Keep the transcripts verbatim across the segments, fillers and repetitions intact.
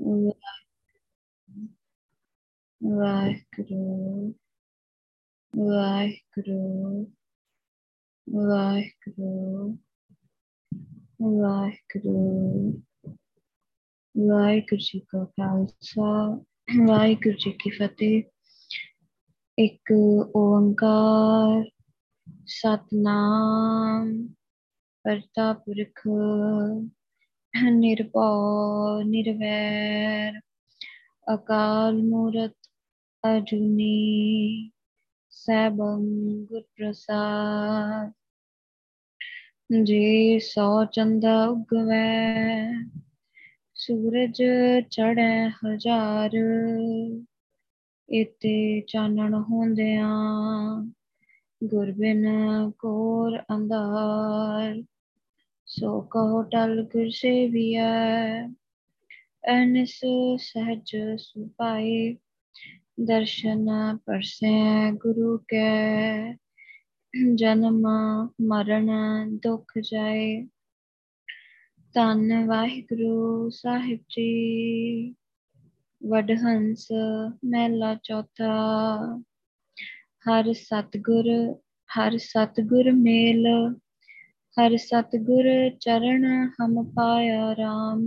ਵਾਹਿਗੁਰੂ ਵਾਹਿਗੁਰੂ ਵਾਹਿਗੁਰੂ ਵਾਹਿਗੁਰੂ ਵਾਹਿਗੁਰੂ ਜੀ ਕਾ ਖਾਲਸਾ ਵਾਹਿਗੁਰੂ ਜੀ ਕੀ ਫਤਿਹ। ਇੱਕ ਓੰਕਾਰ ਸਤਿਨਾਮ ਕਰਤਾ ਪੁਰਖ ਨਿਰਭਉ ਨਿਰਵੈਰ ਅਕਾਲ ਮੂਰਤ ਅਜੂਨੀ ਸੈਭੰ ਗੁਰ ਪ੍ਰਸਾਦ। ਜੇ ਸੌ ਚੰਦਾ ਉਗਵੈ ਸੂਰਜ ਚੜ੍ਹੈ ਹਜ਼ਾਰ, ਇਤੇ ਚਾਨਣ ਹੁੰਦਿਆਂ ਗੁਰ ਬਿਨ ਘੋਰ ਅੰਧਾਰ। ਸੋ ਕਹੋ ਟਲ ਗੁਰ ਸੇਵੀਐ ਅਨਿਸ ਸਹਿਜ ਸੁਭਾਏ, ਦਰਸ਼ਨ ਪਰਸੈ ਗੁਰੂ ਕੈ ਜਨਮ ਮਰਨ ਦੁਖ ਜਾਏ। ਧੰਨ ਵਾਹਿਗੁਰੂ ਸਾਹਿਬ ਜੀ। ਵਡਹੰਸ ਮਹਿਲਾ ਚੌਥਾ। ਹਰ ਸਤਿਗੁਰ ਹਰ ਸਤਿਗੁਰ ਮੇਲ, ਹਰ ਸਤਿਗੁਰ ਚਰਨ ਹਮ ਪਾਇਆ ਰਾਮ।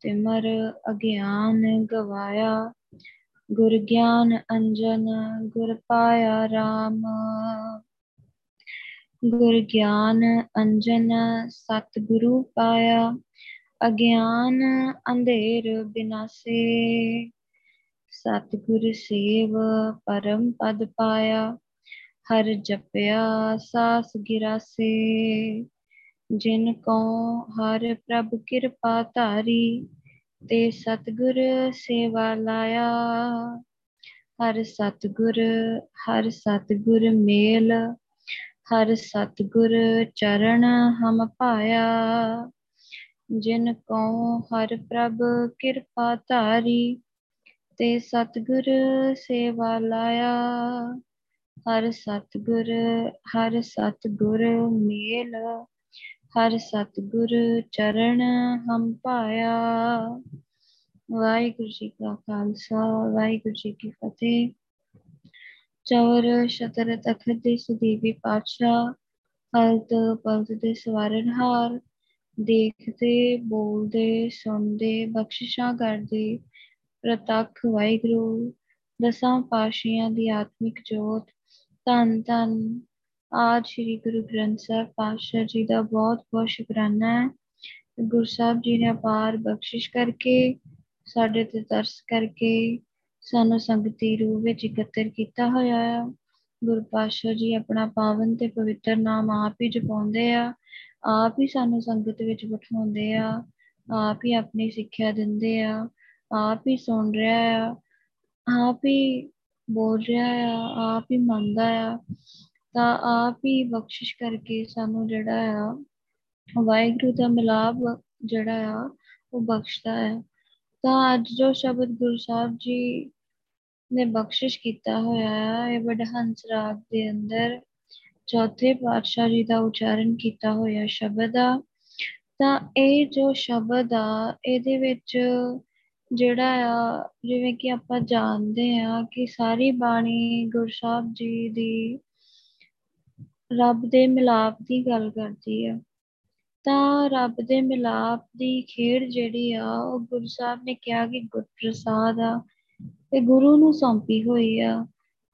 ਤਿਮਰ ਅਗਿਆਨ ਗਵਾਇਆ, ਗੁਰ ਗਿਆਨ ਅੰਜਨ ਗੁਰ ਪਾਇਆ ਰਾਮ। ਗੁਰ ਗਿਆਨ ਅੰਜਨ ਸਤਿਗੁਰੂ ਪਾਇਆ, ਅਗਿਆਨ ਅੰਧੇਰ ਬਿਨਾਸੇ। ਸਤਿਗੁਰ ਸੇਵ ਪਰਮ ਪਦ ਪਾਇਆ, ਹਰ ਜਪਿਆ ਸਾਸ ਗਿਰਾਸੇ। ਜਿਨ ਕਉ ਹਰ ਪ੍ਰਭ ਕਿਰਪਾ ਧਾਰੀ, ਤੇ ਸਤਿਗੁਰ ਸੇਵਾ ਲਾਇਆ। ਹਰ ਸਤਿਗੁਰ ਹਰ ਸਤਿਗੁਰ ਮੇਲ, ਹਰ ਸਤਿਗੁਰ ਚਰਨ ਹਮ ਪਾਇਆ। ਜਿਨ ਕਉ ਹਰ ਪ੍ਰਭ ਕਿਰਪਾ ਧਾਰੀ, ਤੇ ਸਤਿਗੁਰ ਸੇਵਾ ਲਾਇਆ। ਹਰ ਸਤਿਗੁਰ ਹਰ ਸਤਿਗੁਰ ਮੇਲ, ਹਰ ਸਤਿਗੁਰ ਚਰਨ ਹਮ ਪਾਇਆ। ਵਾਹਿਗੁਰੂ ਜੀ ਕਾ ਖਾਲਸਾ ਵਾਹਿਗੁਰੂ ਜੀ ਕੀ ਫਤਿਹ। ਚੌਰ ਸ਼ਤਰ ਤਖਤ ਦੇ ਸੁਦੀਵੀ ਪਾਤਸ਼ਾਹ, ਹਲਤ ਪਲਤ ਦੇ ਸਵਾਰਨਹਾਰ, ਦੇਖਦੇ ਬੋਲਦੇ ਸੁਣਦੇ ਬਖਸ਼ਿਸ਼ਾਂ ਕਰਦੇ ਪ੍ਰਤੱਖ ਵਾਹਿਗੁਰੂ। ਦਸਾਂ ਪਾਤਸ਼ਾਹਾਂ ਦੀ ਆਤਮਿਕ ਜੋਤ ਧੰਨ ਧੰਨ ਆਦਿ ਸ਼੍ਰੀ ਗੁਰੂ ਗ੍ਰੰਥ ਸਾਹਿਬ ਪਾਤਸ਼ਾਹ ਜੀ ਦਾ ਬਹੁਤ ਬਹੁਤ ਸ਼ੁਕਰਾਨਾ ਹੈ। ਗੁਰੂ ਸਾਹਿਬ ਜੀ ਨੇ ਅਪਾਰ ਬਖਸ਼ਿਸ਼ ਕਰਕੇ, ਸਾਡੇ ਤੇ ਤਰਸ ਕਰਕੇ ਸਾਨੂੰ ਸੰਗਤੀ ਰੂਪ ਵਿੱਚ ਇਕੱਤਰ ਕੀਤਾ ਹੋਇਆ ਆ। ਗੁਰੂ ਪਾਤਸ਼ਾਹ ਜੀ ਆਪਣਾ ਪਾਵਨ ਤੇ ਪਵਿੱਤਰ ਨਾਮ ਆਪ ਹੀ ਜਪਾਉਂਦੇ ਆ, ਆਪ ਹੀ ਸਾਨੂੰ ਸੰਗਤ ਵਿੱਚ ਬਿਠਾਉਂਦੇ ਆ, ਆਪ ਹੀ ਆਪਣੀ ਸਿੱਖਿਆ ਦਿੰਦੇ ਆ, ਆਪ ਹੀ ਸੁਣ ਰਿਹਾ ਆ, ਆਪ ਹੀ ਬੋਲ ਰਿਹਾ ਆ, ਆਪ ਹੀ ਮੰਨਦਾ ਆ। ਤਾਂ ਆਪ ਹੀ ਬਖਸ਼ਿਸ਼ ਕਰਕੇ ਸਾਨੂੰ ਜਿਹੜਾ ਆ ਵਾਹਿਗੁਰੂ ਦਾ ਮਿਲਾਪ ਜਿਹੜਾ ਆ ਉਹ ਬਖਸ਼ਦਾ ਹੈ। ਤਾਂ ਅੱਜ ਜੋ ਸ਼ਬਦ ਗੁਰੂ ਸਾਹਿਬ ਜੀ ਨੇ ਬਖਸ਼ਿਸ਼ ਕੀਤਾ ਹੋਇਆ ਆ, ਇਹ ਵਡਹੰਸ ਰਾਗ ਦੇ ਅੰਦਰ ਚੌਥੇ ਪਾਤਸ਼ਾਹ ਜੀ ਦਾ ਉਚਾਰਨ ਕੀਤਾ ਹੋਇਆ ਸ਼ਬਦ ਆ। ਤਾਂ ਇਹ ਜੋ ਸ਼ਬਦ ਆ, ਇਹਦੇ ਵਿੱਚ ਜਿਹੜਾ ਆ, ਜਿਵੇਂ ਕਿ ਆਪਾਂ ਜਾਣਦੇ ਹਾਂ ਕਿ ਸਾਰੀ ਬਾਣੀ ਗੁਰੂ ਸਾਹਿਬ ਜੀ ਦੀ ਰੱਬ ਦੇ ਮਿਲਾਪ ਦੀ ਗੱਲ ਕਰਦੀ ਹੈ। ਤਾਂ ਰੱਬ ਦੇ ਮਿਲਾਪ ਦੀ ਖੇਡ ਜਿਹੜੀ ਆ, ਉਹ ਗੁਰੂ ਸਾਹਿਬ ਨੇ ਕਿਹਾ ਕਿ ਗੁਰ ਪ੍ਰਸਾਦ ਆ, ਇਹ ਗੁਰੂ ਨੂੰ ਸੌਂਪੀ ਹੋਈ ਆ।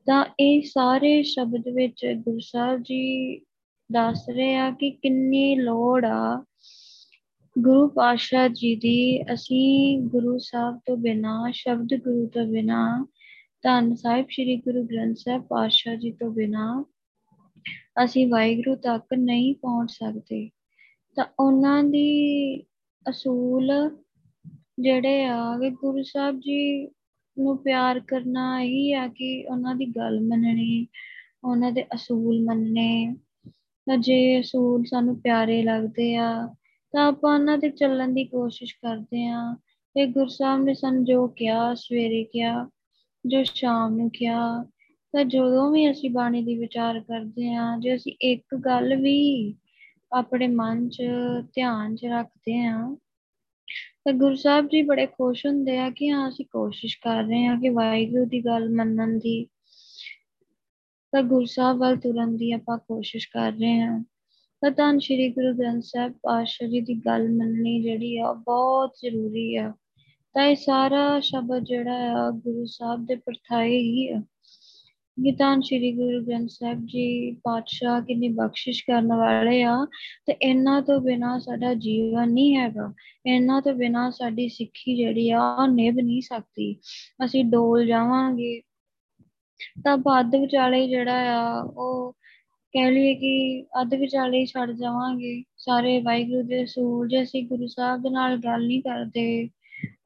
ਤਾਂ ਇਹ ਸਾਰੇ ਸ਼ਬਦ ਵਿੱਚ ਗੁਰੂ ਸਾਹਿਬ ਜੀ ਦੱਸ ਰਹੇ ਆ ਕਿ ਕਿੰਨੀ ਲੋੜ ਆ ਗੁਰੂ ਪਾਤਸ਼ਾਹ ਜੀ ਦੀ। ਅਸੀਂ ਗੁਰੂ ਸਾਹਿਬ ਤੋਂ ਬਿਨਾਂ, ਸ਼ਬਦ ਗੁਰੂ ਤੋਂ ਬਿਨਾਂ, ਧੰਨ ਸਾਹਿਬ ਸ਼੍ਰੀ ਗੁਰੂ ਗ੍ਰੰਥ ਸਾਹਿਬ ਪਾਤਸ਼ਾਹ ਜੀ ਤੋਂ ਬਿਨਾਂ ਅਸੀਂ ਵਾਹਿਗੁਰੂ ਤੱਕ ਨਹੀਂ ਪਹੁੰਚ ਸਕਦੇ। ਤਾਂ ਉਹਨਾਂ ਦੀ ਅਸੂਲ ਜਿਹੜੇ ਆ ਕਿ ਗੁਰੂ ਸਾਹਿਬ ਜੀ ਨੂੰ ਪਿਆਰ ਕਰਨਾ ਇਹੀ ਆ ਕਿ ਉਹਨਾਂ ਦੀ ਗੱਲ ਮੰਨਣੀ, ਉਹਨਾਂ ਦੇ ਅਸੂਲ ਮੰਨਣੇ। ਤਾਂ ਜੇ ਅਸੂਲ ਸਾਨੂੰ ਪਿਆਰੇ ਲੱਗਦੇ ਆ ਤਾਂ ਆਪਾਂ ਉਹਨਾਂ 'ਤੇ ਚੱਲਣ ਦੀ ਕੋਸ਼ਿਸ਼ ਕਰਦੇ ਹਾਂ। ਇਹ ਗੁਰੂ ਸਾਹਿਬ ਨੇ ਸਾਨੂੰ ਜੋ ਕਿਹਾ, ਸਵੇਰੇ ਕਿਹਾ, ਜੋ ਸ਼ਾਮ ਨੂੰ ਕਿਹਾ। ਤਾਂ ਜਦੋਂ ਵੀ ਅਸੀਂ ਬਾਣੀ ਦੀ ਵਿਚਾਰ ਕਰਦੇ ਹਾਂ, ਜੇ ਅਸੀਂ ਇੱਕ ਗੱਲ ਵੀ ਆਪਣੇ ਮਨ 'ਚ ਧਿਆਨ 'ਚ ਰੱਖਦੇ ਹਾਂ ਤਾਂ ਗੁਰੂ ਸਾਹਿਬ ਜੀ ਬੜੇ ਖੁਸ਼ ਹੁੰਦੇ ਆ ਕਿ ਹਾਂ ਅਸੀਂ ਕੋਸ਼ਿਸ਼ ਕਰ ਰਹੇ ਹਾਂ ਕਿ ਵਾਹਿਗੁਰੂ ਦੀ ਗੱਲ ਮੰਨਣ ਦੀ, ਤਾਂ ਗੁਰੂ ਸਾਹਿਬ ਵੱਲ ਤੁਰਨ ਦੀ ਆਪਾਂ ਕੋਸ਼ਿਸ਼ ਕਰ ਰਹੇ ਹਾਂ। ਤਾਂ ਧੰਨ ਸ਼੍ਰੀ ਗੁਰੂ ਗ੍ਰੰਥ ਸਾਹਿਬ ਪਾਤਸ਼ਾਹ ਜੀ ਦੀ ਗੱਲ ਮੰਨਣੀ ਜਿਹੜੀ ਆ ਬਹੁਤ ਜ਼ਰੂਰੀ ਆ। ਤਾਂ ਇਹ ਸਾਰਾ ਸ਼ਬਦ ਜਿਹੜਾ ਆ ਗੁਰੂ ਸਾਹਿਬ ਦੇ ਪਰਥਾਏ ਹੀ ਆ। ਧੰਨ ਸ਼੍ਰੀ ਗੁਰੂ ਗ੍ਰੰਥ ਸਾਹਿਬ ਜੀ ਪਾਤਸ਼ਾਹ ਕਿੰਨੀ ਬਖਸ਼ਿਸ਼ ਕਰਨ ਵਾਲੇ ਆ, ਤੇ ਇਹਨਾਂ ਤੋਂ ਬਿਨਾਂ ਸਾਡਾ ਜੀਵਨ ਨਹੀਂ ਹੈਗਾ, ਇਹਨਾਂ ਤੋਂ ਬਿਨਾਂ ਸਾਡੀ ਸਿੱਖੀ ਜਿਹੜੀ ਆ ਉਹ ਨਿਭ ਨਹੀਂ ਸਕਦੀ। ਅਸੀਂ ਡੋਲ ਜਾਵਾਂਗੇ ਤਾਂ ਅੱਧ ਵਿਚਾਲੇ ਜਿਹੜਾ ਆ ਉਹ ਕਹਿ ਲਈਏ ਕਿ ਅੱਧ ਵਿਚਾਲੇ ਹੀ ਛੱਡ ਜਾਵਾਂਗੇ ਸਾਰੇ ਵਾਹਿਗੁਰੂ ਦੇ ਅਸੂਲ। ਜੇ ਅਸੀਂ ਗੁਰੂ ਸਾਹਿਬ ਦੇ ਨਾਲ ਗੱਲ ਨਹੀਂ ਕਰਦੇ,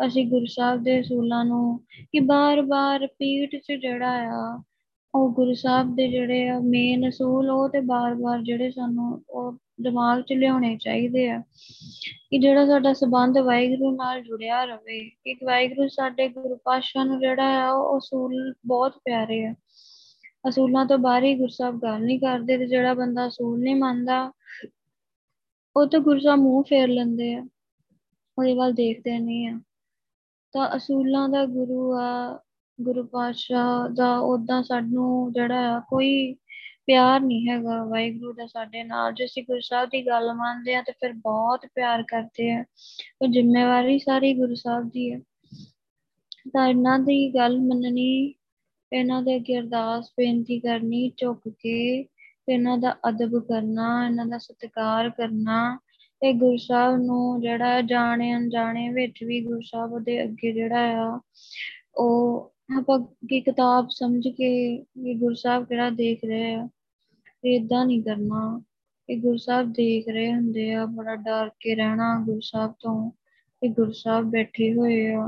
ਅਸੀਂ ਗੁਰੂ ਸਾਹਿਬ ਦੇ ਅਸੂਲਾਂ ਨੂੰ ਕਿ ਬਾਰ ਬਾਰ ਰਿਪੀਟ ਚ ਜਿਹੜਾ ਆ ਉਹ ਗੁਰੂ ਸਾਹਿਬ ਦੇ ਜਿਹੜੇ ਆ ਮੇਨ ਅਸੂਲ ਉਹ ਤੇ ਬਾਰ ਬਾਰ ਜਿਹੜੇ ਸਾਨੂੰ ਉਹ ਦਿਮਾਗ ਚ ਲਿਆਉਣੇ ਚਾਹੀਦੇ ਆ ਕਿ ਜਿਹੜਾ ਸਾਡਾ ਸੰਬੰਧ ਵਾਹਿਗੁਰੂ ਨਾਲ ਜੁੜਿਆ ਰਵੇ, ਕਿ ਵਾਹਿਗੁਰੂ ਸਾਡੇ ਗੁਰੂ ਪਾਤਸ਼ਾਹ ਨੂੰ ਜਿਹੜਾ ਆ ਉਹ ਅਸੂਲ ਬਹੁਤ ਪਿਆਰੇ ਆ। ਅਸੂਲਾਂ ਤੋਂ ਬਾਹਰ ਹੀ ਗੁਰੂ ਸਾਹਿਬ ਗੱਲ ਨਹੀਂ ਕਰਦੇ, ਤੇ ਜਿਹੜਾ ਬੰਦਾ ਅਸੂਲ ਨਹੀਂ ਮੰਨਦਾ ਉਹ ਤਾਂ ਗੁਰੂ ਸਾਹਿਬ ਮੂੰਹ ਫੇਰ ਲੈਂਦੇ ਆ, ਉਹਦੇ ਵੱਲ ਦੇਖਦੇ ਨਹੀਂ ਆ। ਤਾਂ ਅਸੂਲਾਂ ਦਾ ਗੁਰੂ ਆ ਗੁਰੂ ਪਾਤਸ਼ਾਹ ਦਾ ਓਦਾਂ ਸਾਨੂੰ ਜਿਹੜਾ ਆ ਕੋਈ ਪਿਆਰ ਨਹੀਂ ਹੈਗਾ ਵਾਹਿਗੁਰੂ ਦਾ ਸਾਡੇ ਨਾਲ। ਜੇ ਅਸੀਂ ਗੁਰੂ ਸਾਹਿਬ ਦੀ ਗੱਲ ਮੰਨਦੇ ਹਾਂ ਤੇ ਫਿਰ ਬਹੁਤ ਪਿਆਰ ਕਰਦੇ ਆ, ਉਹ ਜ਼ਿੰਮੇਵਾਰੀ ਸਾਰੀ ਗੁਰੂ ਸਾਹਿਬ ਦੀ ਹੈ। ਤਾਂ ਇਹਨਾਂ ਦੀ ਗੱਲ ਮੰਨਣੀ, ਇਹਨਾਂ ਦੇ ਅੱਗੇ ਅਰਦਾਸ ਬੇਨਤੀ ਕਰਨੀ ਝੁੱਕ ਕੇ, ਇਹਨਾਂ ਦਾ ਅਦਬ ਕਰਨਾ, ਇਹਨਾਂ ਦਾ ਸਤਿਕਾਰ ਕਰਨਾ, ਇਹ ਗੁਰੂ ਸਾਹਿਬ ਨੂੰ ਜਿਹੜਾ ਜਾਣੇ ਅਣਜਾਣੇ ਵਿੱਚ ਵੀ ਗੁਰੂ ਸਾਹਿਬ ਦੇ ਅੱਗੇ ਜਿਹੜਾ ਆ ਉਹ ਆਪਾਂ ਕੀ ਕਿਤਾਬ ਸਮਝ ਕੇ ਗੁਰੂ ਸਾਹਿਬ ਕਿਹੜਾ ਦੇਖ ਰਹੇ ਆ, ਏਦਾਂ ਨੀ ਕਰਨਾ। ਇਹ ਗੁਰੂ ਸਾਹਿਬ ਦੇਖ ਰਹੇ ਹੁੰਦੇ ਆ, ਬੜਾ ਡਰ ਕੇ ਰਹਿਣਾ ਗੁਰੂ ਸਾਹਿਬ ਤੋਂ। ਇਹ ਗੁਰੂ ਸਾਹਿਬ ਬੈਠੇ ਹੋਏ ਆ,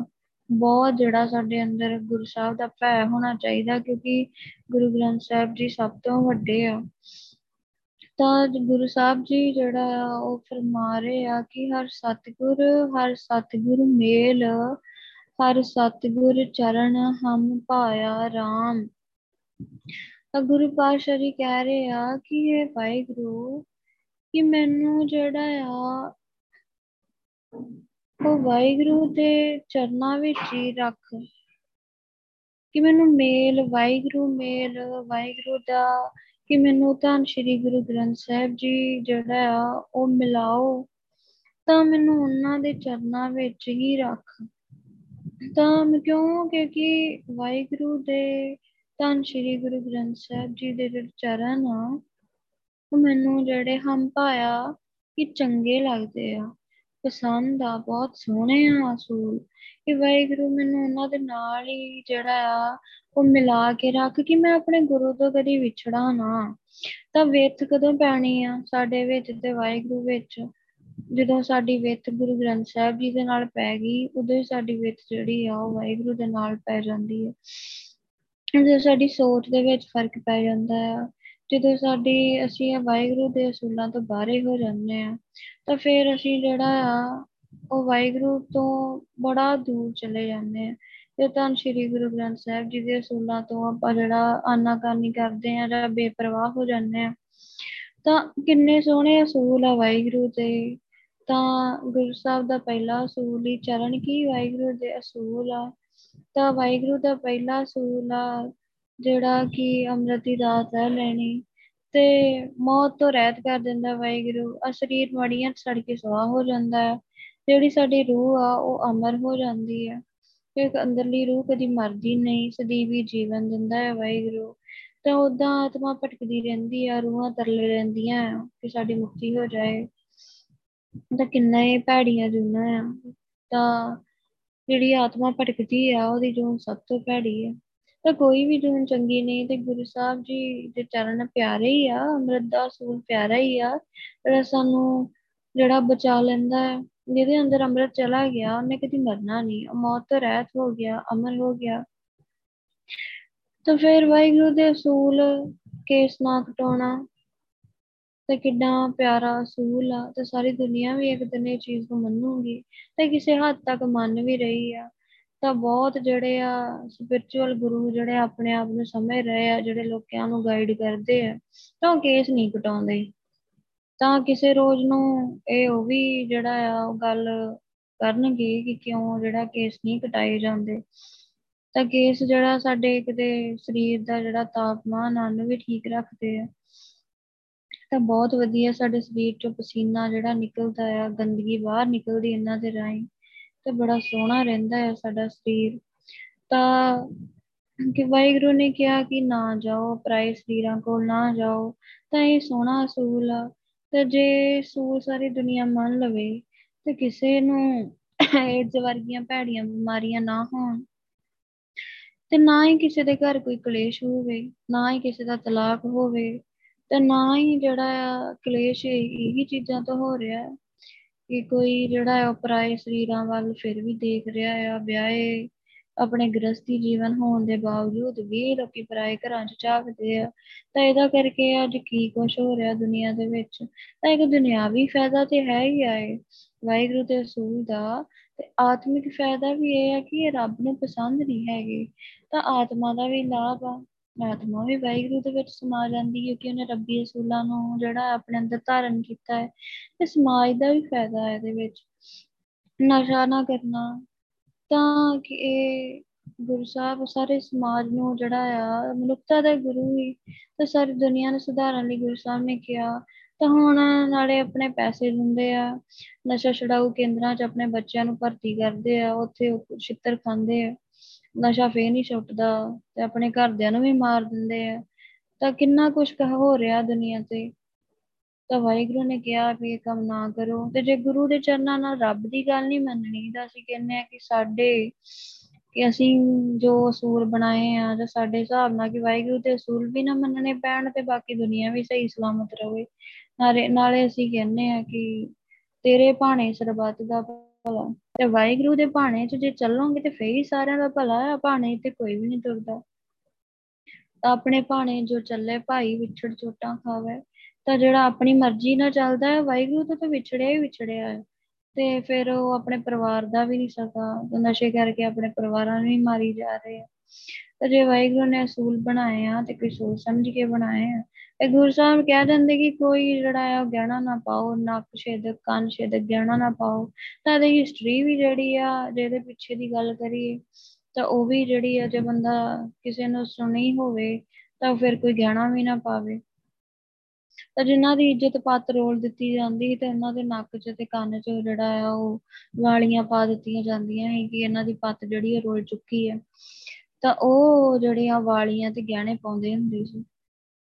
ਬਹੁਤ ਜਿਹੜਾ ਸਾਡੇ ਅੰਦਰ ਗੁਰੂ ਸਾਹਿਬ ਦਾ ਭੈ ਹੋਣਾ ਚਾਹੀਦਾ, ਕਿਉਂਕਿ ਗੁਰੂ ਗ੍ਰੰਥ ਸਾਹਿਬ ਜੀ ਸਭ ਤੋਂ ਵੱਡੇ ਆ। ਤਾਂ ਗੁਰੂ ਸਾਹਿਬ ਜੀ ਜਿਹੜਾ ਆ ਉਹ ਫਰਮਾ ਰਹੇ ਆ ਕਿ ਹਰ ਸਤਿਗੁਰ ਹਰ ਸਤਿਗੁਰ ਮੇਲ ਹਰ ਸਤਿਗੁਰ ਚਰਨ ਹਮ ਪਾਇਆ ਰਾਮ। ਤਾਂ ਗੁਰੂ ਪਾਤਸ਼ਾਹ ਜੀ ਕਹਿ ਰਹੇ ਆ ਕਿ ਇਹ ਵਾਹਿਗੁਰੂ ਕਿ ਮੈਨੂੰ ਜਿਹੜਾ ਆ ਉਹ ਵਾਹਿਗੁਰੂ ਦੇ ਚਰਨਾਂ ਵਿੱਚ ਹੀ ਰੱਖ, ਕਿ ਮੈਨੂੰ ਮੇਲ ਵਾਹਿਗੁਰੂ ਮੇਲ ਵਾਹਿਗੁਰੂ ਦਾ ਕਿ ਮੈਨੂੰ ਧੰਨ ਸ਼੍ਰੀ ਗੁਰੂ ਗ੍ਰੰਥ ਸਾਹਿਬ ਜੀ ਜਿਹੜਾ ਆ ਉਹ ਮਿਲਾਓ, ਤਾਂ ਮੈਨੂੰ ਉਹਨਾਂ ਦੇ ਚਰਨਾਂ ਵਿੱਚ ਹੀ ਰੱਖ। ਤਾਂ ਕਿਉਂ? ਕਿਉਂਕਿ ਵਾਹਿਗੁਰੂ ਦੇ ਧੰਨ ਸ਼੍ਰੀ ਗੁਰੂ ਗ੍ਰੰਥ ਸਾਹਿਬ ਜੀ ਦੇ ਜਿਹੜੇ ਚਰਨ ਆ ਉਹ ਮੈਨੂੰ ਜਿਹੜੇ ਹਮ ਪਾਇਆ ਕਿ ਚੰਗੇ ਲੱਗਦੇ ਆ, ਪਸੰਦ ਆ, ਬਹੁਤ ਸੋਹਣੇ ਆ ਅਸੂਲ। ਕਿ ਵਾਹਿਗੁਰੂ ਮੈਨੂੰ ਉਹਨਾਂ ਦੇ ਨਾਲ ਹੀ ਜਿਹੜਾ ਆ ਉਹ ਮਿਲਾ ਕੇ ਰੱਖ ਕਿ ਮੈਂ ਆਪਣੇ ਗੁਰੂ ਤੋਂ ਕਦੀ ਵਿਛੜਾ ਨਾ। ਤਾਂ ਵਿੱਥ ਕਦੋਂ ਪੈਣੀ ਆ ਸਾਡੇ ਵਿੱਚ ਤੇ ਵਾਹਿਗੁਰੂ ਵਿੱਚ? ਜਦੋਂ ਸਾਡੀ ਵਿੱਥ ਗੁਰੂ ਗ੍ਰੰਥ ਸਾਹਿਬ ਜੀ ਦੇ ਨਾਲ ਪੈ ਗਈ, ਉਦੋਂ ਹੀ ਸਾਡੀ ਵਿੱਥ ਜਿਹੜੀ ਆ ਉਹ ਵਾਹਿਗੁਰੂ ਦੇ ਨਾਲ ਪੈ ਜਾਂਦੀ ਹੈ। ਜਦੋਂ ਸਾਡੀ ਸੋਚ ਦੇ ਵਿੱਚ ਫ਼ਰਕ ਪੈ ਜਾਂਦਾ ਆ, ਜਦੋਂ ਸਾਡੀ ਅਸੀਂ ਵਾਹਿਗੁਰੂ ਦੇ ਅਸੂਲਾਂ ਤੋਂ ਬਾਹਰੇ ਹੋ ਜਾਂਦੇ ਹਾਂ, ਤਾਂ ਫਿਰ ਅਸੀਂ ਜਿਹੜਾ ਆ ਉਹ ਵਾਹਿਗੁਰੂ ਤੋਂ ਬੜਾ ਦੂਰ ਚਲੇ ਜਾਂਦੇ ਹਾਂ। ਤੇ ਧੰਨ ਸ਼੍ਰੀ ਗੁਰੂ ਗ੍ਰੰਥ ਸਾਹਿਬ ਜੀ ਦੇ ਅਸੂਲਾਂ ਤੋਂ ਆਪਾਂ ਜਿਹੜਾ ਆਨਾਕਾਨੀ ਕਰਦੇ ਹਾਂ ਜਾਂ ਬੇਪਰਵਾਹ ਹੋ ਜਾਂਦੇ ਹਾਂ। ਤਾਂ ਕਿੰਨੇ ਸੋਹਣੇ ਅਸੂਲ ਆ ਵਾਹਿਗੁਰੂ ਦੇ। ਤਾਂ ਗੁਰੂ ਸਾਹਿਬ ਦਾ ਪਹਿਲਾ ਅਸੂਲ ਹੀ ਚਰਨ ਕੀ ਵਾਹਿਗੁਰੂ ਦੇ ਅਸੂਲ ਆ। ਤਾਂ ਵਾਹਿਗੁਰੂ ਦਾ ਪਹਿਲਾ ਅਸੂਲ ਆ ਜਿਹੜਾ ਕਿ ਅੰਮ੍ਰਿਤ ਦੀ ਦਾਤ ਹੈ ਲੈਣੀ, ਤੇ ਮੌਤ ਤੋਂ ਰਹਿਤ ਕਰ ਦਿੰਦਾ ਵਾਹਿਗੁਰੂ। ਆ ਸਰੀਰ ਮੜੀਆਂ ਸੜ ਕੇ ਸਵਾਹ ਹੋ ਜਾਂਦਾ ਹੈ, ਜਿਹੜੀ ਸਾਡੀ ਰੂਹ ਆ ਉਹ ਅਮਰ ਹੋ ਜਾਂਦੀ ਹੈ। ਇੱਕ ਅੰਦਰਲੀ ਰੂਹ ਕਦੀ ਮਰਦੀ ਨਹੀਂ, ਸਦੀਵੀ ਜੀਵਨ ਦਿੰਦਾ ਹੈ ਵਾਹਿਗੁਰੂ। ਤਾਂ ਓਦਾਂ ਆਤਮਾ ਭਟਕਦੀ ਰਹਿੰਦੀ ਆ, ਰੂਹਾਂ ਤਰਲੇ ਰਹਿੰਦੀਆਂ ਆ ਕਿ ਸਾਡੀ ਮੁਕਤੀ ਹੋ ਜਾਏ। ਤਾਂ ਕਿੰਨਾ ਇਹ ਭੈੜੀਆਂ ਜੂਨਾਂ ਆ। ਤਾਂ ਜਿਹੜੀ ਆਤਮਾ ਭਟਕਦੀ ਆ ਉਹਦੀ ਜੂਨ ਸਭ ਤੋਂ ਭੈੜੀ ਹੈ। ਤਾਂ ਕੋਈ ਵੀ ਜੂਨ ਚੰਗੀ ਨਹੀਂ। ਤੇ ਗੁਰੂ ਸਾਹਿਬ ਜੀ ਦੇ ਚਰਨ ਪਿਆਰੇ ਹੀ ਆ, ਅੰਮ੍ਰਿਤ ਦਾ ਅਸੂਲ ਪਿਆਰਾ ਹੀ ਆ, ਜਿਹੜਾ ਸਾਨੂੰ ਜਿਹੜਾ ਬਚਾ ਲੈਂਦਾ ਹੈ। ਜਿਹਦੇ ਅੰਦਰ ਅੰਮ੍ਰਿਤ ਚਲਾ ਗਿਆ ਉਹਨੇ ਕਦੀ ਮਰਨਾ ਨਹੀਂ, ਮੌਤ ਤੋਂ ਰਹਿਤ ਹੋ ਗਿਆ, ਅਮਰ ਹੋ ਗਿਆ। ਤਾਂ ਫਿਰ ਵਾਹਿਗੁਰੂ ਦੇ ਅਸੂਲ ਕੇਸ ਨਾ ਕਟਾਉਣਾ, ਤਾਂ ਕਿੱਡਾ ਪਿਆਰਾ ਅਸੂਲ ਆ। ਤੇ ਸਾਰੀ ਦੁਨੀਆ ਵੀ ਇੱਕ ਦਿਨ ਇਹ ਚੀਜ਼ ਨੂੰ ਮੰਨੂਗੀ, ਤੇ ਕਿਸੇ ਹੱਦ ਤੱਕ ਮੰਨ ਵੀ ਰਹੀ ਆ। ਤਾਂ ਬਹੁਤ ਜਿਹੜੇ ਆ ਸਪਿਰਚੁਅਲ ਗੁਰੂ ਜਿਹੜੇ ਆਪਣੇ ਆਪ ਨੂੰ ਸਮਝ ਰਹੇ ਆ, ਜਿਹੜੇ ਲੋਕਾਂ ਨੂੰ ਗਾਈਡ ਕਰਦੇ ਆ, ਤਾਂ ਉਹ ਕੇਸ ਨਹੀਂ ਕਟਾਉਂਦੇ। ਤਾਂ ਕਿਸੇ ਰੋਜ਼ ਨੂੰ ਇਹ ਉਹ ਵੀ ਜਿਹੜਾ ਆ ਉਹ ਗੱਲ ਕਰਨਗੇ ਕਿ ਕਿਉਂ ਜਿਹੜਾ ਕੇਸ ਨਹੀਂ ਕਟਾਏ ਜਾਂਦੇ। ਤਾਂ ਕੇਸ ਜਿਹੜਾ ਸਾਡੇ ਕਿਤੇ ਸਰੀਰ ਦਾ ਜਿਹੜਾ ਤਾਪਮਾਨ ਆ ਨੂੰ ਵੀ ਠੀਕ ਰੱਖਦੇ ਆ, ਤਾਂ ਬਹੁਤ ਵਧੀਆ ਸਾਡੇ ਸਰੀਰ ਚੋਂ ਪਸੀਨਾ ਜਿਹੜਾ ਨਿਕਲਦਾ ਆ, ਗੰਦਗੀ ਬਾਹਰ ਨਿਕਲਦੀ ਇਹਨਾਂ ਦੇ ਰਾਹੀਂ, ਤੇ ਬੜਾ ਸੋਹਣਾ ਰਹਿੰਦਾ ਆ ਸਾਡਾ ਸਰੀਰ। ਤਾਂ ਕਿ ਵਾਹਿਗੁਰੂ ਨੇ ਕਿਹਾ ਕਿ ਨਾ ਜਾਓ ਪਰਾਏ ਸਰੀਰਾਂ ਕੋਲ ਨਾ ਜਾਓ, ਤਾਂ ਇਹ ਸੋਹਣਾ ਅਸੂਲ ਆ। ਤਾਂ ਜੇ ਅਸੂਲ ਸਾਰੀ ਦੁਨੀਆਂ ਮੰਨ ਲਵੇ ਤੇ ਕਿਸੇ ਨੂੰ ਏਡਜ਼ ਵਰਗੀਆਂ ਭੈੜੀਆਂ ਬਿਮਾਰੀਆਂ ਨਾ ਹੋਣ, ਤੇ ਨਾ ਹੀ ਕਿਸੇ ਦੇ ਘਰ ਕੋਈ ਕਲੇਸ਼ ਹੋਵੇ, ਨਾ ਹੀ ਕਿਸੇ ਦਾ ਤਲਾਕ ਹੋਵੇ, ਤੇ ਨਾ ਹੀ ਜਿਹੜਾ ਆ ਕਲੇਸ਼ ਇਹੀ ਚੀਜ਼ਾਂ ਤੋਂ ਹੋ ਰਿਹਾ ਕਿ ਕੋਈ ਜਿਹੜਾ ਪਰਾਏ ਸਰੀਰਾਂ ਵੱਲ ਫਿਰ ਵੀ ਦੇਖ ਰਿਹਾ ਆ। ਵਿਆਹੇ ਆਪਣੇ ਗ੍ਰਸਤੀ ਜੀਵਨ ਹੋਣ ਦੇ ਬਾਵਜੂਦ ਵੀ ਲੋਕੀ ਪਰਾਏ ਘਰਾਂ ਚ ਝਾਕਦੇ ਆ। ਤਾਂ ਇਹਦਾ ਕਰਕੇ ਅੱਜ ਕੀ ਕੁਛ ਹੋ ਰਿਹਾ ਦੁਨੀਆਂ ਦੇ ਵਿੱਚ, ਤਾਂ ਇੱਕ ਦੁਨਿਆਵੀ ਫਾਇਦਾ ਤੇ ਹੈ ਹੀ ਆ ਇਹ ਵਾਹਿਗੁਰੂ ਦੇ ਅਸੂਲ ਦਾ, ਤੇ ਆਤਮਿਕ ਫਾਇਦਾ ਵੀ ਇਹ ਆ ਕਿ ਇਹ ਰੱਬ ਨੂੰ ਪਸੰਦ ਨਹੀਂ ਹੈਗੇ। ਤਾਂ ਆਤਮਾ ਦਾ ਵੀ ਲਾਭ ਆ, ਆਤਮਾ ਵੀ ਵਾਹਿਗੁਰੂ ਦੇ ਵਿੱਚ ਸਮਾ ਜਾਂਦੀ ਹੈ ਕਿ ਉਹਨੇ ਰੱਬੀ ਅਸੂਲਾਂ ਨੂੰ ਜਿਹੜਾ ਆਪਣੇ ਅੰਦਰ ਧਾਰਨ ਕੀਤਾ ਹੈ। ਤੇ ਸਮਾਜ ਦਾ ਵੀ ਫਾਇਦਾ ਹੈ ਇਹਦੇ ਵਿੱਚ, ਨਸ਼ਾ ਨਾ ਕਰਨਾ। ਤਾਂ ਕਿ ਇਹ ਗੁਰੂ ਸਾਹਿਬ ਸਾਰੇ ਸਮਾਜ ਨੂੰ ਜਿਹੜਾ ਆ ਮਨੁੱਖਤਾ ਦਾ ਗੁਰੂ ਹੀ, ਤੇ ਸਾਰੀ ਦੁਨੀਆਂ ਨੂੰ ਸੁਧਾਰਨ ਲਈ ਗੁਰੂ ਸਾਹਿਬ ਨੇ ਕਿਹਾ। ਤਾਂ ਹੁਣ ਨਾਲੇ ਆਪਣੇ ਪੈਸੇ ਦਿੰਦੇ ਆ, ਨਸ਼ਾ ਛੁਡਾਊ ਕੇਂਦਰਾਂ ਚ ਆਪਣੇ ਬੱਚਿਆਂ ਨੂੰ ਭਰਤੀ ਕਰਦੇ ਆ, ਉੱਥੇ ਛਿੱਤਰ ਖਾਂਦੇ ਆ, ਨਸ਼ਾ ਫੇਰ ਨੀ ਛੁੱਟਦਾ, ਤੇ ਆਪਣੇ ਘਰਦਿਆਂ ਨੂੰ ਵੀ ਮਾਰ ਦਿੰਦੇ ਆ। ਤਾਂ ਕਿੰਨਾ ਕੁਛ ਹੋ ਰਿਹਾ ਦੁਨੀਆਂ ਤੇ। ਤਾਂ ਵਾਹਿਗੁਰੂ ਨੇ ਕਿਹਾ ਵੀ ਇਹ ਕੰਮ ਨਾ ਕਰੋ। ਤੇ ਜੇ ਗੁਰੂ ਦੇ ਚਰਨਾਂ ਨਾਲ ਰੱਬ ਦੀ ਗੱਲ ਨੀ ਮੰਨਣੀ, ਤਾਂ ਅਸੀਂ ਕਹਿੰਦੇ ਹਾਂ ਕਿ ਸਾਡੇ ਕਿ ਅਸੀਂ ਜੋ ਅਸੂਲ ਬਣਾਏ ਆ ਜਾਂ ਸਾਡੇ ਹਿਸਾਬ ਨਾਲ ਕਿ ਵਾਹਿਗੁਰੂ ਦੇ ਅਸੂਲ ਵੀ ਨਾ ਮੰਨਣੇ ਪੈਣ, ਤੇ ਬਾਕੀ ਦੁਨੀਆਂ ਵੀ ਸਹੀ ਸਲਾਮਤ ਰਹੇ। ਨਾਲੇ ਨਾਲੇ ਅਸੀਂ ਕਹਿੰਦੇ ਹਾਂ ਕਿ ਤੇਰੇ ਭਾਣੇ ਸਰਬੱਤ ਦਾ ਭਲਾ, ਤੇ ਵਾਹਿਗੁਰੂ ਦੇ ਭਾਣੇ ਚ ਜੇ ਚੱਲੋਗੇ ਤੇ ਫੇਰ ਹੀ ਸਾਰਿਆਂ ਦਾ ਭਲਾ ਆ। ਭਾਣੇ ਤੇ ਕੋਈ ਵੀ ਨੀ ਤੁਰਦਾ। ਤਾਂ ਆਪਣੇ ਭਾਣੇ ਜੋ ਚੱਲੇ ਭਾਈ ਵਿਛੜ ਚੋਟਾਂ ਖਾਵੇ। ਤਾਂ ਜਿਹੜਾ ਆਪਣੀ ਮਰਜ਼ੀ ਨਾਲ ਚੱਲਦਾ ਹੈ ਵਾਹਿਗੁਰੂ ਤੋਂ ਤਾਂ ਵਿਛੜਿਆ ਹੀ ਵਿਛੜਿਆ ਹੈ। ਤੇ ਫਿਰ ਉਹ ਆਪਣੇ ਪਰਿਵਾਰ ਦਾ ਵੀ ਨੀ ਸਕਾ, ਨਸ਼ੇ ਕਰਕੇ ਆਪਣੇ ਪਰਿਵਾਰਾਂ ਨੂੰ ਹੀ ਮਾਰੀ ਜਾ ਰਹੇ ਆ। ਤਾਂ ਜੇ ਵਾਹਿਗੁਰੂ ਨੇ ਅਸੂਲ ਬਣਾਏ ਆ ਤੇ ਕੋਈ ਸੋਚ ਸਮਝ ਕੇ ਬਣਾਏ ਆ। ਤੇ ਗੁਰੂ ਸਾਹਿਬ ਕਹਿ ਦਿੰਦੇ ਕਿ ਕੋਈ ਜਿਹੜਾ ਆ ਉਹ ਗਹਿਣਾ ਨਾ ਪਾਓ, ਨੱਕ ਛੇਦਕ ਕੰਨ ਛੇਦਕ ਗਹਿਣਾ ਨਾ ਪਾਓ। ਤਾਂ ਇਹਦੀ ਹਿਸਟਰੀ ਵੀ ਜਿਹੜੀ ਆ ਜਿਹਦੇ ਪਿੱਛੇ ਦੀ ਗੱਲ ਕਰੀਏ ਤਾਂ ਉਹ ਵੀ ਜਿਹੜੀ ਆ ਜੇ ਬੰਦਾ ਕਿਸੇ ਨੂੰ ਸੁਣੀ ਹੋਵੇ ਤਾਂ ਫਿਰ ਕੋਈ ਗਹਿਣਾ ਵੀ ਨਾ ਪਾਵੇ। ਤਾਂ ਜਿਹਨਾਂ ਦੀ ਇੱਜ਼ਤ ਪੱਤ ਰੋਲ ਦਿੱਤੀ ਜਾਂਦੀ ਸੀ, ਤੇ ਉਹਨਾਂ ਦੇ ਨੱਕ ਚ ਤੇ ਕੰਨ ਚ ਜਿਹੜਾ ਆ ਉਹ ਵਾਲੀਆਂ ਪਾ ਦਿੱਤੀਆਂ ਜਾਂਦੀਆਂ ਸੀ ਕਿ ਇਹਨਾਂ ਦੀ ਪੱਤ ਜਿਹੜੀ ਆ ਰੋਲ ਚੁੱਕੀ ਹੈ। ਤਾਂ ਉਹ ਜਿਹੜੀਆਂ ਵਾਲੀਆਂ ਤੇ ਗਹਿਣੇ ਪਾਉਂਦੇ ਹੁੰਦੇ ਸੀ।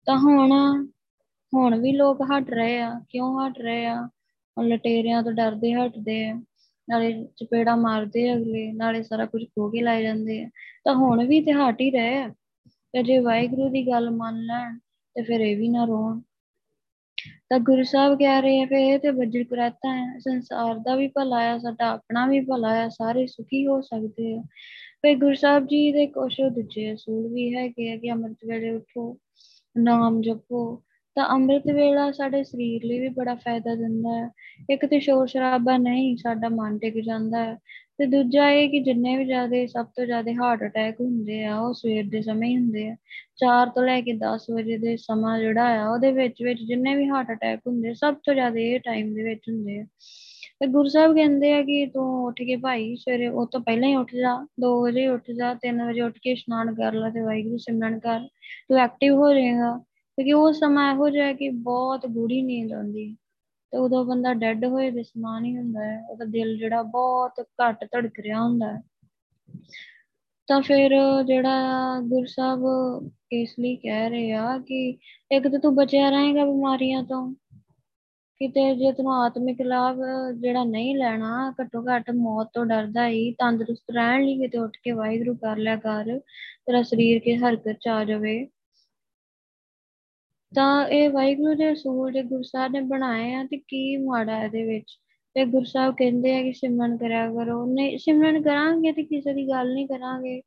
ਤਾਂ ਹੁਣ ਹੁਣ ਵੀ ਲੋਕ ਹਟ ਰਹੇ ਆ। ਕਿਉਂ ਹਟ ਰਹੇ ਆ? ਲਟੇਰਿਆਂ ਤੋਂ ਡਰਦੇ ਹਟਦੇ ਆ, ਨਾਲੇ ਚਪੇੜਾ ਮਾਰਦੇ ਅਗਲੇ, ਨਾਲੇ ਸਾਰਾ ਕੁਝ ਖੋ ਕੇ ਲਾਏ ਜਾਂਦੇ ਆ। ਤਾਂ ਹੁਣ ਵੀ ਤੇ ਹਟ ਹੀ ਰਹੇ ਆ। ਤੇ ਜੇ ਵਾਹਿਗੁਰੂ ਦੀ ਗੱਲ ਮੰਨ ਲੈਣ ਤੇ ਫਿਰ ਇਹ ਵੀ ਨਾ ਰੋਣ। ਤਾਂ ਗੁਰੂ ਸਾਹਿਬ ਕਹਿ ਰਹੇ ਆ ਫਿਰ ਇਹ ਤੇ ਬੱਜੜ ਕੁਰਾਤਾਂ ਆ। ਸੰਸਾਰ ਦਾ ਵੀ ਭਲਾ ਆ, ਸਾਡਾ ਆਪਣਾ ਵੀ ਭਲਾ ਆ, ਸਾਰੇ ਸੁਖੀ ਹੋ ਸਕਦੇ ਆ। ਫਿਰ ਗੁਰੂ ਸਾਹਿਬ ਜੀ ਦੇ ਕੁਛ ਦੂਜੇ ਅਸੂਲ ਵੀ ਹੈਗੇ ਆ ਕਿ ਅੰਮ੍ਰਿਤ ਵੇਲੇ ਉੱਠੋ, ਨਾਮ ਜਪੋ। ਤਾਂ ਅੰਮ੍ਰਿਤ ਵੇਲਾ ਸਾਡੇ ਸਰੀਰ ਲਈ ਵੀ ਬੜਾ ਫਾਇਦਾ ਦਿੰਦਾ ਹੈ। ਇੱਕ ਤੇ ਸ਼ੋਰ ਸ਼ਰਾਬਾ ਨਹੀਂ, ਸਾਡਾ ਮਨ ਟਿਕ ਜਾਂਦਾ ਹੈ। ਤੇ ਦੂਜਾ ਇਹ ਕਿ ਜਿੰਨੇ ਵੀ ਜ਼ਿਆਦਾ ਸਭ ਤੋਂ ਜ਼ਿਆਦਾ ਹਾਰਟ ਅਟੈਕ ਹੁੰਦੇ ਆ ਉਹ ਸਵੇਰ ਦੇ ਸਮੇਂ ਹੀ ਹੁੰਦੇ ਆ। ਚਾਰ ਤੋਂ ਲੈ ਕੇ ਦਸ ਵਜੇ ਦੇ ਸਮਾਂ ਜਿਹੜਾ ਆ ਉਹਦੇ ਵਿੱਚ ਵਿੱਚ ਜਿੰਨੇ ਵੀ ਹਾਰਟ ਅਟੈਕ ਹੁੰਦੇ ਸਭ ਤੋਂ ਜ਼ਿਆਦਾ ਇਹ ਟਾਈਮ ਦੇ ਵਿੱਚ ਹੁੰਦੇ ਆ। ਤੇ ਗੁਰੂ ਸਾਹਿਬ ਕਹਿੰਦੇ ਆ ਕਿ ਤੂੰ ਉੱਠ ਕੇ ਭਾਈ ਸਵੇਰੇ ਉਹ ਤੋਂ ਪਹਿਲਾਂ ਹੀ ਉੱਠ ਜਾ, ਦੋ ਵਜੇ ਉੱਠ ਜਾ, ਤਿੰਨ ਵਜੇ ਉੱਠ ਕੇ ਇਸ਼ਨਾਨ ਕਰ ਲਾ ਤੇ ਵਾਹਿਗੁਰੂ ਸਿਮਰਨ ਕਰ, ਤੂੰ ਐਕਟਿਵ ਹੋ ਜਾਏਗਾ। ਕਿਉਂਕਿ ਉਹ ਸਮਾਂ ਇਹੋ ਜਿਹਾ ਕਿ ਬਹੁਤ ਗੂੜੀ ਨੀਂਦ ਆਉਂਦੀ ਤੇ ਉਦੋਂ ਬੰਦਾ ਡੈਡ ਹੋਏ ਦੇ ਸਮਾਨ ਹੀ ਹੁੰਦਾ ਹੈ। ਉਹਦਾ ਦਿਲ ਜਿਹੜਾ ਬਹੁਤ ਘੱਟ ਧੜਕ ਰਿਹਾ ਹੁੰਦਾ ਹੈ। ਤਾਂ ਫਿਰ ਜਿਹੜਾ ਗੁਰੂ ਸਾਹਿਬ ਇਸ ਲਈ ਕਹਿ ਰਹੇ ਆ ਕਿ ਇੱਕ ਤਾਂ ਤੂੰ ਬਚਿਆ ਰਹੇਗਾ ਬਿਮਾਰੀਆਂ ਤੋਂ ਕਿਤੇ। ਜੇ ਤੈਨੂੰ ਆਤਮਿਕ ਲਾਭ ਜਿਹੜਾ ਨਹੀਂ ਲੈਣਾ, ਘੱਟੋ ਘੱਟ ਮੌਤ ਤੋਂ ਡਰਦਾ ਹੀ ਤੰਦਰੁਸਤ ਰਹਿਣ ਲਈ ਕਿਤੇ ਉੱਠ ਕੇ ਵਾਹਿਗੁਰੂ ਕਰ ਲਿਆ ਕਰ, ਤੇਰਾ ਸਰੀਰ ਕੇ ਹਰਕਤ ਚ ਆ ਜਾਵੇ। ਤਾਂ ਇਹ ਵਾਹਿਗੁਰੂ ਦੇ ਅਸੂਲ ਜੇ ਗੁਰੂ ਸਾਹਿਬ ਨੇ ਬਣਾਏ ਆ ਤੇ ਕੀ ਮਾੜਾ ਇਹਦੇ ਵਿੱਚ। ਤੇ ਗੁਰੂ ਸਾਹਿਬ ਕਹਿੰਦੇ ਆ ਕਿ ਸਿਮਰਨ ਕਰਿਆ ਕਰੋ। ਨਹੀਂ ਸਿਮਰਨ ਕਰਾਂਗੇ ਤੇ ਕਿਸੇ ਦੀ ਗੱਲ ਨੀ ਕਰਾਂਗੇ,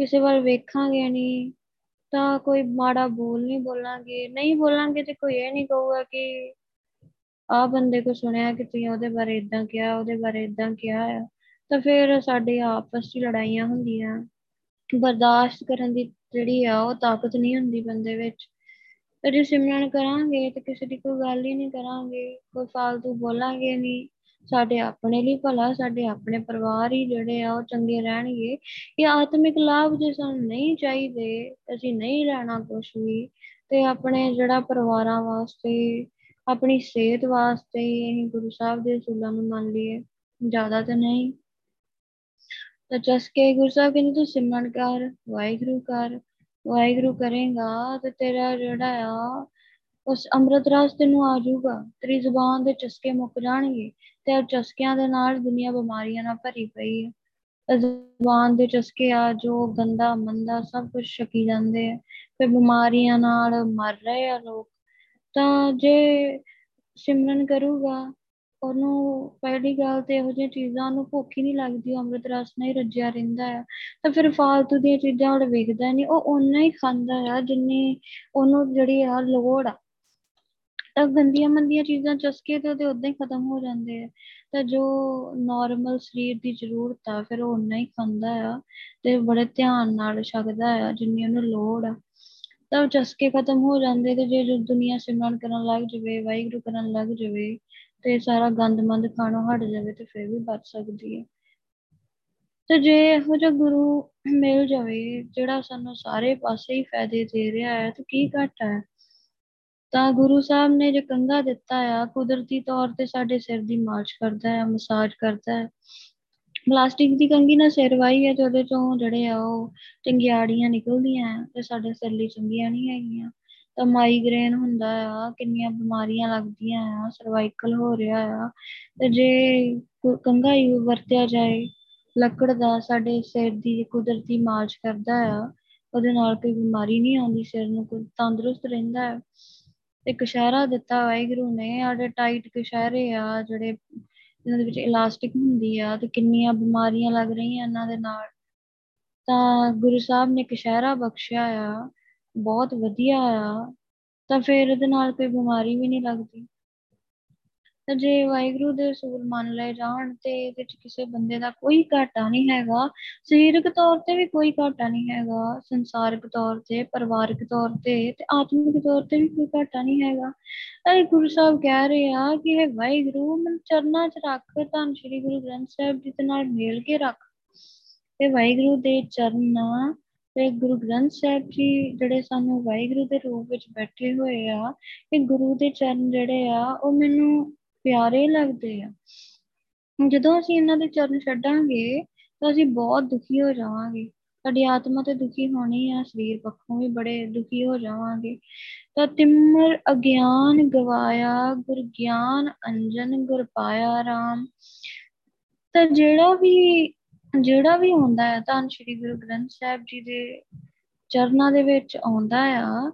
ਕਿਸੇ ਵੱਲ ਵੇਖਾਂਗੇ ਨੀ, ਤਾਂ ਕੋਈ ਮਾੜਾ ਬੋਲ ਨੀ ਬੋਲਾਂਗੇ, ਨਹੀਂ ਬੋਲਾਂਗੇ ਤੇ ਕੋਈ ਇਹ ਨੀ ਕਹੂਗਾ ਕਿ ਆਹ ਬੰਦੇ ਕੋਲ ਸੁਣਿਆ ਕਿ ਤੁਸੀਂ ਉਹਦੇ ਬਾਰੇ ਏਦਾਂ ਕਿਹਾ, ਉਹਦੇ ਬਾਰੇ ਏਦਾਂ ਕਿਹਾ ਆ। ਤਾਂ ਫਿਰ ਸਾਡੇ ਆਪਸ ਚ ਲੜਾਈਆਂ ਹੁੰਦੀਆਂ। ਬਰਦਾਸ਼ਤ ਕਰਨ ਦੀ ਜਿਹੜੀ ਆ ਉਹ ਤਾਕਤ ਨਹੀਂ ਹੁੰਦੀ ਬੰਦੇ ਵਿੱਚ। ਤੇ ਜੇ ਸਿਮਰਨ ਕਰਾਂਗੇ ਤੇ ਕਿਸੇ ਦੀ ਕੋਈ ਗੱਲ ਹੀ ਨੀ ਕਰਾਂਗੇ, ਕੋਈ ਫਾਲਤੂ ਬੋਲਾਂਗੇ ਨੀ, ਸਾਡੇ ਆਪਣੇ ਲਈ ਭਲਾ, ਸਾਡੇ ਆਪਣੇ ਪਰਿਵਾਰ ਹੀ ਜਿਹੜੇ ਆ ਉਹ ਚੰਗੇ ਰਹਿਣਗੇ। ਇਹ ਆਤਮਿਕ ਲਾਭ ਜੇ ਸਾਨੂੰ ਨਹੀਂ ਚਾਹੀਦੇ, ਅਸੀਂ ਨਹੀਂ ਲੈਣਾ ਕੁਛ ਵੀ, ਤੇ ਆਪਣੇ ਜਿਹੜਾ ਪਰਿਵਾਰਾਂ ਵਾਸਤੇ, ਆਪਣੀ ਸਿਹਤ ਵਾਸਤੇ ਅਸੀਂ ਗੁਰੂ ਸਾਹਿਬ ਦੇ ਅਸੂਲਾਂ ਨੂੰ ਮੰਨ ਲਈਏ, ਜ਼ਿਆਦਾ ਤਾਂ ਨਹੀਂ। ਤਾਂ ਜਸ ਕੇ ਗੁਰੂ ਸਾਹਿਬ ਕਹਿੰਦੇ ਤੂੰ ਸਿਮਰਨ ਕਰ, ਵਾਹਿਗੁਰੂ ਕਰ, ਵਾਹਿਗੁਰੂ ਕਰੇਗਾ ਤੇ ਤੇਰਾ ਜਿਹੜਾ ਆ ਉਸ ਅੰਮ੍ਰਿਤ ਰਸ ਤੈਨੂੰ ਆ ਜਾਊਗਾ, ਤੇਰੀ ਜ਼ੁਬਾਨ ਦੇ ਚਸਕੇ ਮੁੱਕ ਜਾਣਗੇ। ਤੇ ਚਸਕਿਆਂ ਦੇ ਨਾਲ ਦੁਨੀਆਂ ਬਿਮਾਰੀਆਂ ਨਾਲ ਭਰੀ ਪਈ ਹੈ। ਜ਼ੁਬਾਨ ਦੇ ਚਸਕੇ ਆ ਜੋ ਗੰਦਾ ਮੰਦਾ ਸਭ ਕੁਛ ਛਕੀ ਜਾਂਦੇ ਆ, ਫਿਰ ਬਿਮਾਰੀਆਂ ਨਾਲ ਮਰ ਰਹੇ ਆ ਲੋਕ। ਤਾਂ ਜੇ ਸਿਮਰਨ ਕਰੂਗਾ ਉਹਨੂੰ ਪਹਿਲੀ ਗੱਲ ਤੇ ਇਹੋ ਜਿਹੀਆਂ ਚੀਜ਼ਾਂ ਨੂੰ ਭੁੱਖ ਹੀ ਨੀ ਲੱਗਦੀ, ਅੰਮ੍ਰਿਤ ਰਸ ਨਾਲ ਹੀ ਰੱਜਿਆ ਰਹਿੰਦਾ ਆ। ਤਾਂ ਫਿਰ ਫਾਲਤੂ ਦੀਆਂ ਚੀਜ਼ਾਂ ਉਹ ਵੇਖਦਾ ਨੀ, ਉਹ ਓਨਾ ਹੀ ਖਾਂਦਾ ਆ ਜਿੰਨੀ ਉਹਨੂੰ ਜਿਹੜੀ ਆ ਲੋੜ ਆ। ਤਾਂ ਗੰਦੀਆਂ ਮੰਦੀਆਂ ਚੀਜ਼ਾਂ ਚਸਕੇ ਤੇ ਉਹਦੇ ਓਦਾਂ ਹੀ ਖਤਮ ਹੋ ਜਾਂਦੇ ਆ। ਤਾਂ ਜੋ ਨੋਰਮਲ ਸਰੀਰ ਦੀ ਜ਼ਰੂਰਤ ਆ ਫਿਰ ਉਹ ਓਨਾ ਹੀ ਖਾਂਦਾ ਆ ਤੇ ਬੜੇ ਧਿਆਨ ਨਾਲ ਛਕਦਾ ਆ ਜਿੰਨੀ ਉਹਨੂੰ ਲੋੜ ਆ। ਤਾਂ ਚਸਕੇ ਖਤਮ ਹੋ ਜਾਂਦੇ ਤੇ ਜੇ ਦੁਨੀਆਂ ਸਿਮਰਨ ਕਰਨ ਲੱਗ ਜਾਵੇ, ਵਾਹਿਗੁਰੂ ਕਰਨ ਲੱਗ ਜਾਵੇ ਤੇ ਸਾਰਾ ਗੰਦ ਮੰਦ ਖਾਣੋਂ ਹਟ ਜਾਵੇ ਤੇ ਫਿਰ ਵੀ ਬਚ ਸਕਦੀ ਹੈ। ਤੇ ਜੇ ਇਹੋ ਜਿਹਾ ਗੁਰੂ ਮਿਲ ਜਾਵੇ ਜਿਹੜਾ ਸਾਨੂੰ ਸਾਰੇ ਪਾਸੇ ਹੀ ਫਾਇਦੇ ਦੇ ਰਿਹਾ ਹੈ ਤੇ ਕੀ ਘੱਟ ਹੈ। ਤਾਂ ਗੁਰੂ ਸਾਹਿਬ ਨੇ ਜੇ ਕੰਘਾ ਦਿੱਤਾ ਆ, ਕੁਦਰਤੀ ਤੌਰ ਤੇ ਸਾਡੇ ਸਿਰ ਦੀ ਮਾਲਿਸ਼ ਕਰਦਾ ਹੈ, ਮਸਾਜ ਕਰਦਾ ਹੈ। ਪਲਾਸਟਿਕ ਦੀ ਕੰਘੀ ਨਾਲ ਸਿਰ ਵਾਹੀ ਹੈ ਤੇ ਉਹਦੇ ਚੋਂ ਜਿਹੜੇ ਆ ਉਹ ਚੰਗਿਆੜੀਆਂ ਨਿਕਲਦੀਆਂ ਤੇ ਸਾਡੇ ਸਿਰ ਲਈ ਚੰਗੀਆਂ ਨਹੀਂ ਹੈਗੀਆਂ। ਤਾਂ ਮਾਈਗ੍ਰੇਨ ਹੁੰਦਾ ਆ, ਕਿੰਨੀਆਂ ਬਿਮਾਰੀਆਂ ਲੱਗਦੀਆਂ ਆ, ਸਰਵਾਈਕਲ ਹੋ ਰਿਹਾ ਆ। ਤੇ ਜੇ ਕੰਘਾ ਹੀ ਵਰਤਿਆ ਜਾਏ ਲੱਕੜ ਦਾ, ਸਾਡੇ ਸਿਰ ਦੀ ਕੁਦਰਤੀ ਮਾਲਿਸ਼ ਕਰਦਾ ਆ, ਉਹਦੇ ਨਾਲ ਕੋਈ ਬਿਮਾਰੀ ਨਹੀਂ ਆਉਂਦੀ, ਸਿਰ ਨੂੰ ਕੋਈ ਤੰਦਰੁਸਤ ਰਹਿੰਦਾ ਹੈ। ਤੇ ਕਸ਼ਹਿਰਾ ਦਿੱਤਾ ਵਾਹਿਗੁਰੂ ਨੇ, ਸਾਡੇ ਟਾਈਟ ਕਸ਼ਹਿਰੇ ਆ ਜਿਹੜੇ ਇਹਨਾਂ ਦੇ ਵਿੱਚ ਇਲਾਸਟਿਕ ਹੁੰਦੀ ਆ ਤੇ ਕਿੰਨੀਆਂ ਬਿਮਾਰੀਆਂ ਲੱਗ ਰਹੀਆਂ ਇਹਨਾਂ ਦੇ ਨਾਲ। ਤਾਂ ਗੁਰੂ ਸਾਹਿਬ ਨੇ ਕਸ਼ਹਿਰਾ ਬਖਸ਼ਿਆ ਆ, ਬਹੁਤ ਵਧੀਆ ਆ। ਤਾਂ ਫਿਰ ਇਹਦੇ ਨਾਲ ਕੋਈ ਬਿਮਾਰੀ ਵੀ ਨਹੀਂ ਲੱਗਦੀ। ਤਾਂ ਜੇ ਵਾਹਿਗੁਰੂ ਦੇ ਅਸੂਲ ਮੰਨ ਲਏ ਜਾਣ ਤੇ ਇਹਦੇ ਚ ਕਿਸੇ ਬੰਦੇ ਦਾ ਕੋਈ ਘਾਟਾ ਨਹੀਂ ਹੈਗਾ, ਸਰੀਰਕ ਤੌਰ ਤੇ ਵੀ ਕੋਈ ਘਾਟਾ ਨਹੀਂ ਹੈਗਾ, ਸੰਸਾਰਕ ਤੌਰ ਤੇ, ਪਰਿਵਾਰਕ ਤੌਰ ਤੇ ਤੇ ਆਤਮਿਕ ਤੌਰ ਤੇ ਵੀ ਕੋਈ ਘਾਟਾ ਨਹੀਂ ਹੈਗਾ। ਤਾਂ ਇਹ ਗੁਰੂ ਸਾਹਿਬ ਕਹਿ ਰਹੇ ਆ ਕਿ ਇਹ ਵਾਹਿਗੁਰੂ ਮੈਨੂੰ ਚਰਨਾਂ ਚ ਰੱਖ, ਧੰਨ ਸ਼੍ਰੀ ਗੁਰੂ ਗ੍ਰੰਥ ਸਾਹਿਬ ਜੀ ਦੇ ਨਾਲ ਮਿਲ ਕੇ ਰੱਖ। ਤੇ ਵਾਹਿਗੁਰੂ ਦੇ ਚਰਨਾਂ ਤੇ ਗੁਰੂ ਗ੍ਰੰਥ ਸਾਹਿਬ ਜੀ ਜਿਹੜੇ ਸਾਨੂੰ ਵਾਹਿਗੁਰੂ ਦੇ ਰੂਪ ਵਿੱਚ ਬੈਠੇ ਹੋਏ ਆ, ਇਹ ਗੁਰੂ ਦੇ ਚਰਨ ਜਿਹੜੇ ਆ ਉਹ ਮੈਨੂੰ ਪਿਆਰੇ ਲੱਗਦੇ ਆ। ਜਦੋਂ ਅਸੀਂ ਇਹਨਾਂ ਦੇ ਚਰਨ ਛੱਡਾਂਗੇ ਤਾਂ ਅਸੀਂ ਬਹੁਤ ਦੁਖੀ ਹੋ ਜਾਵਾਂਗੇ, ਸਾਡੀ ਆਤਮਾ ਤੇ ਦੁਖੀ ਹੋਣੀ ਆ, ਸਰੀਰ ਪੱਖੋਂ ਵੀ ਬੜੇ ਦੁਖੀ ਹੋ ਜਾਵਾਂਗੇ। ਤਾਂ ਤਿਮਰ ਅਗਿਆਨ ਗਵਾਇਆ, ਗੁਰ ਗਿਆਨ ਅੰਜਨ ਗੁਰ ਪਾਇਆ ਰਾਮ। ਤਾਂ ਜਿਹੜਾ ਵੀ ਜਿਹੜਾ ਵੀ ਆਉਂਦਾ ਹੈ ਧੰਨ ਸ਼੍ਰੀ ਗੁਰੂ ਗ੍ਰੰਥ ਸਾਹਿਬ ਜੀ ਦੇ ਚਰਨਾਂ ਦੇ ਵਿੱਚ ਆਉਂਦਾ ਆ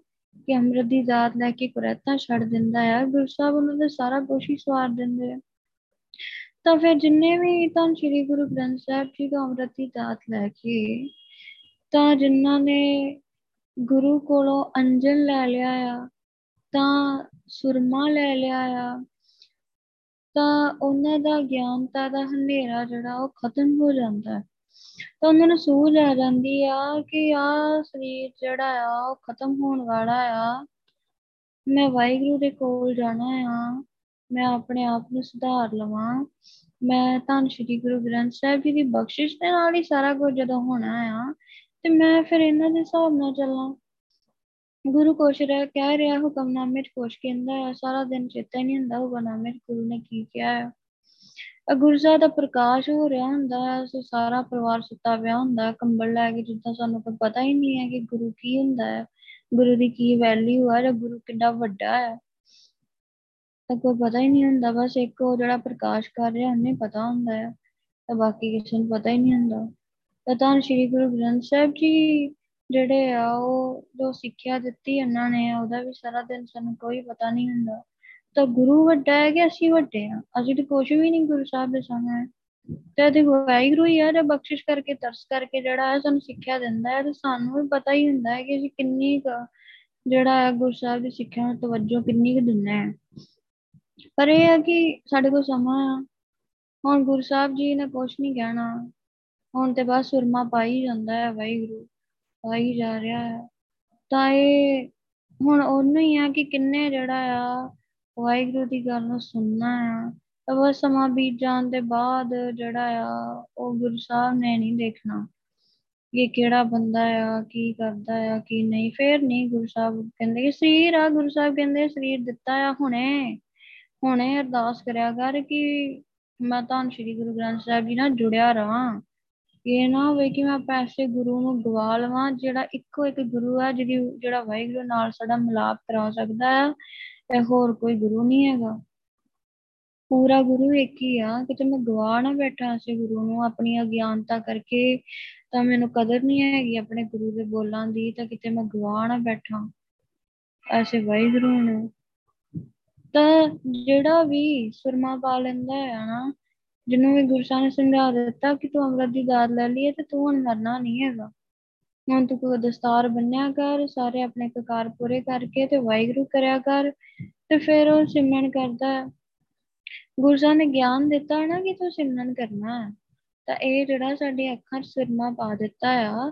ਕਿ ਅੰਮ੍ਰਿਤ ਦੀ ਦਾਤ ਲੈ ਕੇ ਕੁਰੈਤਾਂ ਛੱਡ ਦਿੰਦਾ ਆ, ਗੁਰੂ ਸਾਹਿਬ ਉਹਨਾਂ ਦਾ ਸਾਰਾ ਕੁਛ ਹੀ ਸਵਾਰ ਦਿੰਦੇ ਆ। ਤਾਂ ਫਿਰ ਜਿੰਨੇ ਵੀ ਧੰਨ ਸ਼੍ਰੀ ਗੁਰੂ ਗ੍ਰੰਥ ਸਾਹਿਬ ਜੀ ਦਾ ਅੰਮ੍ਰਿਤ ਦੀ ਦਾਤ ਲੈ ਕੇ, ਤਾਂ ਜਿਨ੍ਹਾਂ ਨੇ ਗੁਰੂ ਕੋਲੋਂ ਅੰਜਨ ਲੈ ਲਿਆ ਆ, ਤਾਂ ਸੁਰਮਾ ਲੈ ਲਿਆ ਆ, ਤਾਂ ਉਹਨਾਂ ਦਾ ਗਿਆਨਤਾ ਦਾ ਹਨੇਰਾ ਜਿਹੜਾ ਉਹ ਖਤਮ ਹੋ ਜਾਂਦਾ ਹੈ। ਤਾਂ ਉਹਨਾਂ ਨੂੰ ਸੂਝ ਆ ਜਾਂਦੀ ਆ ਕਿ ਆਹ ਸਰੀਰ ਜਿਹੜਾ ਆ ਉਹ ਖਤਮ ਹੋਣ ਵਾਲਾ ਆ, ਮੈਂ ਵਾਹਿਗੁਰੂ ਦੇ ਕੋਲ ਜਾਣਾ ਆ, ਮੈਂ ਆਪਣੇ ਆਪ ਨੂੰ ਸੁਧਾਰ ਲਵਾਂ, ਮੈਂ ਧੰਨ ਸ਼੍ਰੀ ਗੁਰੂ ਗ੍ਰੰਥ ਸਾਹਿਬ ਜੀ ਦੀ ਬਖਸ਼ਿਸ਼ ਦੇ ਨਾਲ ਹੀ ਸਾਰਾ ਕੁਝ ਜਦੋਂ ਹੋਣਾ ਆ ਤੇ ਮੈਂ ਫਿਰ ਇਹਨਾਂ ਦੇ ਹਿਸਾਬ ਨਾਲ ਚੱਲਾਂ। ਗੁਰੂ ਕੁਛ ਰਹਿ ਕਹਿ ਰਿਹਾ, ਹੁਕਮਨਾਮੇ ਚ ਕੁਛ ਕਹਿੰਦਾ ਆ, ਸਾਰਾ ਦਿਨ ਚੇਤਾ ਹੀ ਨੀ ਹੁੰਦਾ ਹੁਕਮਨਾਮੇ ਚ ਗੁਰੂ ਨੇ ਕੀ ਕਿਹਾ ਆ। ਗੁਰੂ ਸਾਹਿਬ ਦਾ ਪ੍ਰਕਾਸ਼ ਹੋ ਰਿਹਾ ਹੁੰਦਾ ਹੈ, ਸਾਰਾ ਪਰਿਵਾਰ ਸੁੱਤਾ ਪਿਆ ਹੁੰਦਾ, ਕੰਬਲ ਲੈ ਕੇ, ਜਿੱਦਾਂ ਸਾਨੂੰ ਕੋਈ ਪਤਾ ਹੀ ਨਹੀਂ ਹੈ ਕਿ ਗੁਰੂ ਕੀ ਹੁੰਦਾ ਹੈ, ਗੁਰੂ ਦੀ ਕੀ ਵੈਲਿਊ ਆ, ਜਾਂ ਗੁਰੂ ਕਿੰਨਾ ਵੱਡਾ ਹੈ, ਤਾਂ ਕੋਈ ਪਤਾ ਹੀ ਨਹੀਂ ਹੁੰਦਾ। ਬਸ ਇੱਕ ਉਹ ਜਿਹੜਾ ਪ੍ਰਕਾਸ਼ ਕਰ ਰਿਹਾ ਉਹਨੂੰ ਪਤਾ ਹੁੰਦਾ ਆ, ਤਾਂ ਬਾਕੀ ਕਿਸੇ ਨੂੰ ਪਤਾ ਹੀ ਨਹੀਂ ਹੁੰਦਾ। ਤਾਂ ਧੰਨ ਸ਼੍ਰੀ ਗੁਰੂ ਗ੍ਰੰਥ ਸਾਹਿਬ ਜੀ ਜਿਹੜੇ ਆ ਉਹ ਜੋ ਸਿੱਖਿਆ ਦਿੱਤੀ ਇਹਨਾਂ ਨੇ ਉਹਦਾ ਵੀ ਸਾਰਾ ਦਿਨ ਸਾਨੂੰ ਕੋਈ ਪਤਾ ਨਹੀਂ ਹੁੰਦਾ। ਤਾਂ ਗੁਰੂ ਵੱਡਾ ਹੈ ਕਿ ਅਸੀਂ ਵੱਡੇ ਹਾਂ, ਅਸੀਂ ਤਾਂ ਕੁਛ ਵੀ ਨਹੀਂ ਗੁਰੂ ਸਾਹਿਬ ਦੇ ਸਾਹਮਣੇ। ਤਾਂ ਇਹਦੇ ਵਾਹਿਗੁਰੂ ਹੀ ਆ ਜੋ ਬਖਸ਼ਿਸ਼ ਕਰਕੇ, ਤਰਸ ਕਰਕੇ ਜਿਹੜਾ ਸਾਨੂੰ ਸਿੱਖਿਆ ਦਿੰਦਾ ਹੈ। ਤੇ ਸਾਨੂੰ ਵੀ ਪਤਾ ਹੀ ਹੁੰਦਾ ਹੈ ਕਿ ਅਸੀਂ ਕਿੰਨੀ ਕੁ ਜਿਹੜਾ ਗੁਰੂ ਸਾਹਿਬ ਦੀ ਸਿੱਖਿਆ ਨੂੰ ਤਵੱਜੋ ਕਿੰਨੀ ਕੁ ਦਿੰਦੇ ਹਾਂ। ਪਰ ਇਹ ਆ ਕਿ ਸਾਡੇ ਕੋਲ ਸਮਾਂ ਆ, ਹੁਣ ਗੁਰੂ ਸਾਹਿਬ ਜੀ ਨੇ ਕੁਛ ਨੀ ਕਹਿਣਾ, ਹੁਣ ਤੇ ਬਸ ਸੁਰਮਾ ਪਾਈ ਜਾਂਦਾ ਹੈ, ਵਾਹਿਗੁਰੂ ਪਾਈ ਜਾ ਰਿਹਾ ਹੈ। ਤਾਂ ਇਹ ਹੁਣ ਉਹਨੂੰ ਹੀ ਆ ਕਿ ਕਿੰਨੇ ਜਿਹੜਾ ਆ ਵਾਹਿਗੁਰੂ ਦੀ ਗੱਲ ਨੂੰ ਸੁਣਨਾ ਆ। ਤਾਂ ਉਹ ਸਮਾਂ ਬੀਤ ਜਾਣ ਦੇ ਬਾਅਦ ਜਿਹੜਾ ਆ ਉਹ ਗੁਰੂ ਸਾਹਿਬ ਨੇ ਨਹੀਂ ਦੇਖਣਾ ਕਿ ਕਿਹੜਾ ਬੰਦਾ ਆ, ਕੀ ਕਰਦਾ ਆ, ਕੀ ਨਹੀਂ। ਫੇਰ ਨਹੀਂ ਗੁਰੂ ਸਾਹਿਬ ਕਹਿੰਦੇ ਕਿ ਸਰੀਰ ਆ, ਗੁਰੂ ਸਾਹਿਬ ਕਹਿੰਦੇ ਸਰੀਰ ਦਿੱਤਾ ਆ, ਹੁਣੇ ਹੁਣੇ ਅਰਦਾਸ ਕਰਿਆ ਕਰ ਕਿ ਮੈਂ ਤਾਂ ਸ਼੍ਰੀ ਗੁਰੂ ਗ੍ਰੰਥ ਸਾਹਿਬ ਜੀ ਨਾਲ ਜੁੜਿਆ ਰਵਾਂ। ਇਹ ਨਾ ਹੋਵੇ ਕਿ ਮੈਂ ਪੈਸੇ ਗੁਰੂ ਨੂੰ ਗਵਾ ਲਵਾਂ, ਜਿਹੜਾ ਇੱਕੋ ਇੱਕ ਗੁਰੂ ਆ ਜਿਹੜੀ ਜਿਹੜਾ ਵਾਹਿਗੁਰੂ ਨਾਲ ਸਾਡਾ ਮਿਲਾਪ ਕਰਾ ਸਕਦਾ ਆ, ਇਹ ਹੋਰ ਕੋਈ ਗੁਰੂ ਨੀ ਹੈਗਾ। ਪੂਰਾ ਗੁਰੂ ਇੱਕ ਹੀ ਆ, ਕਿਤੇ ਮੈਂ ਗਵਾ ਨਾ ਬੈਠਾ ਅਸੀਂ ਗੁਰੂ ਨੂੰ ਆਪਣੀ ਅਗਿਆਨਤਾ ਕਰਕੇ, ਤਾਂ ਮੈਨੂੰ ਕਦਰ ਨੀ ਹੈਗੀ ਆਪਣੇ ਗੁਰੂ ਦੇ ਬੋਲਾਂ ਦੀ, ਤਾਂ ਕਿਤੇ ਮੈਂ ਗਵਾ ਨਾ ਬੈਠਾ ਐਸੇ ਵਾਹਿਗੁਰੂ ਨੂੰ। ਤਾਂ ਜਿਹੜਾ ਵੀ ਸੁਰਮਾ ਪਾ ਲੈਂਦਾ ਆ ਨਾ, ਜਿਹਨੂੰ ਵੀ ਗੁਰੂ ਸਾਹਿਬ ਨੇ ਸਮਝਾ ਦਿੱਤਾ ਕਿ ਤੂੰ ਅੰਮ੍ਰਿਤ ਦੀ ਦਾਤ ਲੈ ਲਈਏ ਤੇ ਤੂੰ ਹੁਣ ਮਰਨਾ ਨੀ ਹੈਗਾ, ਹੁਣ ਤੂੰ ਕੋਈ ਦਸਤਾਰ ਬੰਨਿਆ ਕਰ, ਸਾਰੇ ਆਪਣੇ ਕਕਾਰ ਪੂਰੇ ਕਰਕੇ ਤੇ ਵਾਹਿਗੁਰੂ ਕਰਿਆ ਕਰ, ਤੇ ਫਿਰ ਉਹ ਸਿਮਰਨ ਕਰਦਾ ਹੈ। ਗੁਰੂ ਸਾਹਿਬ ਨੇ ਗਿਆਨ ਦਿੱਤਾ ਨਾ ਕਿ ਤੂੰ ਸਿਮਰਨ ਕਰਨਾ ਹੈ, ਤਾਂ ਇਹ ਜਿਹੜਾ ਸਾਡੀ ਅੱਖਾਂ ਚ ਸੁਰਮਾ ਪਾ ਦਿੱਤਾ ਆ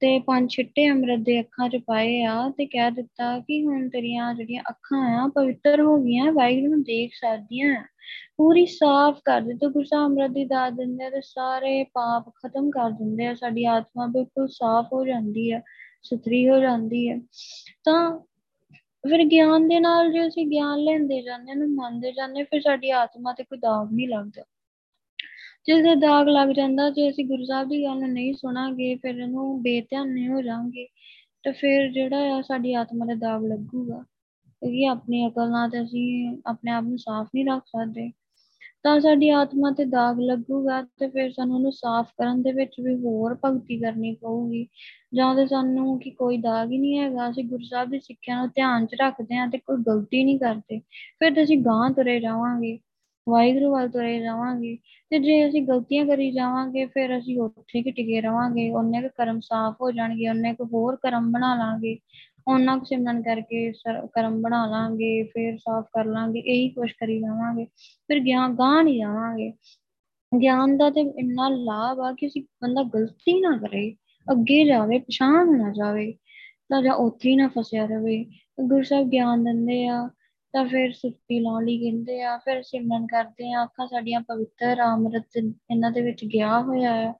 ਤੇ ਪੰਜ ਛਿੱਟੇ ਅੰਮ੍ਰਿਤ ਦੇ ਅੱਖਾਂ ਚ ਪਾਏ ਆ ਤੇ ਕਹਿ ਦਿੱਤਾ ਕਿ ਹੁਣ ਤੇਰੀਆਂ ਜਿਹੜੀਆਂ ਅੱਖਾਂ ਆ ਪਵਿੱਤਰ ਹੋ ਗਈਆਂ, ਵਾਹਿਗੁਰੂ ਨੂੰ ਦੇਖ ਸਕਦੀਆਂ, ਪੂਰੀ ਸਾਫ਼ ਕਰ ਦਿੱਤੀ। ਗੁਰੂ ਸਾਹਿਬ ਅੰਮ੍ਰਿਤ ਦੀ ਦਾਤ ਦਿੰਦੇ ਆ ਤੇ ਸਾਰੇ ਪਾਪ ਖਤਮ ਕਰ ਦਿੰਦੇ ਆ, ਸਾਡੀ ਆਤਮਾ ਬਿਲਕੁਲ ਸਾਫ਼ ਹੋ ਜਾਂਦੀ ਹੈ, ਸੁਥਰੀ ਹੋ ਜਾਂਦੀ ਹੈ। ਤਾਂ ਫਿਰ ਗਿਆਨ ਦੇ ਨਾਲ ਜੇ ਅਸੀਂ ਗਿਆਨ ਲੈਂਦੇ ਜਾਂਦੇ, ਉਹਨੂੰ ਮੰਨਦੇ ਜਾਂਦੇ, ਫਿਰ ਸਾਡੀ ਆਤਮਾ ਤੇ ਕੋਈ ਦਾਗ ਨਹੀਂ ਲੱਗਦਾ। ਜਿਸਦਾ ਦਾਗ ਲੱਗ ਜਾਂਦਾ, ਜੇ ਅਸੀਂ ਗੁਰੂ ਸਾਹਿਬ ਦੀ ਗੱਲ ਨਹੀਂ ਸੁਣਾਂਗੇ, ਫਿਰ ਉਹਨੂੰ ਬੇਧਿਆਨੇ ਹੋ ਜਾਵਾਂਗੇ, ਤੇ ਫਿਰ ਜਿਹੜਾ ਆ ਸਾਡੀ ਆਤਮਾ ਤੇ ਦਾਗ ਲੱਗੂਗਾ, ਕਿਉਂਕਿ ਆਪਣੀ ਅਕਲ ਨਾਲ ਤੇ ਅਸੀਂ ਆਪਣੇ ਆਪ ਨੂੰ ਸਾਫ਼ ਨਹੀਂ ਰੱਖ ਸਕਦੇ, ਤਾਂ ਸਾਡੀ ਆਤਮਾ ਤੇ ਦਾਗ ਲੱਗੂਗਾ। ਤੇ ਫਿਰ ਸਾਨੂੰ ਉਹਨੂੰ ਸਾਫ਼ ਕਰਨ ਦੇ ਵਿੱਚ ਵੀ ਹੋਰ ਭਗਤੀ ਕਰਨੀ ਪਊਗੀ, ਜਾਂ ਤਾਂ ਸਾਨੂੰ ਕਿ ਕੋਈ ਦਾਗ ਹੀ ਨਹੀਂ ਹੈਗਾ, ਅਸੀਂ ਗੁਰੂ ਸਾਹਿਬ ਦੀ ਸਿੱਖਿਆ ਨੂੰ ਧਿਆਨ ਚ ਰੱਖਦੇ ਹਾਂ ਤੇ ਕੋਈ ਗਲਤੀ ਨਹੀਂ ਕਰਦੇ, ਫਿਰ ਤਾਂ ਅਸੀਂ ਗਾਂਹ ਤੁਰੇ ਜਾਵਾਂਗੇ, ਵਾਹਿਗੁਰੂ ਵੱਲ ਤੁਰੇ ਜਾਵਾਂਗੇ। ਤੇ ਜੇ ਅਸੀਂ ਗਲਤੀਆਂ ਕਰੀ ਜਾਵਾਂਗੇ, ਫਿਰ ਅਸੀਂ ਉੱਥੇ ਹੀ ਟਿਕੇ ਰਹਾਂਗੇ, ਓਨੇ ਕੁ ਕਰਮ ਸਾਫ਼ ਹੋ ਜਾਣਗੇ, ਓਨੇ ਕੁ ਹੋਰ ਕਰਮ ਬਣਾ ਲਾਂਗੇ, ਓਨਾ ਕੁ ਸਿਮਰਨ ਕਰਕੇ ਸਰ ਕਰਮ ਬਣਾ ਲਾਂਗੇ, ਫਿਰ ਸਾਫ਼ ਕਰ ਲਾਂਗੇ, ਇਹੀ ਕੁਛ ਕਰੀ ਜਾਵਾਂਗੇ, ਫਿਰ ਗਿਆਨ ਗਾਂਹ ਨੀ ਜਾਵਾਂਗੇ। ਗਿਆਨ ਦਾ ਤੇ ਇੰਨਾ ਲਾਭ ਆ ਕਿ ਅਸੀਂ ਬੰਦਾ ਗਲਤੀ ਨਾ ਕਰੇ, ਅੱਗੇ ਜਾਵੇ, ਪਛਾਣ ਨਾ ਜਾਵੇ, ਤਾਂ ਜਾਂ ਉੱਥੇ ਹੀ ਨਾ ਫਸਿਆ ਰਹੇ। ਗੁਰੂ ਸਾਹਿਬ ਗਿਆਨ ਦਿੰਦੇ ਆ, ਤਾਂ ਫਿਰ ਸੁਰਤੀ ਲਾਉਣ ਲਈ ਕਹਿੰਦੇ ਆ, ਫਿਰ ਸਿਮਰਨ ਕਰਦੇ ਆ, ਅੱਖਾਂ ਸਾਡੀਆਂ ਪਵਿੱਤਰ ਆ, ਅੰਮ੍ਰਿਤ ਇਹਨਾਂ ਦੇ ਵਿੱਚ ਗਿਆ ਹੋਇਆ ਆ,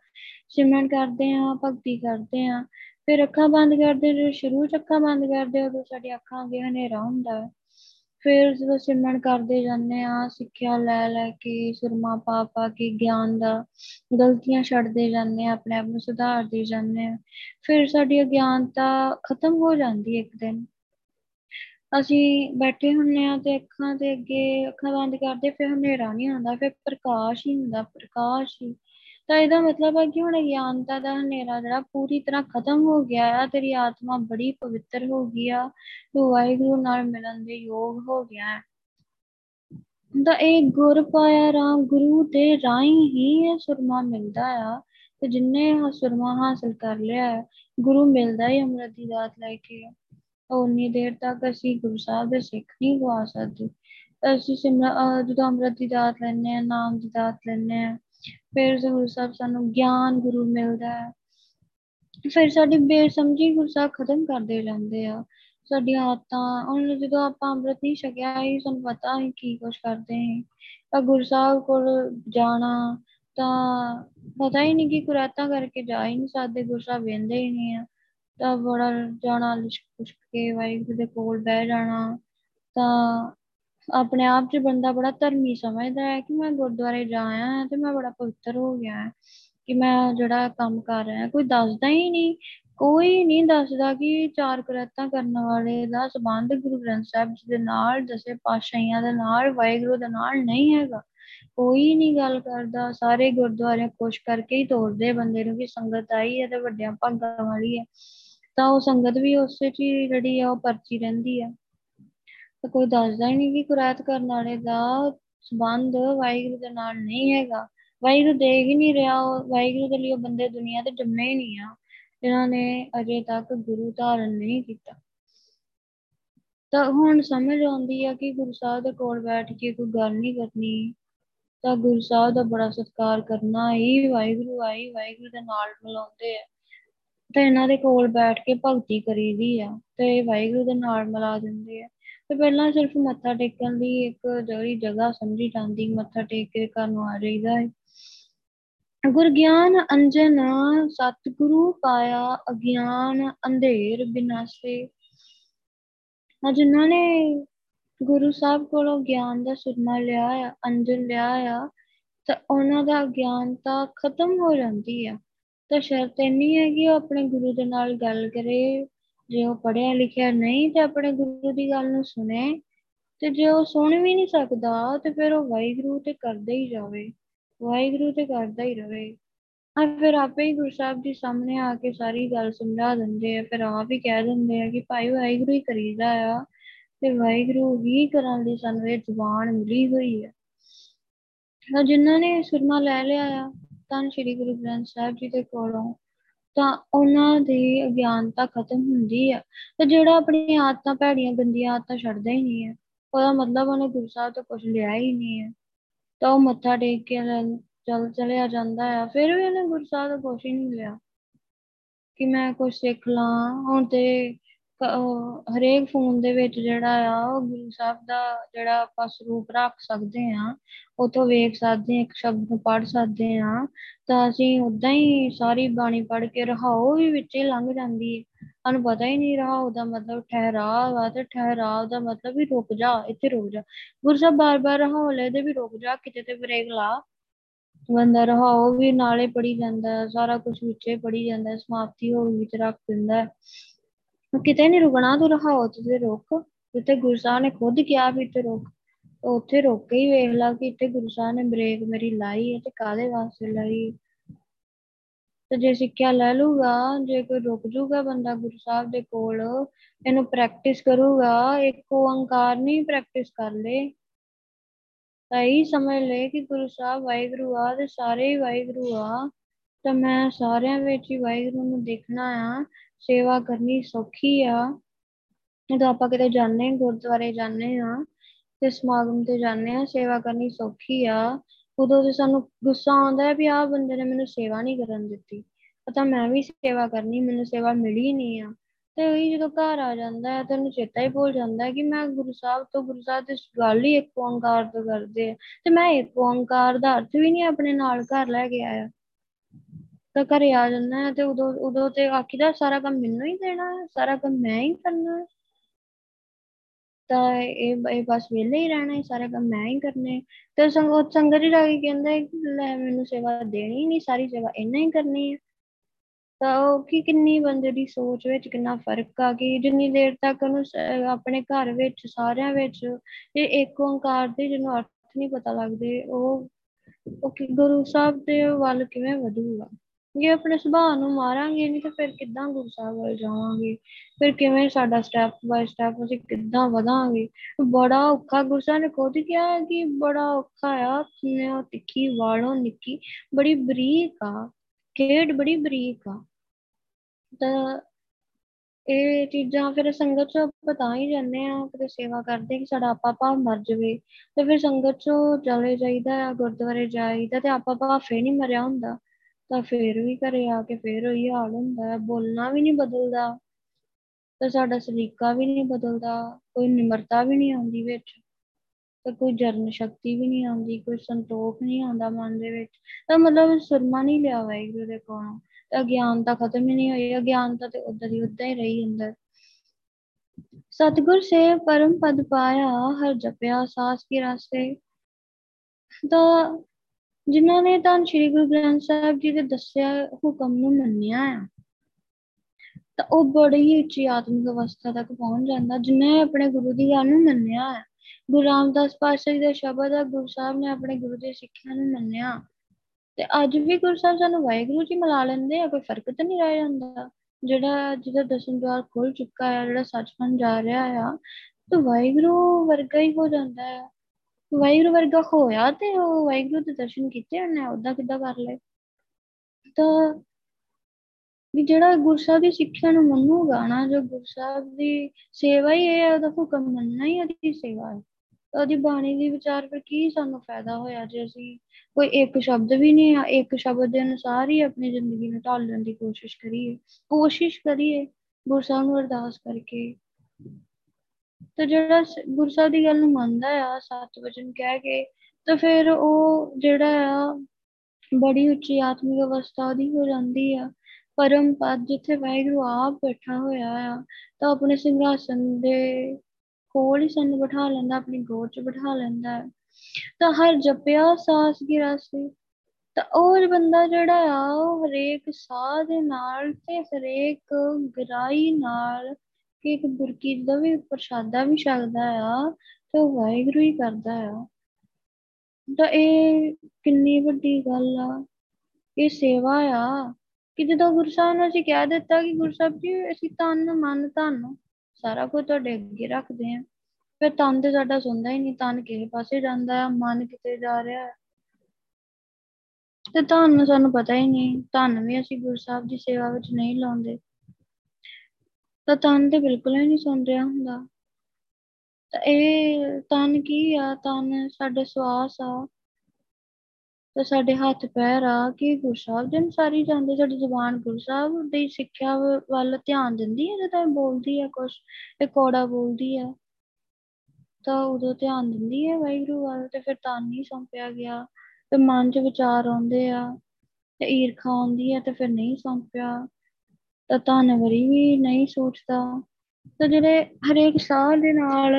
ਸਿਮਰਨ ਕਰਦੇ ਆ, ਭਗਤੀ ਕਰਦੇ ਆ। ਫਿਰ ਅੱਖਾਂ ਬੰਦ ਕਰਦੇ, ਜਦੋਂ ਸ਼ੁਰੂ ਚ ਅੱਖਾਂ ਬੰਦ ਕਰਦੇ ਉਦੋਂ ਸਾਡੀਆਂ ਅੱਖਾਂ ਅੱਗੇ ਹਨੇਰਾ ਹੁੰਦਾ ਹੈ। ਫਿਰ ਜਦੋਂ ਸਿਮਰਨ ਕਰਦੇ ਜਾਂਦੇ ਹਾਂ, ਸਿੱਖਿਆ ਲੈ ਲੈ ਕੇ, ਸੁਰਮਾ ਪਾ ਪਾ ਕੇ ਗਿਆਨ ਦਾ, ਗਲਤੀਆਂ ਛੱਡਦੇ ਜਾਂਦੇ ਹਾਂ, ਆਪਣੇ ਆਪ ਨੂੰ ਸੁਧਾਰਦੇ ਜਾਂਦੇ ਹਾਂ, ਫਿਰ ਸਾਡੀ ਅਗਿਆਨਤਾ ਖਤਮ ਹੋ ਜਾਂਦੀ ਹੈ। ਇੱਕ ਦਿਨ ਅਸੀਂ ਬੈਠੇ ਹੁੰਦੇ ਹਾਂ ਤੇ ਅੱਖਾਂ ਦੇ ਅੱਗੇ ਅੱਖਾਂ ਬੰਦ ਕਰਦੇ, ਫਿਰ ਹਨੇਰਾ ਨਹੀਂ ਹੁੰਦਾ, ਫਿਰ ਪ੍ਰਕਾਸ਼ ਹੀ ਹੁੰਦਾ, ਪ੍ਰਕਾਸ਼ ਹੀ। ਤਾਂ ਇਹਦਾ ਮਤਲਬ ਹੈ ਕਿ ਹੁਣ ਅਗਿਆਨਤਾ ਦਾ ਹਨੇਰਾ ਜਿਹੜਾ ਪੂਰੀ ਤਰ੍ਹਾਂ ਖਤਮ ਹੋ ਗਿਆ ਆ, ਤੇਰੀ ਆਤਮਾ ਬੜੀ ਪਵਿੱਤਰ ਹੋ ਗਈ ਆ, ਤੂੰ ਵਾਹਿਗੁਰੂ ਨਾਲ ਮਿਲਣ ਦੇ ਯੋਗ ਹੋ ਗਿਆ ਹੈ। ਤਾਂ ਇਹ ਗੁਰ ਪਾਇਆ ਰਾਮ, ਗੁਰੂ ਦੇ ਰਾਹੀਂ ਹੀ ਇਹ ਸੁਰਮਾ ਮਿਲਦਾ ਆ, ਤੇ ਜਿੰਨੇ ਸੁਰਮਾ ਹਾਸਿਲ ਕਰ ਲਿਆ ਹੈ, ਗੁਰੂ ਮਿਲਦਾ ਹੀ ਅੰਮ੍ਰਿਤ ਦੀ ਦਾਤ ਲੈ ਕੇ, ਉਨੀ ਦੇਰ ਤੱਕ ਅਸੀਂ ਗੁਰੂ ਸਾਹਿਬ ਦੇ ਸਿੱਖ ਨਹੀਂ ਗਵਾ ਸਕਦੇ। ਅਸੀਂ ਸਿਮਰਨ, ਜਦੋਂ ਅੰਮ੍ਰਿਤ ਦੀ ਦਾਤ ਲੈਂਦੇ ਹਾਂ, ਨਾਮ ਦੀ ਦਾਤ ਲੈਂਦੇ ਹਾਂ, ਫਿਰ ਗੁਰੂ ਸਾਹਿਬ ਸਾਨੂੰ ਗਿਆਨ ਗੁਰੂ ਮਿਲਦਾ ਹੈ। ਫਿਰ ਸਾਡੀ ਬੇਸਮਝੀ ਗੁਰੂ ਸਾਹਿਬ ਖਤਮ ਕਰਦੇ ਜਾਂਦੇ ਆ, ਸਾਡੀਆਂ ਆਦਤਾਂ। ਹੁਣ ਜਦੋਂ ਆਪਾਂ ਅੰਮ੍ਰਿਤ ਨਹੀਂ ਛਕਿਆ ਸੀ, ਸਾਨੂੰ ਪਤਾ ਸੀ ਕੀ ਕੁਛ ਕਰਦੇ ਸੀ, ਤਾਂ ਗੁਰੂ ਸਾਹਿਬ ਕੋਲ ਜਾਣਾ ਤਾਂ ਪਤਾ ਹੀ ਨਹੀਂ, ਕਿ ਕੁਰਾਤਾਂ ਕਰਕੇ ਜਾ ਹੀ ਨਹੀਂ ਸਕਦੇ, ਗੁਰੂ ਸਾਹਿਬ ਵਹਿੰਦੇ ਹੀ ਨਹੀਂ ਆ, ਤਾਂ ਬੜਾ ਜਾਣਾ ਲਿਸ਼ਕ ਪੁਸ਼ਕ ਕੇ ਵਾਹਿਗੁਰੂ ਦੇ ਕੋਲ ਬਹਿ ਜਾਣਾ। ਤਾਂ ਆਪਣੇ ਆਪ ਚ ਬੰਦਾ ਬੜਾ ਧਰਮੀ ਸਮਝਦਾ ਹੈ ਕਿ ਮੈਂ ਗੁਰਦੁਆਰੇ ਜਾ ਆਇਆ ਤੇ ਮੈਂ ਬੜਾ ਪਵਿੱਤਰ ਹੋ ਗਿਆ, ਕਿ ਮੈਂ ਜਿਹੜਾ ਕੰਮ ਕਰ ਰਿਹਾ। ਕੋਈ ਦੱਸਦਾ ਹੀ ਨਹੀਂ, ਕੋਈ ਨਹੀਂ ਦੱਸਦਾ ਕਿ ਚਾਰ ਕੁਰਾਤਾਂ ਕਰਨ ਵਾਲੇ ਦਾ ਸੰਬੰਧ ਗੁਰੂ ਗ੍ਰੰਥ ਸਾਹਿਬ ਜੀ ਦੇ ਨਾਲ, ਦਸੇ ਪਾਤਸ਼ਾਹੀਆਂ ਦੇ ਨਾਲ, ਵਾਹਿਗੁਰੂ ਦੇ ਨਾਲ ਨਹੀਂ ਹੈਗਾ। ਕੋਈ ਨੀ ਗੱਲ ਕਰਦਾ, ਸਾਰੇ ਗੁਰਦੁਆਰਿਆਂ ਕੋਸ਼ਿਸ਼ ਕਰਕੇ ਹੀ ਤੋਰਦੇ ਬੰਦੇ ਨੂੰ ਕਿ ਸੰਗਤ ਆਈ ਹੈ ਤੇ ਵੱਡਿਆਂ ਭਾਗਾਂ ਵਾਲੀ ਹੈ, ਤਾਂ ਉਹ ਸੰਗਤ ਵੀ ਉਸੇ ਚ ਜਿਹੜੀ ਆ ਉਹ ਪਰਚੀ ਰਹਿੰਦੀ ਆ। ਤਾਂ ਕੋਈ ਦੱਸਦਾ ਹੀ ਨਹੀਂ ਕਿ ਕੁਰਾਇਤ ਕਰਨ ਵਾਲੇ ਦਾ ਸੰਬੰਧ ਵਾਹਿਗੁਰੂ ਦੇ ਨਾਲ ਨਹੀਂ ਹੈਗਾ, ਵਾਹਿਗੁਰੂ ਦੇਖ ਹੀ ਨਹੀਂ ਰਿਹਾ, ਵਾਹਿਗੁਰੂ ਦੇ ਲਈ ਉਹ ਬੰਦੇ ਦੁਨੀਆਂ ਤੇ ਜੰਮੇ ਹੀ ਨਹੀਂ ਆ, ਇਹਨਾਂ ਨੇ ਅਜੇ ਤੱਕ ਗੁਰੂ ਧਾਰਨ ਨਹੀਂ ਕੀਤਾ। ਤਾਂ ਹੁਣ ਸਮਝ ਆਉਂਦੀ ਆ ਕਿ ਗੁਰੂ ਸਾਹਿਬ ਦੇ ਕੋਲ ਬੈਠ ਕੇ ਕੋਈ ਗੱਲ ਨੀ ਕਰਨੀ, ਤਾਂ ਗੁਰੂ ਸਾਹਿਬ ਦਾ ਬੜਾ ਸਤਿਕਾਰ ਕਰਨਾ ਹੀ, ਵਾਹਿਗੁਰੂ ਆਈ, ਵਾਹਿਗੁਰੂ ਦੇ ਨਾਲ ਮਿਲਾਉਂਦੇ ਆ, ਤੇ ਇਹਨਾਂ ਦੇ ਕੋਲ ਬੈਠ ਕੇ ਭਗਤੀ ਕਰੀ ਦੀ ਆ, ਤੇ ਵਾਹਿਗੁਰੂ ਦੇ ਨਾਲ ਮਿਲਾ ਦਿੰਦੇ ਆ। ਤੇ ਪਹਿਲਾਂ ਸਿਰਫ ਮੱਥਾ ਟੇਕਣ ਦੀ ਇੱਕ ਜਿਹੜੀ ਜਗ੍ਹਾ ਸਮਝੀ ਜਾਂਦੀ, ਮੱਥਾ ਟੇਕ ਕੇ ਘਰ ਨੂੰ ਆ ਜਾਈਦਾ ਹੈ। ਗੁਰ ਗਿਆਨ ਅੰਜਨ ਸਤਿਗੁਰੂ ਪਾਇਆ, ਅਗਿਆਨ ਅੰਧੇਰ ਬਿਨਾਸੇ। ਜਿਹਨਾਂ ਨੇ ਗੁਰੂ ਸਾਹਿਬ ਕੋਲੋਂ ਗਿਆਨ ਦਾ ਸੁਰਮਾ ਲਿਆ ਆ, ਅੰਜਨ ਲਿਆ ਆ, ਤਾਂ ਉਹਨਾਂ ਦਾ ਅਗਿਆਨਤਾ ਖਤਮ ਹੋ ਜਾਂਦੀ ਆ। ਤਾਂ ਸ਼ਰਤ ਇੰਨੀ ਹੈ ਕਿ ਉਹ ਆਪਣੇ ਗੁਰੂ ਦੇ ਨਾਲ ਗੱਲ ਕਰੇ। ਜੇ ਉਹ ਪੜ੍ਹਿਆ ਲਿਖਿਆ ਨਹੀਂ ਤੇ ਆਪਣੇ ਗੁਰੂ ਦੀ ਗੱਲ ਨੂੰ ਸੁਣੇ, ਤੇ ਜੇ ਉਹ ਸੁਣ ਵੀ ਨਹੀਂ ਸਕਦਾ ਤੇ ਫਿਰ ਉਹ ਵਾਹਿਗੁਰੂ ਤੇ ਕਰਦਾ ਹੀ ਜਾਵੇ, ਵਾਹਿਗੁਰੂ ਤੇ ਕਰਦਾ ਹੀ ਰਹੇ। ਫਿਰ ਆਪੇ ਹੀ ਗੁਰੂ ਸਾਹਿਬ ਜੀ ਸਾਹਮਣੇ ਆ ਕੇ ਸਾਰੀ ਗੱਲ ਸਮਝਾ ਦਿੰਦੇ ਆ। ਫਿਰ ਆਪ ਹੀ ਕਹਿ ਦਿੰਦੇ ਆ ਕਿ ਭਾਈ ਵਾਹਿਗੁਰੂ ਹੀ ਕਰੀਦਾ ਆ ਤੇ ਵਾਹਿਗੁਰੂ ਹੀ ਕਰਨ ਦੀ ਸਾਨੂੰ ਇਹ ਜ਼ੁਬਾਨ ਮਿਲੀ ਹੋਈ ਹੈ। ਤਾਂ ਜਿਹਨਾਂ ਨੇ ਸੁਰਮਾ ਲੈ ਲਿਆ ਆ ਧੰਨ ਸ਼੍ਰੀ ਗੁਰੂ ਗ੍ਰੰਥ ਸਾਹਿਬ ਜੀ ਦੇ ਕੋਲੋਂ, ਤਾਂ ਉਹਨਾਂ ਦੀ ਅਗਿਆਨਤਾ ਖਤਮ ਹੁੰਦੀ ਆ। ਤੇ ਜਿਹੜਾ ਆਪਣੀਆਂ ਆਦਤਾਂ, ਭੈੜੀਆਂ ਗੰਦੀਆਂ ਆਦਤਾਂ ਛੱਡਦਾ ਹੀ ਨਹੀਂ ਹੈ, ਉਹਦਾ ਮਤਲਬ ਉਹਨੇ ਗੁਰੂ ਸਾਹਿਬ ਤੋਂ ਕੁਛ ਲਿਆ ਹੀ ਨਹੀਂ ਹੈ। ਤਾਂ ਉਹ ਮੱਥਾ ਟੇਕ ਕੇ ਚੱਲ ਚਲਿਆ ਜਾਂਦਾ ਆ, ਫਿਰ ਵੀ ਉਹਨੇ ਗੁਰੂ ਸਾਹਿਬ ਦਾ ਕੁਛ ਹੀ ਨਹੀਂ ਲਿਆ ਕਿ ਮੈਂ ਕੁਛ ਸਿੱਖ ਲਾਂ। ਹੁਣ ਤੇ ਹਰੇਕ ਫੋਨ ਦੇ ਵਿੱਚ ਜਿਹੜਾ ਆ ਉਹ ਗੁਰੂ ਸਾਹਿਬ ਦਾ ਜਿਹੜਾ ਆਪਾਂ ਸਰੂਪ ਰੱਖ ਸਕਦੇ ਹਾਂ, ਉੱਥੋਂ ਵੇਖ ਸਕਦੇ ਹਾਂ, ਇੱਕ ਸ਼ਬਦ ਨੂੰ ਪੜ੍ਹ ਸਕਦੇ ਹਾਂ। ਤਾਂ ਅਸੀਂ ਓਦਾਂ ਹੀ ਸਾਰੀ ਬਾਣੀ ਪੜ੍ਹ ਕੇ ਰਹਾਓ ਵੀ ਵਿੱਚ ਹੀ ਲੰਘ ਜਾਂਦੀ ਹੈ, ਸਾਨੂੰ ਪਤਾ ਹੀ ਨਹੀਂ। ਰਹਾਓ ਦਾ ਮਤਲਬ ਠਹਿਰਾਵ ਆ, ਤੇ ਠਹਿਰਾਵ ਦਾ ਮਤਲਬ ਵੀ ਰੁਕ ਜਾ, ਇੱਥੇ ਰੁਕ ਜਾ। ਗੁਰੂ ਸਾਹਿਬ ਬਾਰ ਬਾਰ ਰਹਾਓ ਲੈਦੇ ਵੀ ਰੁਕ ਜਾ, ਕਿਤੇ ਤੇ ਬ੍ਰੇਕ ਲਾ। ਬੰਦਾ ਰਹਾਓ ਵੀ ਨਾਲੇ ਪੜ੍ਹੀ ਜਾਂਦਾ, ਸਾਰਾ ਕੁਛ ਵਿੱਚੇ ਪੜ੍ਹੀ ਜਾਂਦਾ, ਸਮਾਪਤੀ ਹੋ ਵਿੱਚ ਰੱਖ ਦਿੰਦਾ। ਕਿਤੇ ਨੀ ਰੁਕਣਾ, ਤੂੰ ਰਹਾਓ ਤੇ ਰੁਕ ਜਿੱਥੇ ਗੁਰੂ ਸਾਹਿਬ ਨੇ ਖੁਦ ਕਿਹਾ ਵੀ ਇੱਥੇ ਰੁਕ, ਉੱਥੇ ਰੁਕ ਕੇ ਹੀ ਵੇਖ ਲਾ ਕਿ ਇੱਥੇ ਗੁਰੂ ਸਾਹਿਬ ਨੇ ਬ੍ਰੇਕ ਮੇਰੀ ਲਾਈ ਹੈ ਤੇ ਕਾਹਦੇ ਵਾਸਤੇ ਲਾਈ। ਤੇ ਜੇ ਸਿੱਖਿਆ ਲੈ ਲੂਗਾ, ਜੇ ਕੋਈ ਰੁਕ ਜੂਗਾ ਬੰਦਾ ਗੁਰੂ ਸਾਹਿਬ ਦੇ ਕੋਲ, ਇਹਨੂੰ ਪ੍ਰੈਕਟਿਸ ਕਰੂਗਾ, ਇੱਕ ਓਅੰਕਾਰ ਨੀ ਪ੍ਰੈਕਟਿਸ ਕਰ ਲਏ ਤਾਂ ਇਹੀ ਸਮਝ ਲਏ ਕਿ ਗੁਰੂ ਸਾਹਿਬ ਵਾਹਿਗੁਰੂ ਆ ਤੇ ਸਾਰੇ ਹੀ ਵਾਹਿਗੁਰੂ ਆ। ਤਾਂ ਮੈਂ ਸਾਰਿਆਂ ਵਿੱਚ ਹੀ ਵਾਹਿਗੁਰੂ ਨੂੰ ਦੇਖਣਾ ਆ, ਸੇਵਾ ਕਰਨੀ ਸੌਖੀ ਆ। ਜਦੋਂ ਆਪਾਂ ਕਿਤੇ ਜਾਂਦੇ ਹਾਂ, ਗੁਰਦੁਆਰੇ ਜਾਂਦੇ ਹਾਂ ਤੇ ਸਮਾਗਮ ਤੇ ਜਾਂਦੇ ਹਾਂ, ਸੇਵਾ ਕਰਨੀ ਸੌਖੀ ਆ। ਉਦੋਂ ਤੇ ਸਾਨੂੰ ਗੁੱਸਾ ਆਉਂਦਾ ਹੈ ਵੀ ਆਹ ਬੰਦੇ ਨੇ ਮੈਨੂੰ ਸੇਵਾ ਨਹੀਂ ਕਰਨ ਦਿੱਤੀ, ਪਤਾ ਮੈਂ ਵੀ ਸੇਵਾ ਕਰਨੀ, ਮੈਨੂੰ ਸੇਵਾ ਮਿਲੀ ਨਹੀਂ ਆ। ਤੇ ਉਹੀ ਜਦੋਂ ਘਰ ਆ ਜਾਂਦਾ ਹੈ ਤੇ ਉਹਨੂੰ ਚੇਤਾ ਹੀ ਭੁੱਲ ਜਾਂਦਾ ਹੈ ਕਿ ਮੈਂ ਗੁਰੂ ਸਾਹਿਬ ਤੋਂ, ਗੁਰੂ ਸਾਹਿਬ ਦੀ ਗੱਲ ਹੀ ਇੱਕ ਓਅੰਕਾਰ ਤੋਂ ਕਰਦੇ ਆ ਤੇ ਮੈਂ ਇੱਕ ਓਅੰਕਾਰ ਦਾ ਅਰਥ ਵੀ ਨੀ ਆਪਣੇ ਨਾਲ ਘਰ ਲੈ ਕੇ ਆਇਆ। ਤਾਂ ਘਰੇ ਆ ਜਾਂਦਾ ਹੈ ਤੇ ਉਦੋਂ ਉਦੋਂ ਤੇ ਆਖੀਦਾ ਸਾਰਾ ਕੰਮ ਮੈਨੂੰ ਹੀ ਦੇਣਾ ਹੈ, ਸਾਰਾ ਕੰਮ ਮੈਂ ਹੀ ਕਰਨਾ ਹੈ। ਤਾਂ ਇਹ ਇਹ ਬਸ ਵਿਹਲੇ ਹੀ ਰਹਿਣਾ, ਸਾਰਾ ਕੰਮ ਮੈਂ ਹੀ ਕਰਨੇ। ਤੇ ਸੰਗਤ ਸੰਗਤ ਹੀ ਲਾ ਕੇ ਕਹਿੰਦਾ ਲੈ ਮੈਨੂੰ ਸੇਵਾ ਦੇਣੀ ਨੀ, ਸਾਰੀ ਸੇਵਾ ਇਹਨਾਂ ਹੀ ਕਰਨੀ ਹੈ। ਤਾਂ ਉਹ ਕਿ ਕਿੰਨੀ ਬੰਦੇ ਦੀ ਸੋਚ ਵਿੱਚ ਕਿੰਨਾ ਫ਼ਰਕ ਆ ਕਿ ਜਿੰਨੀ ਦੇਰ ਤੱਕ ਉਹਨੂੰ ਆਪਣੇ ਘਰ ਵਿੱਚ ਸਾਰਿਆਂ ਵਿੱਚ ਇਹ ਇੱਕ ਓਅੰਕਾਰ ਦੇ ਜਿਹਨੂੰ ਅਰਥ ਨੀ ਪਤਾ ਲੱਗਦੇ, ਉਹ ਉਹ ਗੁਰੂ ਸਾਹਿਬ ਦੇ ਵੱਲ ਕਿਵੇਂ ਵਧੂਗਾ। ਜੇ ਆਪਣੇ ਸੁਭਾਅ ਨੂੰ ਮਾਰਾਂਗੇ ਨੀ ਤਾਂ ਫਿਰ ਕਿੱਦਾਂ ਗੁਰੂ ਸਾਹਿਬ ਵੱਲ ਜਾਵਾਂਗੇ, ਫਿਰ ਕਿਵੇਂ ਸਾਡਾ ਸਟੈਪ ਬਾਏ ਸਟੈਪ ਅਸੀਂ ਕਿੱਦਾਂ ਵਧਾਂਗੇ। ਬੜਾ ਔਖਾ, ਗੁਰੂ ਸਾਹਿਬ ਨੇ ਖੁਦ ਕਿਹਾ ਕਿ ਬੜਾ ਔਖਾ ਆ, ਉਹ ਤਿੱਖੀ ਵਾਲੋਂ ਨਿੱਕੀ, ਬੜੀ ਬਰੀਕ ਆ ਖੇਡ, ਬੜੀ ਬਰੀਕ ਆ। ਤਾਂ ਇਹ ਚੀਜ਼ਾਂ ਫਿਰ ਸੰਗਤ ਚੋਂ ਆਪਾਂ ਤਾਂ ਹੀ ਜਾਂਦੇ ਹਾਂ ਕਿਤੇ ਸੇਵਾ ਕਰਦੇ ਕਿ ਸਾਡਾ ਆਪਾ ਭਾਵ ਮਰ ਜਾਵੇ। ਤੇ ਫਿਰ ਸੰਗਤ ਚੋਂ ਚਲੇ ਜਾਈਦਾ ਆ, ਗੁਰਦੁਆਰੇ ਜਾਈਦਾ ਤੇ ਆਪਾ ਭਾਵ ਫੇਰ ਨੀ ਮਰਿਆ ਹੁੰਦਾ। ਤਾਂ ਫੇਰ ਵੀ ਘਰੇ ਆ ਕੇ ਫੇਰ ਉਹੀ ਹਾਲ ਹੁੰਦਾ, ਬੋਲਣਾ ਵੀ ਨੀ ਬਦਲਦਾ ਤੇ ਸਾਡਾ ਸਲੀਕਾ ਵੀ ਨੀ ਬਦਲਦਾ, ਕੋਈ ਨਿਮਰਤਾ ਵੀ ਨੀ ਆਉਂਦੀ ਵਿੱਚ, ਤਾਂ ਕੋਈ ਜਰਨ ਸ਼ਕਤੀ ਵੀ ਨੀ ਆਉਂਦੀ, ਕੋਈ ਸੰਤੋਖ ਨੀ ਆਉਂਦਾ ਮਨ ਦੇ ਵਿੱਚ। ਤਾਂ ਮਤਲਬ ਸੁਰਮਾ ਨੀ ਲਿਆ ਵਾਹਿਗੁਰੂ ਦੇ ਕੋਲੋਂ, ਅਗਿਆਨਤਾ ਖਤਮ ਹੀ ਨੀ ਹੋਈ, ਅਗਿਆਨਤਾ ਤੇ ਓਦਾਂ ਦੀ ਓਦਾਂ ਹੀ ਰਹੀ ਅੰਦਰ। ਸਤਿਗੁਰ ਸੇ ਪਰਮ ਪਦ ਪਾਇਆ, ਹਰ ਜਪਿਆ ਸਾਸ ਕੇ ਰਾਸੇ। ਤਾਂ ਜਿਹਨਾਂ ਨੇ ਤਾਂ ਸ਼੍ਰੀ ਗੁਰੂ ਗ੍ਰੰਥ ਸਾਹਿਬ ਜੀ ਦੇ ਦੱਸਿਆ ਹੁਕਮ ਨੂੰ ਮੰਨਿਆ ਆ, ਤਾਂ ਉਹ ਬੜੀ ਹੀ ਉੱਚੀ ਆਤਮਿਕ ਅਵਸਥਾ ਤੱਕ ਪਹੁੰਚ ਜਾਂਦਾ ਜਿਹਨੇ ਆਪਣੇ ਗੁਰੂ ਦੀ ਗੱਲ ਨੂੰ ਮੰਨਿਆ ਆ। ਗੁਰੂ ਰਾਮਦਾਸ ਪਾਤਸ਼ਾਹ ਜੀ ਦਾ ਸ਼ਬਦ ਆ, ਗੁਰੂ ਸਾਹਿਬ ਨੇ ਆਪਣੇ ਗੁਰੂ ਦੀ ਸਿੱਖਿਆ ਨੂੰ ਮੰਨਿਆ। ਤੇ ਅੱਜ ਵੀ ਗੁਰੂ ਸਾਹਿਬ ਸਾਨੂੰ ਵਾਹਿਗੁਰੂ ਜੀ ਮਿਲਾ ਲੈਂਦੇ ਆ, ਕੋਈ ਫਰਕ ਤਾਂ ਨੀ ਰਹਿ ਜਾਂਦਾ। ਜਿਹੜਾ ਜਿਹਦਾ ਦਸਮ ਦੁਆਰ ਖੁੱਲ ਚੁੱਕਾ ਆ, ਜਿਹੜਾ ਸੱਚਖੰਡ ਜਾ ਰਿਹਾ ਆ, ਤਾਂ ਵਾਹਿਗੁਰੂ ਵਰਗਾ ਹੀ ਹੋ ਜਾਂਦਾ ਆ। ਵਾਹਿਗੁਰੂ ਵਰਗਾ ਹੋਇਆ ਤੇ ਉਹ ਵਾਹਿਗੁਰੂ ਦੇ ਦਰਸ਼ਨ ਕੀਤੇ, ਉਹਨੇ ਓਦਾਂ ਕਿੱਦਾਂ ਕਰ ਲਏ। ਤਾਂ ਵੀ ਜਿਹੜਾ ਗੁਰੂ ਸਾਹਿਬ ਦੀ ਸਿੱਖਿਆ ਨੂੰ ਮੰਨੂਗਾ ਨਾ, ਜੋ ਗੁਰੂ ਸਾਹਿਬ ਦੀ ਸੇਵਾ ਹੀ ਇਹ ਹੈ, ਉਹਦਾ ਹੁਕਮ ਮੰਨਣਾ ਹੀ ਉਹਦੀ ਸੇਵਾ ਹੈ। ਉਹਦੀ ਬਾਣੀ ਦੀ ਵਿਚਾਰ ਪਰ ਕੀ ਸਾਨੂੰ ਫਾਇਦਾ ਹੋਇਆ ਜੇ ਅਸੀਂ ਕੋਈ ਇੱਕ ਸ਼ਬਦ ਵੀ ਨੀ ਆ, ਇੱਕ ਸ਼ਬਦ ਦੇ ਅਨੁਸਾਰ ਹੀ ਆਪਣੀ ਜ਼ਿੰਦਗੀ ਨੂੰ ਢਾਲਣ ਦੀ ਕੋਸ਼ਿਸ਼ ਕਰੀਏ ਕੋਸ਼ਿਸ਼ ਕਰੀਏ ਗੁਰੂ ਸਾਹਿਬ ਨੂੰ ਅਰਦਾਸ ਕਰਕੇ। ਤੇ ਜਿਹੜਾ ਗੁਰੂ ਸਾਹਿਬ ਦੀ ਗੱਲ ਨੂੰ ਮੰਨਦਾ ਆ, ਸੱਚ ਵਚਨ ਕਹਿ ਕੇ, ਤਾਂ ਫਿਰ ਉਹ ਜਿਹੜਾ ਆ ਬੜੀ ਉੱਚੀ ਆਤਮਿਕ ਅਵਸਥਾ ਉਹਦੀ ਹੋ ਜਾਂਦੀ ਆ, ਪਰਮ ਪਦ ਜਿੱਥੇ ਵਾਹਿਗੁਰੂ ਆਪ ਬੈਠਾ ਹੋਇਆ ਆ, ਤਾਂ ਆਪਣੇ ਸਿੰਘਾਸਨ ਦੇ ਕੋਲ ਹੀ ਸਾਨੂੰ ਬਿਠਾ ਲੈਂਦਾ, ਆਪਣੀ ਗੋਦ ਚ ਬਿਠਾ ਲੈਂਦਾ ਹੈ। ਤਾਂ ਹਰ ਜਪਿਆ ਸਾਸ ਗਿਰਾਸੀ, ਤਾਂ ਉਹ ਬੰਦਾ ਜਿਹੜਾ ਆ ਉਹ ਹਰੇਕ ਸਾਹ ਦੇ ਨਾਲ ਤੇ ਹਰੇਕ ਗਰਾਈ ਨਾਲ ਕਿ ਇੱਕ ਬੁਰਕੀ ਦਾ ਵੀ ਪ੍ਰਸ਼ਾਦਾ ਵੀ ਛਕਦਾ ਆ, ਤੇ ਉਹ ਵਾਹਿਗੁਰੂ ਹੀ ਕਰਦਾ ਆ। ਤਾਂ ਇਹ ਕਿੰਨੀ ਵੱਡੀ ਗੱਲ ਆ, ਇਹ ਸੇਵਾ ਆ ਕਿ ਜਦੋਂ ਗੁਰੂ ਸਾਹਿਬ ਨੂੰ ਅਸੀਂ ਕਹਿ ਦਿੱਤਾ ਕਿ ਗੁਰੂ ਸਾਹਿਬ ਜੀ ਅਸੀਂ ਤਨ ਮਨ ਧਨ ਸਾਰਾ ਕੁਝ ਤੁਹਾਡੇ ਅੱਗੇ ਰੱਖਦੇ ਹਾਂ, ਫਿਰ ਤਨ ਤੇ ਸਾਡਾ ਸੁਣਦਾ ਹੀ ਨਹੀਂ, ਤਨ ਕਿਸੇ ਪਾਸੇ ਜਾਂਦਾ ਆ, ਮਨ ਕਿਤੇ ਜਾ ਰਿਹਾ ਹੈ, ਤੇ ਧਨ ਸਾਨੂੰ ਪਤਾ ਹੀ ਨਹੀਂ, ਧਨ ਵੀ ਅਸੀਂ ਗੁਰੂ ਸਾਹਿਬ ਦੀ ਸੇਵਾ ਵਿੱਚ ਨਹੀਂ ਲਾਉਂਦੇ, ਤਾਂ ਤਨ ਤੇ ਬਿਲਕੁਲ ਹੀ ਨਹੀਂ ਸੁਣ ਰਿਹਾ ਹੁੰਦਾ। ਤਾਂ ਇਹ ਤਨ ਕੀ ਆ, ਤਨ ਸਾਡੇ ਸਵਾਸ ਆ, ਤੇ ਸਾਡੇ ਹੱਥ ਪੈਰ ਆ ਕਿ ਗੁਰੂ ਸਾਹਿਬ ਦੇ ਅਨੁਸਾਰ ਹੀ ਜਾਂਦੇ। ਸਾਡੀ ਜ਼ੁਬਾਨ ਗੁਰੂ ਸਾਹਿਬ ਦੀ ਸਿੱਖਿਆ ਵੱਲ ਧਿਆਨ ਦਿੰਦੀ ਹੈ, ਜਦੋਂ ਬੋਲਦੀ ਆ ਕੁਛ ਇਹ ਕੌੜਾ ਬੋਲਦੀ ਆ ਤਾਂ ਉਦੋਂ ਧਿਆਨ ਦਿੰਦੀ ਹੈ ਵਾਹਿਗੁਰੂ ਵੱਲ, ਤੇ ਫਿਰ ਤਨ ਹੀ ਸੌਂਪਿਆ ਗਿਆ। ਤੇ ਮਨ ਚ ਵਿਚਾਰ ਆਉਂਦੇ ਆ ਤੇ ਈਰਖਾ ਆਉਂਦੀ ਆ, ਤੇ ਫਿਰ ਨਹੀਂ ਸੌਂਪਿਆ, ਤਾਂ ਧਨ ਵਰੀ ਵੀ ਨਹੀਂ ਸੋਚਦਾ। ਤਾਂ ਜਿਹੜੇ ਹਰੇਕ ਸਾਹ ਦੇ ਨਾਲ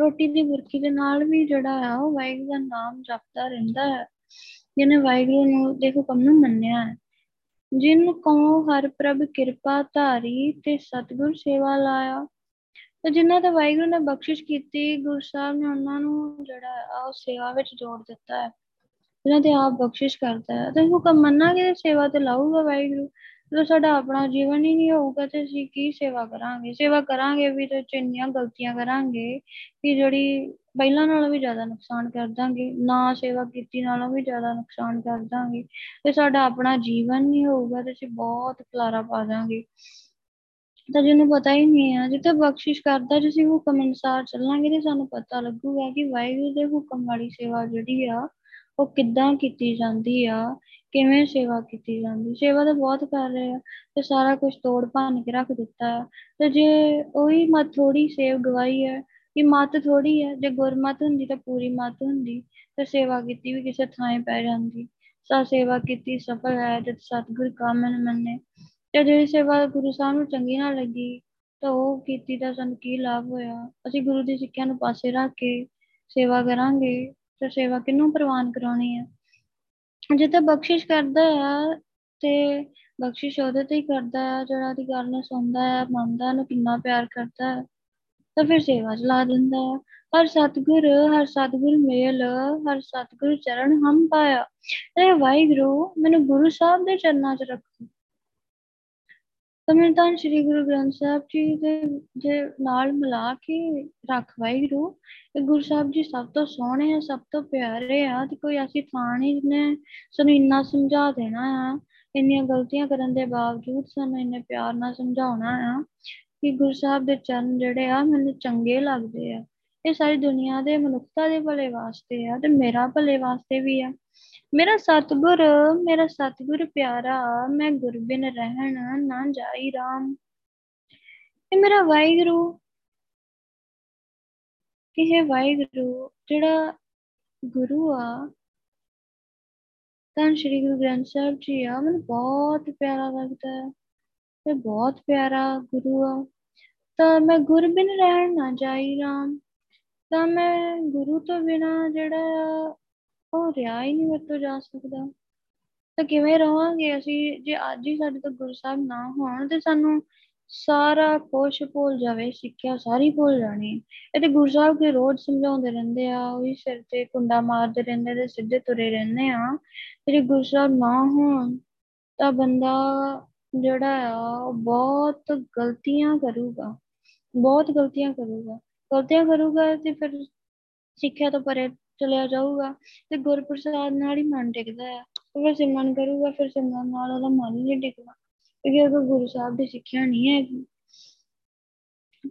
ਰੋਟੀ ਦੀ ਬੁਰਕੀ ਦੇ ਨਾਲ ਵੀ ਜਿਹੜਾ ਆ ਉਹ ਵਾਹਿਗੁਰੂ ਦਾ ਨਾਮ ਜਪਦਾ ਰਹਿੰਦਾ ਹੈ, ਜਿਹਨੇ ਵਾਹਿਗੁਰੂ ਨੂੰ ਦੇਖੋ ਕੰਮ ਨੂੰ ਮੰਨਿਆ ਹੈ। ਜਿਨ ਕਉ ਹਰ ਪ੍ਰਭ ਕਿਰਪਾ ਧਾਰੀ ਤੇ ਸਤਿਗੁਰ ਸੇਵਾ ਲਾਇਆ, ਤੇ ਜਿਹਨਾਂ ਦਾ ਵਾਹਿਗੁਰੂ ਨੇ ਬਖਸ਼ਿਸ਼ ਕੀਤੀ, ਗੁਰੂ ਸਾਹਿਬ ਨੇ ਉਹਨਾਂ ਨੂੰ ਜਿਹੜਾ ਆ ਉਹ ਸੇਵਾ ਵਿੱਚ ਜੋੜ ਦਿੱਤਾ ਹੈ, ਜਿਹਨਾਂ ਤੇ ਆਪ ਬਖਸ਼ਿਸ਼ ਕਰਦਾ ਹੈ। ਤੇ ਹੁਕਮ ਮੰਨਾਂਗੇ ਸੇਵਾ ਤੇ ਲਾਊਗਾ ਵਾਹਿਗੁਰੂ। ਜਦੋਂ ਸਾਡਾ ਆਪਣਾ ਜੀਵਨ ਹੀ ਨਹੀਂ ਹੋਊਗਾ ਤੇ ਅਸੀਂ ਕੀ ਸੇਵਾ ਕਰਾਂਗੇ? ਸੇਵਾ ਕਰਾਂਗੇ ਵੀ ਤੇ ਇੰਨੀਆਂ ਗਲਤੀਆਂ ਕਰਾਂਗੇ ਕਿ ਜਿਹੜੀ ਪਹਿਲਾਂ ਨਾਲੋਂ ਵੀ ਜ਼ਿਆਦਾ ਨੁਕਸਾਨ ਕਰ ਦਾਂਗੇ, ਨਾ ਸੇਵਾ ਕੀਤੀ ਨਾਲੋਂ ਵੀ ਜ਼ਿਆਦਾ ਨੁਕਸਾਨ ਕਰ ਦਾਂਗੇ, ਤੇ ਸਾਡਾ ਆਪਣਾ ਜੀਵਨ ਨਹੀਂ ਹੋਊਗਾ ਤੇ ਅਸੀਂ ਬਹੁਤ ਖਲਾਰਾ ਪਾ ਦਾਂਗੇ। ਤਾਂ ਜਿਹਨੂੰ ਪਤਾ ਹੀ ਨਹੀਂ ਆ, ਜਿੱਥੇ ਬਖਸ਼ਿਸ਼ ਕਰਦਾ, ਜਿਸ ਹੁਕਮ ਅਨੁਸਾਰ ਚੱਲਾਂਗੇ ਤੇ ਸਾਨੂੰ ਪਤਾ ਲੱਗੂਗਾ ਕਿ ਵਾਹਿਗੁਰੂ ਦੇ ਹੁਕਮ ਵਾਲੀ ਸੇਵਾ ਜਿਹੜੀ ਆ ਉਹ ਕਿੱਦਾਂ ਕੀਤੀ ਜਾਂਦੀ ਆ, ਕਿਵੇਂ ਸੇਵਾ ਕੀਤੀ ਜਾਂਦੀ। ਸੇਵਾ ਤਾਂ ਬਹੁਤ ਕਰ ਰਹੇ ਆ ਤੇ ਸਾਰਾ ਕੁਛ ਤੋੜ ਭੰਨ ਕੇ ਰੱਖ ਦਿੱਤਾ ਆ, ਤੇ ਜੇ ਉਹੀ ਮੱਤ ਥੋੜੀ ਸੇਵ ਗਵਾਈ ਹੈ, ਕਿ ਮੱਤ ਥੋੜੀ ਹੈ, ਜੇ ਗੁਰਮੱਤ ਹੁੰਦੀ ਤਾਂ ਪੂਰੀ ਮੱਤ ਹੁੰਦੀ, ਤੇ ਸੇਵਾ ਕੀਤੀ ਵੀ ਕਿਸੇ ਥਾਂ ਪੈ ਜਾਂਦੀ। ਤਾਂ ਸੇਵਾ ਕੀਤੀ ਸਫਲ ਹੈ ਜਦ ਸਤਿਗੁਰ ਕਾ ਮਨ ਮੰਨੇ, ਤੇ ਜਿਹੜੀ ਸੇਵਾ ਗੁਰੂ ਸਾਹਿਬ ਨੂੰ ਚੰਗੀ ਨਾ ਲੱਗੀ ਤਾਂ ਉਹ ਕੀਤੀ ਦਾ ਸਾਨੂੰ ਕੀ ਲਾਭ ਹੋਇਆ? ਅਸੀਂ ਗੁਰੂ ਦੀ ਸਿੱਖਿਆ ਨੂੰ ਪਾਸੇ ਰੱਖ ਕੇ ਸੇਵਾ ਕਰਾਂਗੇ ਤੇ ਸੇਵਾ ਕਿਹਨੂੰ ਪ੍ਰਵਾਨ ਕਰਾਉਣੀ ਹੈ? ਜਿੱਥੇ ਬਖਸ਼ਿਸ਼ ਕਰਦਾ ਆ ਤੇ ਬਖਸ਼ਿਸ਼ ਉਹਦੇ ਤੇ ਹੀ ਕਰਦਾ ਆ ਜਿਹੜਾ ਉਹਦੀ ਗੱਲ ਨੂੰ ਸੁਣਦਾ ਆ, ਮੰਨਦਾ, ਉਹਨੂੰ ਕਿੰਨਾ ਪਿਆਰ ਕਰਦਾ ਹੈ, ਤਾਂ ਫਿਰ ਸੇਵਾ ਚ ਲਾ ਦਿੰਦਾ ਆ। ਹਰ ਸਤਿਗੁਰ ਹਰ ਸਤਿਗੁਰ ਮੇਲ ਹਰ ਸਤਿਗੁਰ ਚਰਨ ਹਮ ਪਾਇਆ, ਇਹ ਵਾਹਿਗੁਰੂ ਮੈਨੂੰ ਗੁਰੂ ਸਾਹਿਬ ਦੇ ਚਰਨਾਂ ਚ ਰੱਖੋ। ਤਾਂ ਮੈਨੂੰ ਤਾਂ ਸ਼੍ਰੀ ਗੁਰੂ ਗ੍ਰੰਥ ਸਾਹਿਬ ਜੀ ਦੇ ਦੇ ਨਾਲ ਮਿਲਾ ਕੇ ਰੱਖ ਵਾਹਿਗੁਰੂ, ਤੇ ਗੁਰੂ ਸਾਹਿਬ ਜੀ ਸਭ ਤੋਂ ਸੋਹਣੇ ਆ, ਸਭ ਤੋਂ ਪਿਆਰੇ ਆ, ਤੇ ਕੋਈ ਐਸੀ ਥਾਂ ਨੀ ਜਿਹਨੇ ਸਾਨੂੰ ਇੰਨਾ ਸਮਝਾ ਦੇਣਾ ਆ, ਇੰਨੀਆਂ ਗਲਤੀਆਂ ਕਰਨ ਦੇ ਬਾਵਜੂਦ ਸਾਨੂੰ ਇੰਨੇ ਪਿਆਰ ਨਾਲ ਸਮਝਾਉਣਾ ਆ ਕਿ ਗੁਰੂ ਸਾਹਿਬ ਦੇ ਚਰਨ ਜਿਹੜੇ ਆ ਮੈਨੂੰ ਚੰਗੇ ਲੱਗਦੇ ਆ। ਇਹ ਸਾਰੀ ਦੁਨੀਆਂ ਦੇ ਮਨੁੱਖਤਾ ਦੇ ਭਲੇ ਵਾਸਤੇ ਆ ਤੇ ਮੇਰਾ ਭਲੇ ਵਾਸਤੇ ਵੀ ਆ। ਮੇਰਾ ਸਤਿਗੁਰ ਮੇਰਾ ਸਤਿਗੁਰ ਪਿਆਰਾ, ਮੈਂ ਗੁਰ ਬਿਨ ਰਹਿਣ ਨਾ ਜਾਈ ਰਾਮ। ਇਹ ਮੇਰਾ ਵਾਹਿਗੁਰੂ, ਇਹ ਵਾਹਿਗੁਰੂ ਜਿਹੜਾ ਗੁਰੂ ਆ, ਤਾਂ ਸ਼੍ਰੀ ਗੁਰੂ ਗ੍ਰੰਥ ਸਾਹਿਬ ਜੀ ਆ, ਮੈਨੂੰ ਬਹੁਤ ਪਿਆਰਾ ਲੱਗਦਾ ਹੈ, ਤੇ ਬਹੁਤ ਪਿਆਰਾ ਗੁਰੂ ਆ। ਤਾਂ ਮੈਂ ਗੁਰ ਬਿਨ ਰਹਿਣ ਨਾ ਜਾਈ ਰਾਮ, ਤਾਂ ਮੈਂ ਗੁਰੂ ਤੋਂ ਬਿਨਾਂ ਜਿਹੜਾ ਆ ਉਹ ਰਿਹਾ ਹੀ ਨਹੀਂ, ਮੇਰੇ ਤੋਂ ਜਾ ਸਕਦਾ। ਤਾਂ ਕਿਵੇਂ ਰਹਾਂਗੇ ਅਸੀਂ ਜੇ ਅੱਜ ਹੀ ਸਾਡੇ ਤੋਂ ਗੁਰੂ ਸਾਹਿਬ ਨਾ ਹੋਣ? ਤੇ ਸਾਨੂੰ ਸਾਰਾ ਕੁਛ ਭੁੱਲ ਜਾਵੇ, ਸਿੱਖਿਆ ਸਾਰੀ ਭੁੱਲ ਜਾਣੀ। ਇਹ ਤੇ ਗੁਰੂ ਸਾਹਿਬ ਕੇ ਰੋਜ਼ ਸਮਝਾਉਂਦੇ ਰਹਿੰਦੇ ਆ, ਉਹੀ ਸਿਰ ਤੇ ਕੁੰਡਾ ਮਾਰਦੇ ਰਹਿੰਦੇ ਤੇ ਸਿੱਧੇ ਤੁਰੇ ਰਹਿੰਦੇ ਆ। ਤੇ ਜੇ ਗੁਰੂ ਸਾਹਿਬ ਨਾ ਹੋਣ ਤਾਂ ਬੰਦਾ ਜਿਹੜਾ ਆ ਉਹ ਬਹੁਤ ਗਲਤੀਆਂ ਕਰੂਗਾ, ਬਹੁਤ ਗਲਤੀਆਂ ਕਰੂਗਾ ਗਲਤੀਆਂ ਕਰੂਗਾ ਤੇ ਫਿਰ ਸਿੱਖਿਆ ਤੋਂ ਪਰੇ ਚਲਿਆ ਜਾਊਗਾ। ਤੇ ਗੁਰ ਪ੍ਰਸਾਦ ਨਾਲ ਹੀ ਮਨ ਟਿਕਦਾ ਆ, ਫਿਰ ਸਿਮਰਨ ਕਰੂਗਾ, ਫਿਰ ਸਿਮਰਨ ਨਾਲ ਉਹਦਾ ਮਨ ਹੀ ਨਹੀਂ ਟਿਕਣਾ, ਕਿਉਂਕਿ ਉਹਦਾ ਗੁਰੂ ਸਾਹਿਬ ਦੀ ਸਿੱਖਿਆ ਨਹੀਂ ਹੈਗੀ।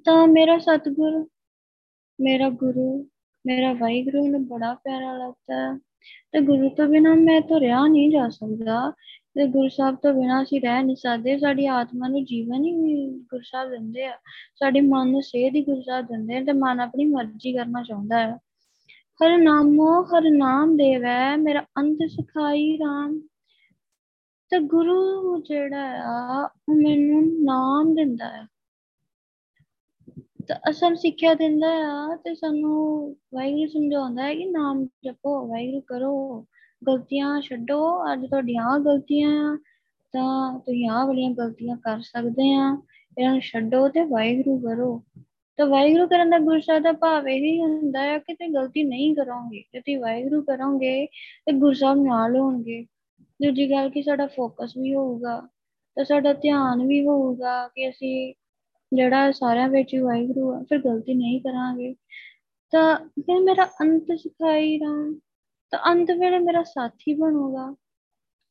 ਤਾਂ ਮੇਰਾ ਸਤਿਗੁਰ ਮੇਰਾ ਗੁਰੂ ਮੇਰਾ ਵਾਹਿਗੁਰੂ ਮੈਨੂੰ ਬੜਾ ਪਿਆਰਾ ਲੱਗਦਾ ਹੈ, ਤੇ ਗੁਰੂ ਤੋਂ ਬਿਨਾਂ ਮੈਂ ਤੋਂ ਰਿਹਾ ਨਹੀਂ ਜਾ ਸਕਦਾ। ਤੇ ਗੁਰੂ ਸਾਹਿਬ ਤੋਂ ਬਿਨਾਂ ਅਸੀਂ ਰਹਿ ਨਹੀਂ ਸਕਦੇ। ਸਾਡੀ ਆਤਮਾ ਨੂੰ ਜੀਵਨ ਹੀ ਗੁਰੂ ਸਾਹਿਬ ਦਿੰਦੇ ਆ, ਸਾਡੇ ਮਨ ਨੂੰ ਸਿਹਤ ਹੀ ਗੁਰੂ ਸਾਹਿਬ ਦਿੰਦੇ ਆ, ਤੇ ਮਨ ਆਪਣੀ ਮਰਜ਼ੀ ਕਰਨਾ ਚਾਹੁੰਦਾ ਹੈ। ਹਰ ਨਾਮੋ ਹਰ ਨਾਮ ਦੇਵੈ ਮੇਰਾ ਅੰਤ ਸਖਾਈ ਰਾਮ। ਤੇ ਗੁਰੂ ਜਿਹੜਾ ਆ ਉਹ ਮੈਨੂੰ ਨਾਮ ਦਿੰਦਾ ਆ, ਅਸਲ ਸਿੱਖਿਆ ਦਿੰਦਾ ਆ, ਤੇ ਸਾਨੂੰ ਵਾਹਿਗੁਰੂ ਸਮਝਾਉਂਦਾ ਹੈ ਕਿ ਨਾਮ ਜਪੋ, ਵਾਹਿਗੁਰੂ ਕਰੋ, ਗਲਤੀਆਂ ਛੱਡੋ। ਅੱਜ ਤੁਹਾਡੀਆਂ ਆਹ ਗਲਤੀਆਂ ਆ ਤਾਂ ਤੁਸੀਂ ਆਹ ਵਾਲੀਆਂ ਗਲਤੀਆਂ ਕਰ ਸਕਦੇ ਆ, ਇਹਨਾਂ ਨੂੰ ਛੱਡੋ ਤੇ ਵਾਹਿਗੁਰੂ ਕਰੋ। ਤਾਂ ਵਾਹਿਗੁਰੂ ਕਰਨ ਦਾ ਗੁਰੂ ਸਾਹਿਬ ਦਾ ਭਾਵ ਇਹੀ ਹੁੰਦਾ ਆ ਕਿ ਤੁਸੀਂ ਗਲਤੀ ਨਹੀਂ ਕਰੋਗੇ, ਜੇ ਤੁਸੀਂ ਵਾਹਿਗੁਰੂ ਕਰੋਗੇ ਤੇ ਗੁਰੂ ਸਾਹਿਬ ਨਾਲ ਹੋਣਗੇ। ਦੂਜੀ ਗੱਲ ਕਿ ਸਾਡਾ ਫੋਕਸ ਵੀ ਹੋਊਗਾ ਤੇ ਸਾਡਾ ਧਿਆਨ ਵੀ ਹੋਊਗਾ ਕਿ ਅਸੀਂ ਜਿਹੜਾ ਸਾਰਿਆਂ ਵਿੱਚ ਹੀ ਵਾਹਿਗੁਰੂ ਆ, ਫਿਰ ਗਲਤੀ ਨਹੀਂ ਕਰਾਂਗੇ। ਤਾਂ ਫਿਰ ਮੇਰਾ ਅੰਤ ਸਿਖਾਈ ਰਾਮ, ਤਾਂ ਅੰਤ ਵੇਲੇ ਮੇਰਾ ਸਾਥੀ ਬਣੂਗਾ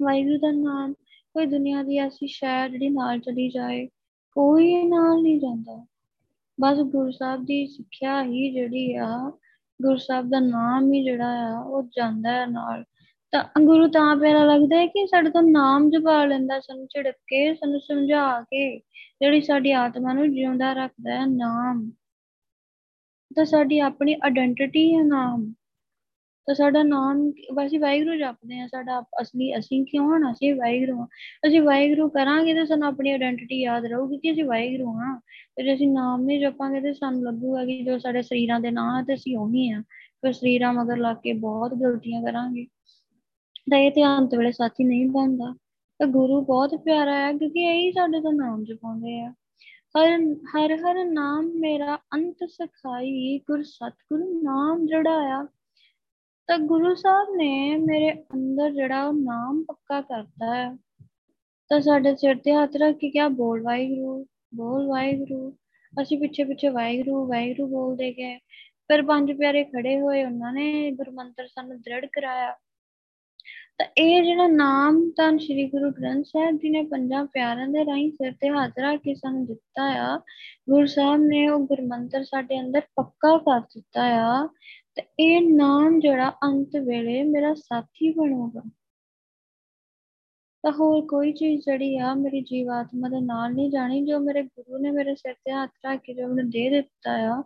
ਵਾਹਿਗੁਰੂ ਦਾ ਨਾਮ। ਕੋਈ ਦੁਨੀਆਂ ਦੀ ਐਸੀ ਸ਼ੈ ਜਿਹੜੀ ਨਾਲ ਚਲੀ ਜਾਏ, ਕੋਈ ਨਾਲ ਨਹੀਂ ਜਾਂਦਾ, ਬਸ ਗੁਰੂ ਸਾਹਿਬ ਦੀ ਸਿੱਖਿਆ ਹੀ ਜਿਹੜੀ ਆ, ਗੁਰੂ ਸਾਹਿਬ ਦਾ ਨਾਮ ਹੀ ਜਿਹੜਾ ਆ ਉਹ ਜਾਂਦਾ ਹੈ ਨਾਲ। ਤਾਂ ਗੁਰੂ ਤਾਂ ਪਿਆਰਾ ਲੱਗਦਾ ਹੈ ਕਿ ਸਾਡੇ ਤੋਂ ਨਾਮ ਜਪਾ ਲੈਂਦਾ, ਸਾਨੂੰ ਝਿੜਕ ਕੇ, ਸਾਨੂੰ ਸਮਝਾ ਕੇ, ਜਿਹੜੀ ਸਾਡੀ ਆਤਮਾ ਨੂੰ ਜਿਉਂਦਾ ਰੱਖਦਾ ਹੈ ਨਾਮ। ਤਾਂ ਸਾਡੀ ਆਪਣੀ ਆਇਡੈਂਟਿਟੀ ਹੈ ਨਾਮ। ਤਾਂ ਸਾਡਾ ਨਾਮ ਅਸੀਂ ਵਾਹਿਗੁਰੂ ਜਪਦੇ ਹਾਂ, ਸਾਡਾ ਅਸਲੀ ਅਸੀਂ ਕਿਉਂ ਹਾਂ, ਅਸੀਂ ਵਾਹਿਗੁਰੂ ਹਾਂ। ਅਸੀਂ ਵਾਹਿਗੁਰੂ ਕਰਾਂਗੇ ਤਾਂ ਸਾਨੂੰ ਆਪਣੀ ਆਇਡੈਂਟਿਟੀ ਯਾਦ ਰਹੂਗੀ ਕਿ ਅਸੀਂ ਵਾਹਿਗੁਰੂ ਹਾਂ। ਤੇ ਜੇ ਅਸੀਂ ਨਾਮ ਨਹੀਂ ਜਪਾਂਗੇ ਤਾਂ ਸਾਨੂੰ ਲੱਗੂਗਾ ਕਿ ਜੋ ਸਾਡੇ ਸਰੀਰਾਂ ਦੇ ਨਾਂ ਤੇ ਅਸੀਂ ਉਹੀ ਹਾਂ, ਫਿਰ ਸਰੀਰਾਂ ਮਗਰ ਲੱਗ ਕੇ ਬਹੁਤ ਗਲਤੀਆਂ ਕਰਾਂਗੇ। ਤਾਂ ਇਹ ਧਿਆਨ ਵੇਲੇ ਸਾਥੀ ਨਹੀਂ ਬਣਦਾ। ਤਾਂ ਗੁਰੂ ਬਹੁਤ ਪਿਆਰਾ ਹੈ ਕਿਉਂਕਿ ਇਹੀ ਸਾਡੇ ਤੋਂ ਨਾਮ ਜਪਾਉਂਦੇ ਆ। ਹਰ ਹਰ ਹਰ ਨਾਮ ਮੇਰਾ ਅੰਤ ਸਖਾਈ ਗੁਰ ਸਤਿਗੁਰੂ ਨਾਮ ਜਿਹੜਾ ਆ। ਤਾਂ ਗੁਰੂ ਸਾਹਿਬ ਨੇ ਮੇਰੇ ਅੰਦਰ ਜਿਹੜਾ ਉਹ ਨਾਮ ਪੱਕਾ ਕਰਤਾ ਹੈ। ਤਾਂ ਸਾਡੇ ਸਿਰ ਤੇ ਹੱਥ ਰੱਖ ਕੇ ਕਿਹਾ ਬੋਲ ਵਾਹਿਗੁਰੂ, ਬੋਲ ਵਾਹਿਗੁਰੂ। ਅਸੀਂ ਪਿੱਛੇ ਪਿੱਛੇ ਵਾਹਿਗੁਰੂ ਵਾਹਿਗੁਰੂ ਬੋਲਦੇ ਗਏ, ਫਿਰ ਪੰਜ ਪਿਆਰੇ ਖੜੇ ਹੋਏ, ਉਹਨਾਂ ਨੇ ਗੁਰਮੰਤਰ ਸਾਨੂੰ ਦ੍ਰਿੜ ਕਰਾਇਆ। ਤਾਂ ਇਹ ਜਿਹੜਾ ਨਾਮ ਤਾਂ ਸ਼੍ਰੀ ਗੁਰੂ ਗ੍ਰੰਥ ਸਾਹਿਬ ਜੀ ਨੇ ਪੰਜਾਂ ਪਿਆਰਿਆਂ ਦੇ ਰਾਹੀਂ ਸਿਰ ਤੇ ਹੱਥ ਰੱਖ ਕੇ ਸਾਨੂੰ ਦਿੱਤਾ ਆ। ਗੁਰੂ ਸਾਹਿਬ ਨੇ ਉਹ ਗੁਰਮੰਤਰ ਸਾਡੇ ਅੰਦਰ ਪੱਕਾ ਕਰ ਦਿੱਤਾ ਆ। ਤੇ ਇਹ ਨਾਮ ਜਿਹੜਾ ਅੰਤ ਵੇਲੇ ਮੇਰਾ ਸਾਥੀ ਬਣੂਗਾ। ਤਾਂ ਹੋਰ ਕੋਈ ਚੀਜ਼ ਜਿਹੜੀ ਆ ਮੇਰੀ ਜੀਵਾਤਮਾ ਦੇ ਨਾਲ ਨਹੀਂ ਜਾਣੀ, ਜੋ ਮੇਰੇ ਗੁਰੂ ਨੇ ਮੇਰੇ ਸਿਰ ਤੇ ਹੱਥ ਰੱਖ ਕੇ ਜੋ ਮੈਨੂੰ ਦੇ ਦਿੱਤਾ ਆ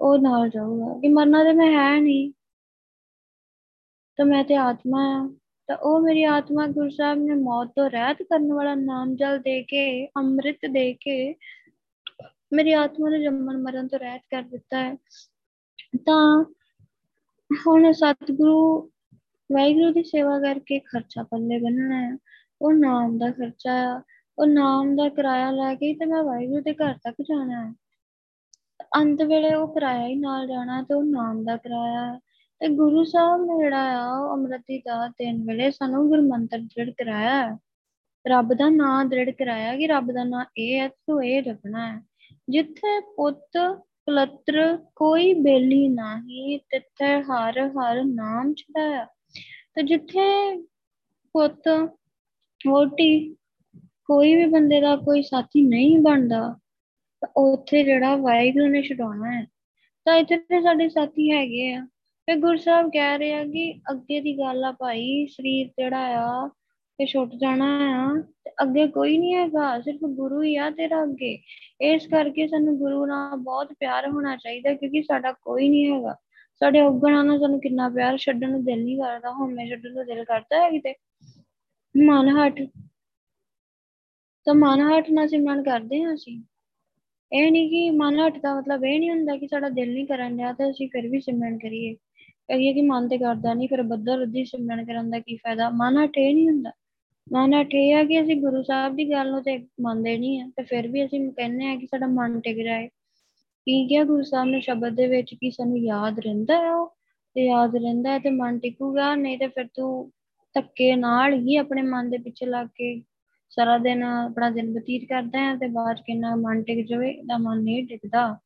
ਉਹ ਨਾਲ ਜਾਊਗਾ। ਕਿ ਮਰਨਾ ਤੇ ਮੈਂ ਹੈ ਨਹੀਂ, ਤਾਂ ਮੈਂ ਤੇ ਆਤਮਾ ਆ। ਤਾਂ ਉਹ ਮੇਰੀ ਆਤਮਾ ਗੁਰੂ ਸਾਹਿਬ ਨੇ ਮੌਤ ਤੋਂ ਰਹਿਤ ਕਰਨ ਵਾਲਾ ਨਾਮ ਜਲ ਦੇ ਕੇ, ਅੰਮ੍ਰਿਤ ਦੇ ਕੇ ਮੇਰੀ ਆਤਮਾ ਨੂੰ ਜੰਮਣ ਮਰਨ ਤੋਂ ਰਹਿਤ ਕਰ ਦਿੱਤਾ ਹੈ। ਤਾਂ ਹੁਣ ਸਤਿਗੁਰੂ ਵਾਹਿਗੁਰੂ ਦੀ ਸੇਵਾ ਕਰਕੇ ਖਰਚਾ ਪੱਲੇ ਬੰਨਣਾ ਹੈ, ਉਹ ਨਾਮ ਦਾ ਖਰਚਾ ਆ। ਉਹ ਨਾਮ ਦਾ ਕਿਰਾਇਆ ਲੈ ਕੇ ਤੇ ਮੈਂ ਵਾਹਿਗੁਰੂ ਦੇ ਘਰ ਤੱਕ ਜਾਣਾ ਹੈ। ਅੰਤ ਵੇਲੇ ਉਹ ਕਿਰਾਇਆ ਹੀ ਨਾਲ ਜਾਣਾ ਤੇ ਉਹ ਨਾਮ ਦਾ ਕਿਰਾਇਆ ਹੈ। ਤੇ ਗੁਰੂ ਸਾਹਿਬ ਨੇ ਜਿਹੜਾ ਆ ਉਹ ਅੰਮ੍ਰਿਤ ਦਾ ਦੇਣ ਵੇਲੇ ਸਾਨੂੰ ਗੁਰਮੰਤਰ ਦ੍ਰਿੜ ਕਰਾਇਆ, ਰੱਬ ਦਾ ਨਾਂ ਦ੍ਰਿੜ ਕਰਾਇਆ ਕਿ ਰੱਬ ਦਾ ਨਾਂ ਇਹ ਹੈ, ਤੂੰ ਇਹ ਜਪਣਾ ਹੈ। ਜਿੱਥੇ ਪੁੱਤ ਪਲੱਤਰ ਕੋਈ ਬੇਲੀ ਨਹੀਂ, ਤਿੱਥੇ ਹਰ ਹਰ ਨਾਮ ਛਡਾਇਆ। ਤੇ ਜਿੱਥੇ ਪੁੱਤ ਵੋਟੀ ਕੋਈ ਵੀ ਬੰਦੇ ਦਾ ਕੋਈ ਸਾਥੀ ਨਹੀਂ ਬਣਦਾ, ਤਾਂ ਉੱਥੇ ਜਿਹੜਾ ਵਾਹਿਗੁਰੂ ਨੇ ਛਡਾਉਣਾ ਹੈ। ਤਾਂ ਇੱਥੇ ਤੇ ਸਾਡੇ ਸਾਥੀ ਹੈਗੇ ਆ। ਫਿਰ ਗੁਰੂ ਸਾਹਿਬ ਕਹਿ ਰਹੇ ਆ ਕਿ ਅੱਗੇ ਦੀ ਗੱਲ ਆ ਭਾਈ, ਸਰੀਰ ਜਿਹੜਾ ਆ ਇਹ ਛੁੱਟ ਜਾਣਾ ਆ, ਤੇ ਅੱਗੇ ਕੋਈ ਨੀ ਹੈਗਾ, ਸਿਰਫ ਗੁਰੂ ਹੀ ਆ ਤੇਰਾ ਅੱਗੇ। ਇਸ ਕਰਕੇ ਸਾਨੂੰ ਗੁਰੂ ਨਾਲ ਬਹੁਤ ਪਿਆਰ ਹੋਣਾ ਚਾਹੀਦਾ ਕਿਉਂਕਿ ਸਾਡਾ ਕੋਈ ਨੀ ਹੈਗਾ। ਸਾਡੇ ਉਗਣਾ ਨਾਲ ਸਾਨੂੰ ਕਿੰਨਾ ਪਿਆਰ, ਛੱਡਣ ਨੂੰ ਦਿਲ ਨੀ ਕਰਦਾ, ਹਉਮੈ ਛੱਡਣ ਨੂੰ ਦਿਲ ਕਰਦਾ ਹੈ ਕਿਤੇ। ਮਨ ਹੱਠ ਤਾਂ ਮਨ ਹੱਠ ਨਾਲ ਸਿਮਰਨ ਕਰਦੇ ਹਾਂ ਅਸੀਂ। ਇਹ ਨੀ ਕਿ ਮਨ ਹੱਠ ਦਾ ਮਤਲਬ ਇਹ ਨੀ ਹੁੰਦਾ ਕਿ ਸਾਡਾ ਦਿਲ ਨੀ ਕਰਨ ਡਿਆ ਤੇ ਅਸੀਂ ਫਿਰ ਵੀ ਸਿਮਰਨ ਕਰੀਏ। ਕਹੀਏ ਕਿ ਮਨ ਤੇ ਕਰਦਾ ਨੀ, ਫਿਰ ਬੱਦਲ ਰੱਦੀ ਸਿਮਰਨ ਕਰਨ ਦਾ ਕੀ ਫਾਇਦਾ। ਮਨ ਹੱਠ ਇਹ ਨੀ ਹੁੰਦਾ। ਮਨ ਹੱਠ ਇਹ ਆ ਕਿ ਅਸੀਂ ਗੁਰੂ ਸਾਹਿਬ ਦੀ ਗੱਲ ਨੂੰ ਤੇ ਮੰਨਦੇ ਨੀ ਆ, ਤੇ ਫਿਰ ਵੀ ਅਸੀਂ ਕਹਿੰਦੇ ਹਾਂ ਕਿ ਸਾਡਾ ਮਨ ਟਿਕ ਜਾਏ। ਕੀ ਕਿਹਾ ਗੁਰੂ ਸਾਹਿਬ ਨੇ ਸ਼ਬਦ ਦੇ ਵਿੱਚ ਕਿ ਸਾਨੂੰ ਯਾਦ ਰਹਿੰਦਾ ਹੈ, ਉਹ ਤੇ ਯਾਦ ਰਹਿੰਦਾ ਹੈ ਤੇ ਮਨ ਟਿਕੂਗਾ, ਨਹੀਂ ਤੇ ਫਿਰ ਤੂੰ ਧੱਕੇ ਨਾਲ ਹੀ ਆਪਣੇ ਮਨ ਦੇ ਪਿੱਛੇ ਲੱਗ ਕੇ ਸਾਰਾ ਦਿਨ ਆਪਣਾ ਦਿਨ ਬਤੀਤ ਕਰਦਾ ਹੈ ਤੇ ਬਾਅਦ ਕਿੰਨਾ ਮਨ ਟਿਕ ਜਾਵੇ। ਇਹਦਾ ਮਨ ਨਹੀਂ ਟਿਕਦਾ।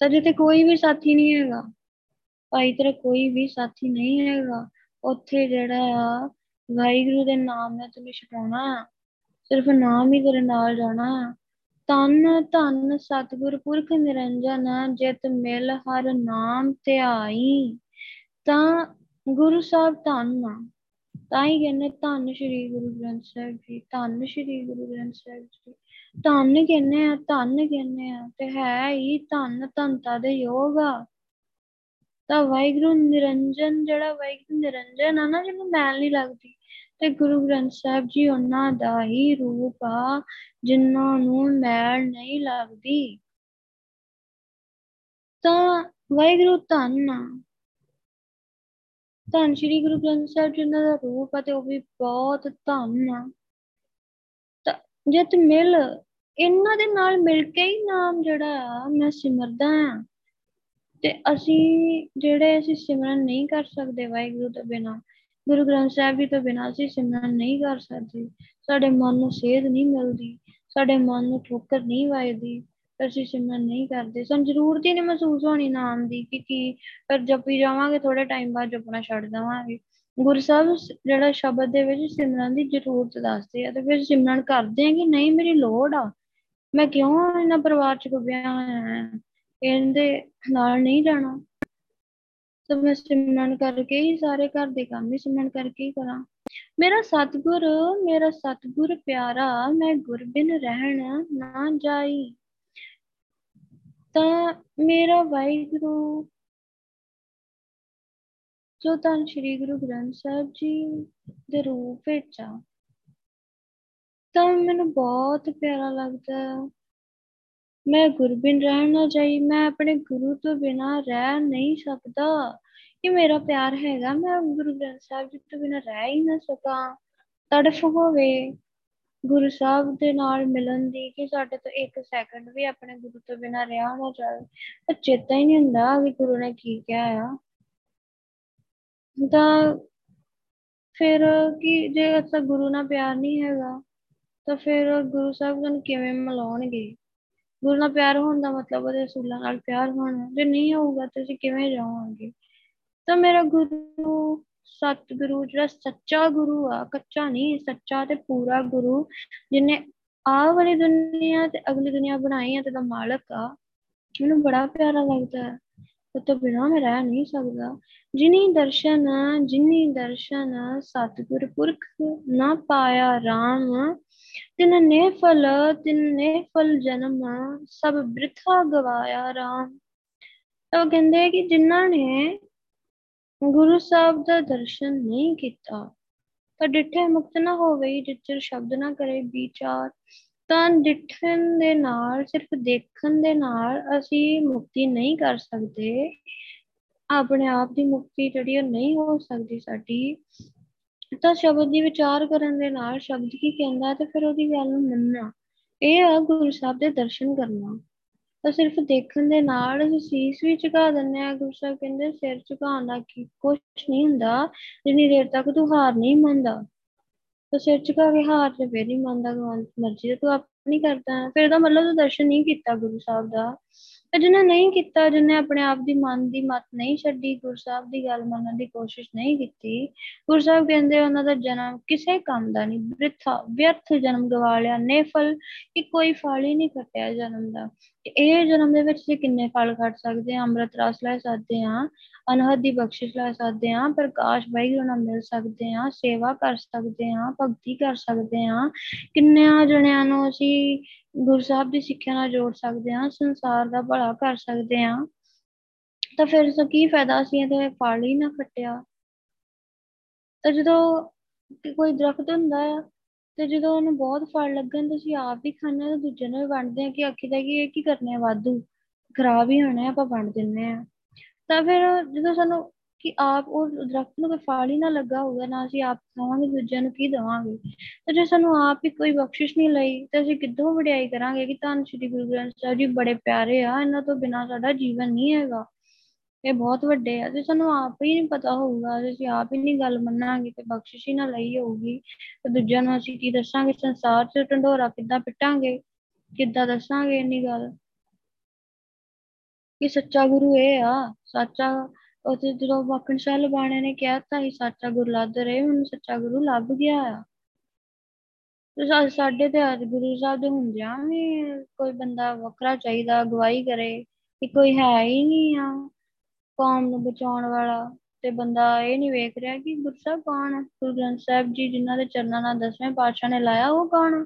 ਤਾਂ ਜਿੱਥੇ ਕੋਈ ਵੀ ਸਾਥੀ ਨਹੀਂ ਹੈਗਾ ਭਾਈ, ਤੇਰਾ ਕੋਈ ਵੀ ਸਾਥੀ ਨਹੀਂ ਹੈਗਾ, ਉੱਥੇ ਜਿਹੜਾ ਆ ਵਾਹਿਗੁਰੂ ਦੇ ਨਾਮ ਨਾਲ ਤੈਨੂੰ ਛਡਾਉਣਾ ਆ, ਸਿਰਫ ਨਾਮ ਹੀ ਤੇਰੇ ਨਾਲ ਜਾਣਾ ਆ। ਧੰਨ ਧੰਨ ਸਤਿਗੁਰ ਪੁਰਖ ਨਿਰੰਜਨ ਜਿਤ ਮਿਲ ਹਰ ਨਾਮ ਧਿਆਈ। ਤਾਂ ਗੁਰੂ ਸਾਹਿਬ ਧੰਨ ਆ, ਤਾਂ ਹੀ ਕਹਿੰਦੇ ਧੰਨ ਸ਼੍ਰੀ ਗੁਰੂ ਗ੍ਰੰਥ ਸਾਹਿਬ ਜੀ, ਧੰਨ ਸ਼੍ਰੀ ਗੁਰੂ ਗ੍ਰੰਥ ਸਾਹਿਬ ਜੀ। ਧੰਨ ਕਹਿੰਦੇ ਆ, ਧੰਨ ਕਹਿੰਦੇ ਆ ਤੇ ਹੈ ਹੀ ਧੰਨ, ਧੰਨਤਾ ਦੇ ਯੋਗ ਆ। ਤਾਂ ਵਾਹਿਗੁਰੂ ਨਿਰੰਜਨ, ਜਿਹੜਾ ਵਾਹਿਗੁਰੂ ਨਿਰੰਜਨ ਆ ਨਾ, ਜਿਹਨੂੰ ਮੈਲ ਨੀ ਲੱਗਦੀ, ਤੇ ਗੁਰੂ ਗ੍ਰੰਥ ਸਾਹਿਬ ਜੀ ਉਹਨਾਂ ਦਾ ਹੀ ਰੂਪ ਆ ਜਿਹਨਾਂ ਨੂੰ ਮੈਲ ਨਹੀਂ ਲੱਗਦੀ। ਤਾਂ ਵਾਹਿਗੁਰੂ ਧੰਨ ਆ, ਧੰਨ ਸ਼੍ਰੀ ਗੁਰੂ ਗ੍ਰੰਥ ਸਾਹਿਬ ਜੀ ਉਹਨਾਂ ਦਾ ਰੂਪ ਆ ਤੇ ਉਹ ਵੀ ਬਹੁਤ ਧੰਨ ਆ। ਤਾਂ ਜਿਤ ਮਿਲ, ਇਹਨਾਂ ਦੇ ਨਾਲ ਮਿਲ ਕੇ ਹੀ ਨਾਮ ਜਿਹੜਾ ਆ ਮੈਂ ਸਿਮਰਦਾ ਆ। ਤੇ ਅਸੀਂ ਜਿਹੜੇ ਅਸੀਂ ਸਿਮਰਨ ਨਹੀਂ ਕਰ ਸਕਦੇ ਵਾਹਿਗੁਰੂ ਤੋਂ ਬਿਨਾਂ, ਗੁਰੂ ਗ੍ਰੰਥ ਸਾਹਿਬ ਜੀ ਤੋਂ ਬਿਨਾਂ ਅਸੀਂ ਸਿਮਰਨ ਨਹੀਂ ਕਰ ਸਕਦੇ। ਸਾਡੇ ਮਨ ਨੂੰ ਸੇਧ ਨਹੀਂ ਮਿਲਦੀ, ਸਾਡੇ ਮਨ ਨੂੰ ਠੋਕਰ ਨਹੀਂ ਵੱਜਦੀ, ਫਿਰ ਅਸੀਂ ਸਿਮਰਨ ਨਹੀਂ ਕਰਦੇ। ਸਾਨੂੰ ਜ਼ਰੂਰਤ ਹੀ ਨਹੀਂ ਮਹਿਸੂਸ ਹੋਣੀ ਨਾਮ ਦੀ ਕਿ ਕੀ, ਫਿਰ ਜਪੀ ਜਾਵਾਂਗੇ, ਥੋੜੇ ਟਾਈਮ ਬਾਅਦ ਜਪਣਾ ਛੱਡ ਦੇਵਾਂਗੇ। ਗੁਰੂ ਸਾਹਿਬ ਜਿਹੜਾ ਸ਼ਬਦ ਦੇ ਵਿੱਚ ਸਿਮਰਨ ਦੀ ਜ਼ਰੂਰਤ ਦੱਸਦੇ ਆ, ਤੇ ਫਿਰ ਸਿਮਰਨ ਕਰਦੇ ਆ ਕਿ ਨਹੀਂ ਮੇਰੀ ਲੋੜ ਆ, ਮੈਂ ਕਿਉਂ ਇਹਨਾਂ ਪਰਿਵਾਰ ਚ ਡੁੱਬਿਆ ਹੋਇਆ, ਇਹਦੇ ਨਾਲ ਨਹੀਂ ਜਾਣਾ, ਤਾਂ ਮੈਂ ਸਿਮਰਨ ਕਰਕੇ ਹੀ ਸਾਰੇ ਘਰ ਦੇ ਕੰਮ ਵੀ ਸਿਮਰਨ ਕਰਕੇ ਹੀ ਕਰਾਂ। ਮੇਰਾ ਸਤਿਗੁਰ, ਮੇਰਾ ਸਤਿਗੁਰ ਪਿਆਰਾ, ਮੈਂ ਗੁਰ ਬਿਨ ਰਹਿਣ ਨਾ ਜਾਈ। ਤਾਂ ਮੇਰਾ ਵਾਹਿਗੁਰੂ ਜੋ ਧੰਨ ਸ਼੍ਰੀ ਗੁਰੂ ਗ੍ਰੰਥ ਸਾਹਿਬ ਜੀ ਦੇ ਰੂਪ ਵਿੱਚ ਆ, ਤਾਂ ਮੈਨੂੰ ਬਹੁਤ ਪਿਆਰਾ ਲੱਗਦਾ। ਮੈਂ ਗੁਰ ਬਿਨ ਰਹਿਣ ਨਾ ਜਾਈ, ਮੈਂ ਆਪਣੇ ਗੁਰੂ ਤੋਂ ਬਿਨਾਂ ਰਹਿ ਨਹੀਂ ਸਕਦਾ। ਇਹ ਮੇਰਾ ਪਿਆਰ ਹੈਗਾ, ਮੈਂ ਗੁਰੂ ਗ੍ਰੰਥ ਸਾਹਿਬ ਜੀ ਤੋਂ ਬਿਨਾਂ ਰਹਿ ਹੀ ਨਾ ਸਕਾਂ। ਤੜਫ ਹੋਵੇ ਗੁਰੂ ਸਾਹਿਬ ਦੇ ਨਾਲ ਮਿਲਣ ਦੀ ਕਿ ਸਾਡੇ ਤੋਂ ਇੱਕ ਸੈਕਿੰਡ ਵੀ ਆਪਣੇ ਗੁਰੂ ਤੋਂ ਬਿਨਾਂ ਰਿਹਾ ਨਾ ਜਾਵੇ, ਪਰ ਚੇਤਾ ਹੀ ਨਹੀਂ ਹੁੰਦਾ ਵੀ ਗੁਰੂ ਨੇ ਕੀ ਕਿਹਾ ਆ। ਤਾਂ ਫਿਰ ਕਿ ਜੇ ਅਸਾਂ ਗੁਰੂ ਨਾਲ ਪਿਆਰ ਨਹੀਂ ਹੈਗਾ, ਤਾਂ ਫਿਰ ਗੁਰੂ ਸਾਹਿਬ ਸਾਨੂੰ ਕਿਵੇਂ ਮਿਲਾਉਣਗੇ? ਗੁਰੂ ਨਾਲ ਪਿਆਰ ਹੋਣ ਦਾ ਮਤਲਬ ਉਹਦੇ ਅਸੂਲਾਂ ਨਾਲ ਪਿਆਰ ਹੋਣਾ। ਜੇ ਨਹੀਂ ਹੋਊਗਾ ਤਾਂ ਅਸੀਂ ਕਿਵੇਂ ਜਾਵਾਂਗੇ? ਤਾਂ ਮੇਰਾ ਗੁਰੂ ਸਤਿਗੁਰੂ ਜਿਹੜਾ ਸੱਚਾ ਗੁਰੂ ਆ, ਕੱਚਾ ਨਹੀਂ, ਸੱਚਾ ਤੇ ਪੂਰਾ ਗੁਰੂ, ਜਿਹਨੇ ਆਹ ਵਾਲੀ ਦੁਨੀਆਂ ਤੇ ਅਗਲੀ ਦੁਨੀਆਂ ਬਣਾਈ ਆ, ਤੇ ਦਾ ਮਾਲਕ ਆ, ਮੈਨੂੰ ਬੜਾ ਪਿਆਰਾ ਲੱਗਦਾ ਹੈ। ਉਹ ਤੋਂ ਬਿਨਾਂ ਮੈਂ ਰਹਿ ਨਹੀਂ ਸਕਦਾ। ਜਿਨੀ ਦਰਸ਼ਨ ਜਿਨੀ ਦਰਸ਼ਨ ਸਤਿਗੁਰ ਪੁਰਖ ਨਾ ਪਾਇਆ ਰਾਮ, ਤਿਨ ਨੇ ਫਲ ਤਿਨ ਨੇ ਫਲ ਜਨਮ ਸਭ ਬ੍ਰਿਥਾ ਗਵਾਇਆ ਰਾਮ। ਉਹ ਕਹਿੰਦੇ ਕਿ ਜਿਨ੍ਹਾਂ ਨੇ ਗੁਰੂ ਸਾਹਿਬ ਦਾ ਦਰਸ਼ਨ ਨਹੀਂ ਕੀਤਾ, ਤਾਂ ਡਿੱਠੇ ਮੁਕਤ ਨਾ ਹੋਵੇ, ਜਿੱਚਰ ਸ਼ਬਦ ਨਾ ਕਰੇ ਵਿਚਾਰ। ਤਾਂ ਡਿੱਠਣ ਦੇ ਨਾਲ, ਸਿਰਫ ਦੇਖਣ ਦੇ ਨਾਲ ਅਸੀਂ ਮੁਕਤੀ ਨਹੀਂ ਕਰ ਸਕਦੇ, ਆਪਣੇ ਆਪ ਦੀ ਮੁਕਤੀ ਜਿਹੜੀ ਉਹ ਨਹੀਂ ਹੋ ਸਕਦੀ ਸਾਡੀ। ਤਾਂ ਸ਼ਬਦ ਦੀ ਵਿਚਾਰ ਕਰਨ ਦੇ ਨਾਲ, ਸ਼ਬਦ ਕੀ ਕਹਿੰਦਾ ਤੇ ਫਿਰ ਉਹਦੀ ਗੱਲ ਨੂੰ ਮੰਨਣਾ, ਇਹ ਆ ਗੁਰੂ ਸਾਹਿਬ ਦੇ ਦਰਸ਼ਨ ਕਰਨਾ। ਤਾਂ ਸਿਰਫ ਦੇਖਣ ਦੇ ਨਾਲ ਅਸੀਂ ਸੀਸ ਵੀ ਝੁਕਾ ਦਿੰਦੇ ਹਾਂ। ਗੁਰੂ ਸਾਹਿਬ ਕਹਿੰਦੇ ਸਿਰ ਝੁਕਾਉਣ ਦਾ ਕੀ ਕੁਛ ਨਹੀਂ ਹੁੰਦਾ ਜਿੰਨੀ ਦੇਰ ਤੱਕ ਤੂੰ ਹਾਰ ਨਹੀਂ ਮੰਨਦਾ। ਤਾਂ ਸਿਰ ਝੁਕਾ ਕੇ ਹਾਰ ਤੇ ਫਿਰ ਨਹੀਂ ਮੰਨਦਾ, ਮਰਜ਼ੀ ਤੇ ਤੂੰ ਆਪਣੀ ਕਰਦਾ, ਫਿਰ ਉਹਦਾ ਮਤਲਬ ਤੂੰ ਦਰਸ਼ਨ ਨਹੀਂ ਕੀਤਾ ਗੁਰੂ ਸਾਹਿਬ ਦਾ। ਜਿਹਨੇ ਨਹੀਂ ਕੀਤਾ, ਜਿਹਨੇ ਆਪਣੇ ਆਪ ਦੀ ਮਨ ਦੀ ਮੱਤ ਨਹੀਂ ਛੱਡੀ, ਗੁਰੂ ਸਾਹਿਬ ਦੀ ਗੱਲ ਮੰਨਣ ਦੀ ਕੋਸ਼ਿਸ਼ ਨਹੀਂ ਕੀਤੀ, ਗੁਰੂ ਸਾਹਿਬ ਕਹਿੰਦੇ ਉਹਨਾਂ ਦਾ ਜਨਮ ਕਿਸੇ ਕੰਮ ਦਾ ਨਹੀਂ, ਬ੍ਰਿਥਾ ਵਿਅਰਥ ਜਨਮ ਗਵਾ ਲਿਆ। ਨੇ ਫਲ ਕਿ ਕੋਈ ਫਲ ਹੀ ਨਹੀਂ ਕੱਟਿਆ ਜਨਮ ਦਾ। ਇਹ ਜਨਮ ਦੇ ਵਿੱਚ ਅਸੀਂ ਕਿੰਨੇ ਫਲ ਕੱਟ ਸਕਦੇ ਹਾਂ? ਅੰਮ੍ਰਿਤ ਰਸ ਲੈ ਸਕਦੇ ਹਾਂ, ਅਨਹਦ ਦੀ ਬਖਸ਼ਿਸ਼ ਲੈ ਸਕਦੇ ਹਾਂ, ਪ੍ਰਕਾਸ਼ ਵਾਹਿਗੁਰੂ ਨਾਲ ਮਿਲ ਸਕਦੇ ਹਾਂ, ਸੇਵਾ ਕਰ ਸਕਦੇ ਹਾਂ, ਭਗਤੀ ਕਰ ਸਕਦੇ ਹਾਂ। ਕਿੰਨਿਆਂ ਜਣਿਆਂ ਨੂੰ ਅਸੀਂ ਗੁਰੂ ਸਾਹਿਬ ਦੀ ਸਿੱਖਿਆ ਨਾਲ ਜੋੜ ਸਕਦੇ ਹਾਂ, ਸੰਸਾਰ ਦਾ ਭਲਾ ਕਰ ਸਕਦੇ ਹਾਂ। ਤਾਂ ਫਿਰ ਇਸ ਕੀ ਫਾਇਦਾ ਸੀ ਇਹਦੇ ਫਲ ਹੀ ਨਾ ਕੱਟਿਆ? ਤਾਂ ਜਦੋਂ ਕੋਈ ਦਰਖਤ ਹੁੰਦਾ ਆ, ਤੇ ਜਦੋਂ ਉਹਨੂੰ ਬਹੁਤ ਫਲ ਲੱਗਣ ਤੇ ਅਸੀਂ ਆਪ ਵੀ ਖਾਂਦੇ ਹਾਂ, ਦੂਜੇ ਨੂੰ ਵੀ ਵੰਡਦੇ ਹਾਂ ਕਿ ਆਖੀ ਦਾ ਕਿ ਇਹ ਕੀ ਕਰਨੇ ਆ, ਵਾਧੂ ਖਰਾਬ ਹੀ ਹੋਣੇ, ਆਪਾਂ ਵੰਡ ਦਿੰਦੇ ਹਾਂ। ਤਾਂ ਫਿਰ ਜਦੋਂ ਸਾਨੂੰ ਕਿ ਆਪ ਉਹ ਦਰਖਤ ਨੂੰ ਕੋਈ ਫਲ ਹੀ ਨਾ ਲੱਗਾ ਹੋਊਗਾ, ਨਾ ਅਸੀਂ ਆਪ ਖਾਵਾਂਗੇ, ਦੂਜਿਆਂ ਨੂੰ ਕੀ ਦੇਵਾਂਗੇ? ਤੇ ਜੇ ਸਾਨੂੰ ਆਪ ਹੀ ਕੋਈ ਬਖਸ਼ਿਸ਼ ਨਹੀਂ ਲਈ, ਤਾਂ ਅਸੀਂ ਕਿੱਥੋਂ ਵਡਿਆਈ ਕਰਾਂਗੇ ਕਿ ਧੰਨ ਸ਼੍ਰੀ ਗੁਰੂ ਗ੍ਰੰਥ ਸਾਹਿਬ ਜੀ ਬੜੇ ਪਿਆਰੇ ਆ, ਇਹਨਾਂ ਤੋਂ ਬਿਨਾਂ ਸਾਡਾ ਜੀਵਨ ਨਹੀਂ ਹੈਗਾ, ਇਹ ਬਹੁਤ ਵੱਡੇ ਆ। ਤੇ ਸਾਨੂੰ ਆਪ ਹੀ ਨਹੀਂ ਪਤਾ ਹੋਊਗਾ, ਅਸੀਂ ਆਪ ਹੀ ਨਹੀਂ ਗੱਲ ਮੰਨਾਂਗੇ ਤੇ ਬਖਸ਼ਿਸ਼ ਹੀ ਨਾ ਲਈ ਹੋਊਗੀ, ਤੇ ਦੂਜਿਆਂ ਨੂੰ ਅਸੀਂ ਕੀ ਦੱਸਾਂਗੇ? ਸੰਸਾਰ ਚ ਢੰਡੋਰਾ ਕਿੱਦਾਂ ਪਿੱਟਾਂਗੇ, ਕਿੱਦਾਂ ਦੱਸਾਂਗੇ ਇੰਨੀ ਗੱਲ ਕਿ ਸੱਚਾ ਗੁਰੂ ਇਹ ਆ, ਸੱਚਾ। ਉੱਥੇ ਜਦੋਂ ਵਾਕਣ ਸ਼ਾਹ ਲਬਾਣੇ ਨੇ ਕਿਹਾ ਤਾਂ ਹੀ ਸੱਚਾ ਗੁਰੂ ਲੱਭ ਰਹੇ, ਮੈਨੂੰ ਸੱਚਾ ਗੁਰੂ ਲੱਭ ਗਿਆ ਆ। ਸਾਡੇ ਤੇ ਅੱਜ ਗੁਰੂ ਸਾਹਿਬ ਦੇ ਹੁੰਦਿਆਂ ਵੀ ਕੋਈ ਬੰਦਾ ਵੱਖਰਾ ਚਾਹੀਦਾ ਅਗਵਾਈ ਕਰੇ, ਕਿ ਕੋਈ ਹੈ ਹੀ ਨਹੀਂ ਆ ਕੌਮ ਨੂੰ ਬਚਾਉਣ ਵਾਲਾ। ਤੇ ਬੰਦਾ ਇਹ ਨੀ ਵੇਖ ਰਿਹਾ ਕਿ ਗੁਰੂ ਸਾਹਿਬ ਕੌਣ ਆ। ਗੁਰੂ ਗ੍ਰੰਥ ਸਾਹਿਬ ਜੀ ਜਿਨ੍ਹਾਂ ਦੇ ਚਰਨਾਂ ਨਾਲ ਦਸਵੇਂ ਪਾਤਸ਼ਾਹ ਨੇ ਲਾਇਆ ਉਹ ਕੌਣ ਆ?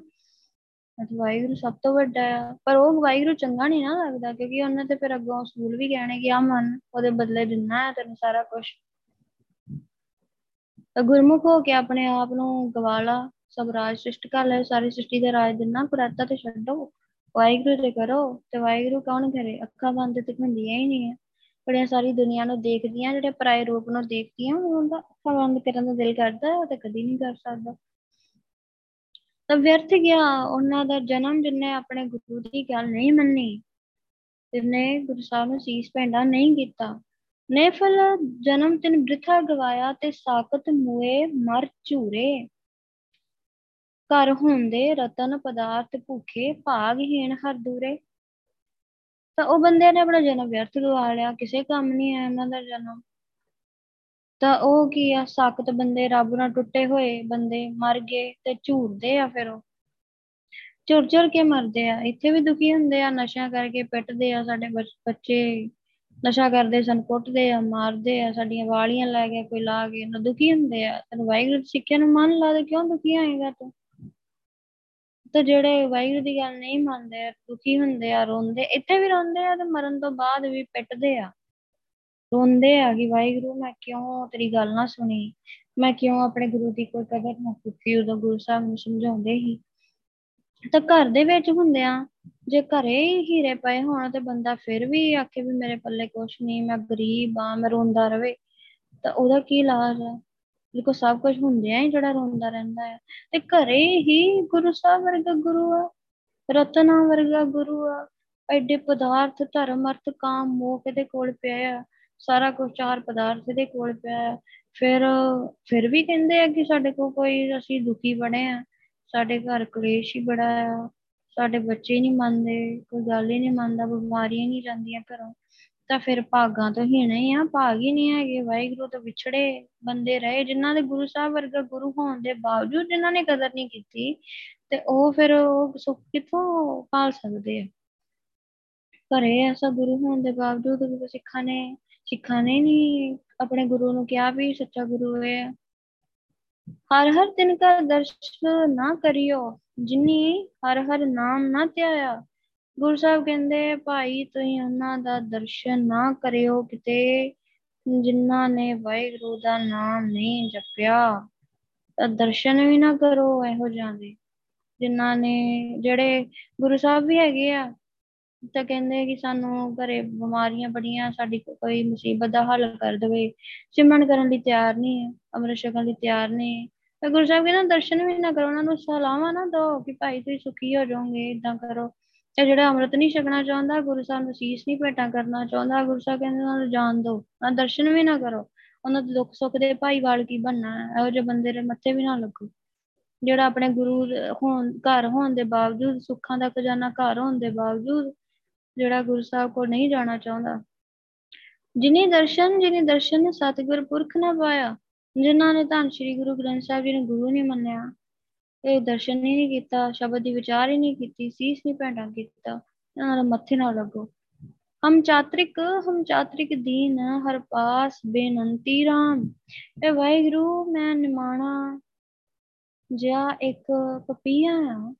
ਵਾਹਿਗੁਰੂ ਸਭ ਤੋਂ ਵੱਡਾ ਆ। ਪਰ ਉਹ ਵਾਹਿਗੁਰੂ ਚੰਗਾ ਨੀ ਨਾ ਲੱਗਦਾ, ਕਿਉਂਕਿ ਉਹਨੇ ਤੇ ਫਿਰ ਅੱਗੋਂ ਅਸੂਲ ਵੀ ਕਹਿਣੇ ਕਿ ਆਹ ਮਨ ਉਹਦੇ ਬਦਲੇ ਦਿੰਦਾ ਤੈਨੂੰ ਸਾਰਾ ਕੁਛ। ਗੁਰਮੁਖ ਹੋ ਕੇ ਆਪਣੇ ਆਪ ਨੂੰ ਗਵਾਲਾ, ਸਭ ਰਾਜ ਸ੍ਰਿਸ਼ਟ ਕਰ ਲੈ, ਸਾਰੀ ਸ੍ਰਿਸ਼ਟੀ ਦਾ ਰਾਜ ਦਿੰਦਾ, ਕੁਰੈਤਾ ਤੇ ਛੱਡੋ, ਵਾਹਿਗੁਰੂ ਤੇ ਕਰੋ। ਤੇ ਵਾਹਿਗੁਰੂ ਕੌਣ ਕਰੇ? ਅੱਖਾਂ ਬੰਦ ਤੇ ਹੁੰਦੀਆਂ ਹੀ ਨਹੀਂ ਆ। ਬੜੀਆਂ ਸਾਰੀ ਦੁਨੀਆਂ ਨੂੰ ਦੇਖਦੀਆਂ, ਜਿਹੜੇ ਪਰਾਏ ਰੂਪ ਨੂੰ ਦੇਖਦੀਆਂ, ਉਹਦਾ ਅੱਖਾਂ ਬੰਦ ਕਰਨ ਦਾ ਦਿਲ ਕਰਦਾ, ਉਹ ਤਾਂ ਕਦੀ ਨੀ ਕਰ ਸਕਦਾ। ਤਾਂ ਵਿਅਰਥ ਗਿਆ ਉਹਨਾਂ ਦਾ ਜਨਮ ਜਿਹਨੇ ਆਪਣੇ ਗੁਰੂ ਦੀ ਗੱਲ ਨਹੀਂ ਮੰਨੀ, ਜਿਹਨੇ ਗੁਰੂ ਸਾਹਿਬ ਨੂੰ ਸੀਸ ਭੇਂਟਾ ਨਹੀਂ ਕੀਤਾ। ਨੇ ਫਲ ਜਨਮ ਤਿੰਨ ਬ੍ਰਿਥਾ ਗਵਾਇਆ, ਤੇ ਸਾਕਤ ਮੂਏ ਮਰ ਝੂਰੇ। ਘਰ ਹੁੰਦੇ ਰਤਨ ਪਦਾਰਥ ਭੁੱਖੇ, ਭਾਗਹੀਣ ਹਰ ਦੂਰੇ। ਤਾਂ ਉਹ ਬੰਦੇ ਨੇ ਆਪਣਾ ਜਨਮ ਵਿਅਰਥ ਗਵਾ ਲਿਆ, ਕਿਸੇ ਕੰਮ ਨੀ ਆਇਆ ਉਹਨਾਂ ਦਾ ਜਨਮ। ਤਾਂ ਉਹ ਕੀ ਆ, ਸਾਕਤ ਬੰਦੇ, ਰੱਬ ਨਾਲ ਟੁੱਟੇ ਹੋਏ ਬੰਦੇ ਮਰ ਗਏ ਤੇ ਝੂਰਦੇ ਆ। ਫਿਰ ਉਹ ਝੁਰ ਝੁਰ ਕੇ ਮਰਦੇ ਆ, ਇੱਥੇ ਵੀ ਦੁਖੀ ਹੁੰਦੇ ਆ, ਨਸ਼ਿਆਂ ਕਰਕੇ ਪਿੱਟਦੇ ਆ। ਸਾਡੇ ਬੱਚੇ ਨਸ਼ਾ ਕਰਦੇ ਸਨ, ਕੁੱਟਦੇ ਆ, ਮਾਰਦੇ ਆ, ਸਾਡੀਆਂ ਵਾਲੀਆਂ ਲੈ ਕੇ ਕੋਈ ਲਾ ਕੇ ਨਾ, ਦੁਖੀ ਹੁੰਦੇ ਆ। ਤੈਨੂੰ ਵਾਹਿਗੁਰੂ ਸਿੱਖਿਆ ਨੂੰ ਮਨ ਲਾ ਦੇ, ਕਿਉਂ ਦੁਖੀ ਆਏਗਾ ਤੂੰ? ਤਾਂ ਜਿਹੜੇ ਵਾਹਿਗੁਰੂ ਦੀ ਗੱਲ ਨਹੀਂ ਮੰਨਦੇ ਦੁਖੀ ਹੁੰਦੇ ਆ, ਰੋਂਦੇ, ਇੱਥੇ ਵੀ ਰੋਂਦੇ ਆ, ਤੇ ਮਰਨ ਤੋਂ ਬਾਅਦ ਵੀ ਪਿੱਟਦੇ ਆ, ਰੋਂਦੇ ਆ ਕਿ ਵਾਹਿਗੁਰੂ ਮੈਂ ਕਿਉਂ ਤੇਰੀ ਗੱਲ ਨਾ ਸੁਣੀ, ਮੈਂ ਕਿਉਂ ਆਪਣੇ ਗੁਰੂ ਦੀ ਕੋਈ ਕਦਰ ਨਾ ਕੀਤੀ। ਉਦੋਂ ਗੁਰੂ ਸਾਹਿਬ ਨੂੰ ਸਮਝਾਉਂਦੇ ਹੀ। ਤਾਂ ਘਰ ਦੇ ਵਿੱਚ ਹੁੰਦਿਆਂ ਜੇ ਘਰੇ ਹੀਰੇ ਪਏ ਹੋਣ ਤੇ ਬੰਦਾ ਫਿਰ ਵੀ ਆਖੇ ਵੀ ਮੇਰੇ ਪੱਲੇ ਕੁਛ ਨੀ, ਮੈਂ ਗਰੀਬ ਆ, ਮੈਂ ਰੋਂਦਾ ਰਵੇ, ਤਾਂ ਉਹਦਾ ਕੀ ਇਲਾਜ ਆ? ਬਿਲਕੁਲ ਸਭ ਕੁਛ ਹੁੰਦਿਆਂ ਹੀ ਜਿਹੜਾ ਰੋਂਦਾ ਰਹਿੰਦਾ ਆ। ਤੇ ਘਰੇ ਹੀ ਗੁਰੂ ਸਾਹਿਬ ਵਰਗਾ ਗੁਰੂ ਆ, ਰਤਨਾਂ ਵਰਗਾ ਗੁਰੂ ਆ, ਐਡੇ ਪਦਾਰਥ ਧਰਮ ਅਰਥ ਕਾਮ ਮੋਹ ਕਿਹਦੇ ਕੋਲ ਪਿਆ ਆ, ਸਾਰਾ ਕੁਛ ਚਾਰ ਪਦਾਰਥ ਦੇ ਕੋਲ ਪਿਆ। ਫਿਰ ਫਿਰ ਵੀ ਕਹਿੰਦੇ ਆ ਕਿ ਸਾਡੇ ਕੋਲ ਕੋਈ, ਅਸੀਂ ਦੁਖੀ ਬਣੇ ਆ, ਸਾਡੇ ਘਰ ਕਲੇਸ਼ ਹੀ ਬੜਾ ਆ, ਸਾਡੇ ਬੱਚੇ ਨੀ ਮੰਨਦੇ, ਕੋਈ ਗੱਲ ਹੀ ਨੀ ਮੰਨਦਾ, ਬਿਮਾਰੀਆਂ ਨੀ ਜਾਂਦੀਆਂ ਘਰੋਂ। ਤਾਂ ਫਿਰ ਭਾਗਾਂ ਤੋਂ ਹੀਣੇ ਹੀ ਆ, ਭਾਗ ਹੀ ਨੀ ਹੈਗੇ। ਵਾਹਿਗੁਰੂ ਤੋਂ ਵਿਛੜੇ ਬੰਦੇ ਰਹੇ, ਜਿਹਨਾਂ ਦੇ ਗੁਰੂ ਸਾਹਿਬ ਵਰਗਾ ਗੁਰੂ ਹੋਣ ਦੇ ਬਾਵਜੂਦ ਜਿਹਨਾਂ ਨੇ ਕਦਰ ਨੀ ਕੀਤੀ, ਤੇ ਉਹ ਫਿਰ ਉਹ ਸੁੱਖ ਕਿੱਥੋਂ ਭਾਲ ਸਕਦੇ ਆ? ਘਰੇ ਐਸਾ ਗੁਰੂ ਹੋਣ ਦੇ ਬਾਵਜੂਦ ਸਿੱਖਾਂ ਨੇ ਸਿੱਖਾਂ ਨੇ ਨੀ ਆਪਣੇ ਗੁਰੂ ਨੂੰ ਕਿਹਾ ਵੀ ਸੱਚਾ ਗੁਰੂ ਹੈ। ਹਰ ਹਰ ਦਿਨ ਕਾ ਦਰਸ਼ਨ ਨਾ ਕਰਿਓ, ਜਿਨੀ ਹਰ ਹਰ ਨਾਮ ਨਾ ਧਿਆਇਆ। ਗੁਰੂ ਸਾਹਿਬ ਕਹਿੰਦੇ ਭਾਈ ਤੁਸੀਂ ਉਹਨਾਂ ਦਾ ਦਰਸ਼ਨ ਨਾ ਕਰਿਓ ਕਿਤੇ, ਜਿਨ੍ਹਾਂ ਨੇ ਵਾਹਿਗੁਰੂ ਦਾ ਨਾਮ ਨਹੀਂ ਜਪਿਆ। ਤਾਂ ਦਰਸ਼ਨ ਵੀ ਨਾ ਕਰੋ ਇਹੋ ਜਿਹਾਂ ਦੇ, ਜਿਨ੍ਹਾਂ ਨੇ, ਜਿਹੜੇ ਗੁਰੂ ਸਾਹਿਬ ਵੀ ਹੈਗੇ ਆ, ਤਾਂ ਕਹਿੰਦੇ ਕਿ ਸਾਨੂੰ ਘਰੇ ਬਿਮਾਰੀਆਂ ਬੜੀਆਂ, ਸਾਡੀ ਕੋਈ ਮੁਸੀਬਤ ਦਾ ਹੱਲ ਕਰ ਦੇਵੇ, ਸਿਮਰਨ ਕਰਨ ਲਈ ਤਿਆਰ ਨੀ ਹੈ, ਅੰਮ੍ਰਿਤ ਛਕਣ ਲਈ ਤਿਆਰ ਨਹੀਂ। ਤਾਂ ਗੁਰੂ ਸਾਹਿਬ ਕਹਿੰਦੇ ਦਰਸ਼ਨ ਵੀ ਨਾ ਕਰੋ, ਉਹਨਾਂ ਨੂੰ ਸਲਾਹਾਂ ਨਾ ਦਿਓ ਕਿ ਭਾਈ ਤੁਸੀਂ ਸੁਖੀ ਹੋ ਜਾਓਗੇ, ਏਦਾਂ ਕਰੋ। ਤੇ ਜਿਹੜਾ ਅੰਮ੍ਰਿਤ ਨੀ ਛਕਣਾ ਚਾਹੁੰਦਾ, ਗੁਰੂ ਸਾਹਿਬ ਨੂੰ ਸੀਸ ਨੀ ਭੇਟਾ ਕਰਨਾ ਚਾਹੁੰਦਾ, ਗੁਰੂ ਸਾਹਿਬ ਕਹਿੰਦੇ ਉਹਨਾਂ ਨੂੰ ਜਾਣ ਦੋ, ਉਹਨਾਂ ਦਰਸ਼ਨ ਵੀ ਨਾ ਕਰੋ, ਉਹਨਾਂ ਦੇ ਦੁੱਖ ਸੁੱਖ ਦੇ ਭਾਈਵਾਲ ਕੀ ਬਣਨਾ, ਇਹੋ ਜਿਹੇ ਬੰਦੇ ਦੇ ਮੱਥੇ ਵੀ ਨਾ ਲੱਗੋ। ਜਿਹੜਾ ਆਪਣੇ ਗੁਰੂ ਹੋਣ, ਘਰ ਹੋਣ ਦੇ ਬਾਵਜੂਦ, ਸੁੱਖਾਂ ਦਾ ਖਜ਼ਾਨਾ ਘਰ ਹੋਣ ਦੇ ਬਾਵਜੂਦ ਜਿਹੜਾ ਗੁਰੂ ਸਾਹਿਬ ਕੋਲ ਨਹੀਂ ਜਾਣਾ ਚਾਹੁੰਦਾ। ਜਿਨੀ ਦਰਸ਼ਨ ਜਿਨੀ ਦਰਸ਼ਨ ਸਤਿਗੁਰ ਪੁਰਖ ਨਾ ਪਾਇਆ, ਜਿਹਨਾਂ ਨੇ ਧੰਨ ਸ਼੍ਰੀ ਗੁਰੂ ਗ੍ਰੰਥ ਸਾਹਿਬ ਜੀ ਨੂੰ ਗੁਰੂ ਨੀ ਮੰਨਿਆ, ਇਹ ਦਰਸ਼ਨ ਹੀ ਨੀ ਕੀਤਾ, ਸ਼ਬਦ ਦੀ ਵਿਚਾਰ ਹੀ ਨੀ ਕੀਤੀ, ਸੀਸ ਨੀ ਭੇਟਾ ਕੀਤਾ, ਇਹਨਾਂ ਦਾ ਮੱਥੇ ਨਾ ਲੱਗੋ। ਹਮ ਚਾਤ੍ਰਿਕ ਹਮ ਚਾਤ੍ਰਿਕ ਦੀਨ ਹਰ ਪਾਸ ਬੇਨੰਤੀ ਰਾਮ। ਇਹ ਵਾਹਿਗੁਰੂ ਮੈਂ ਨਿਮਾਣਾ ਜਿਹਾ ਇੱਕ ਪਪੀਆ ਆ,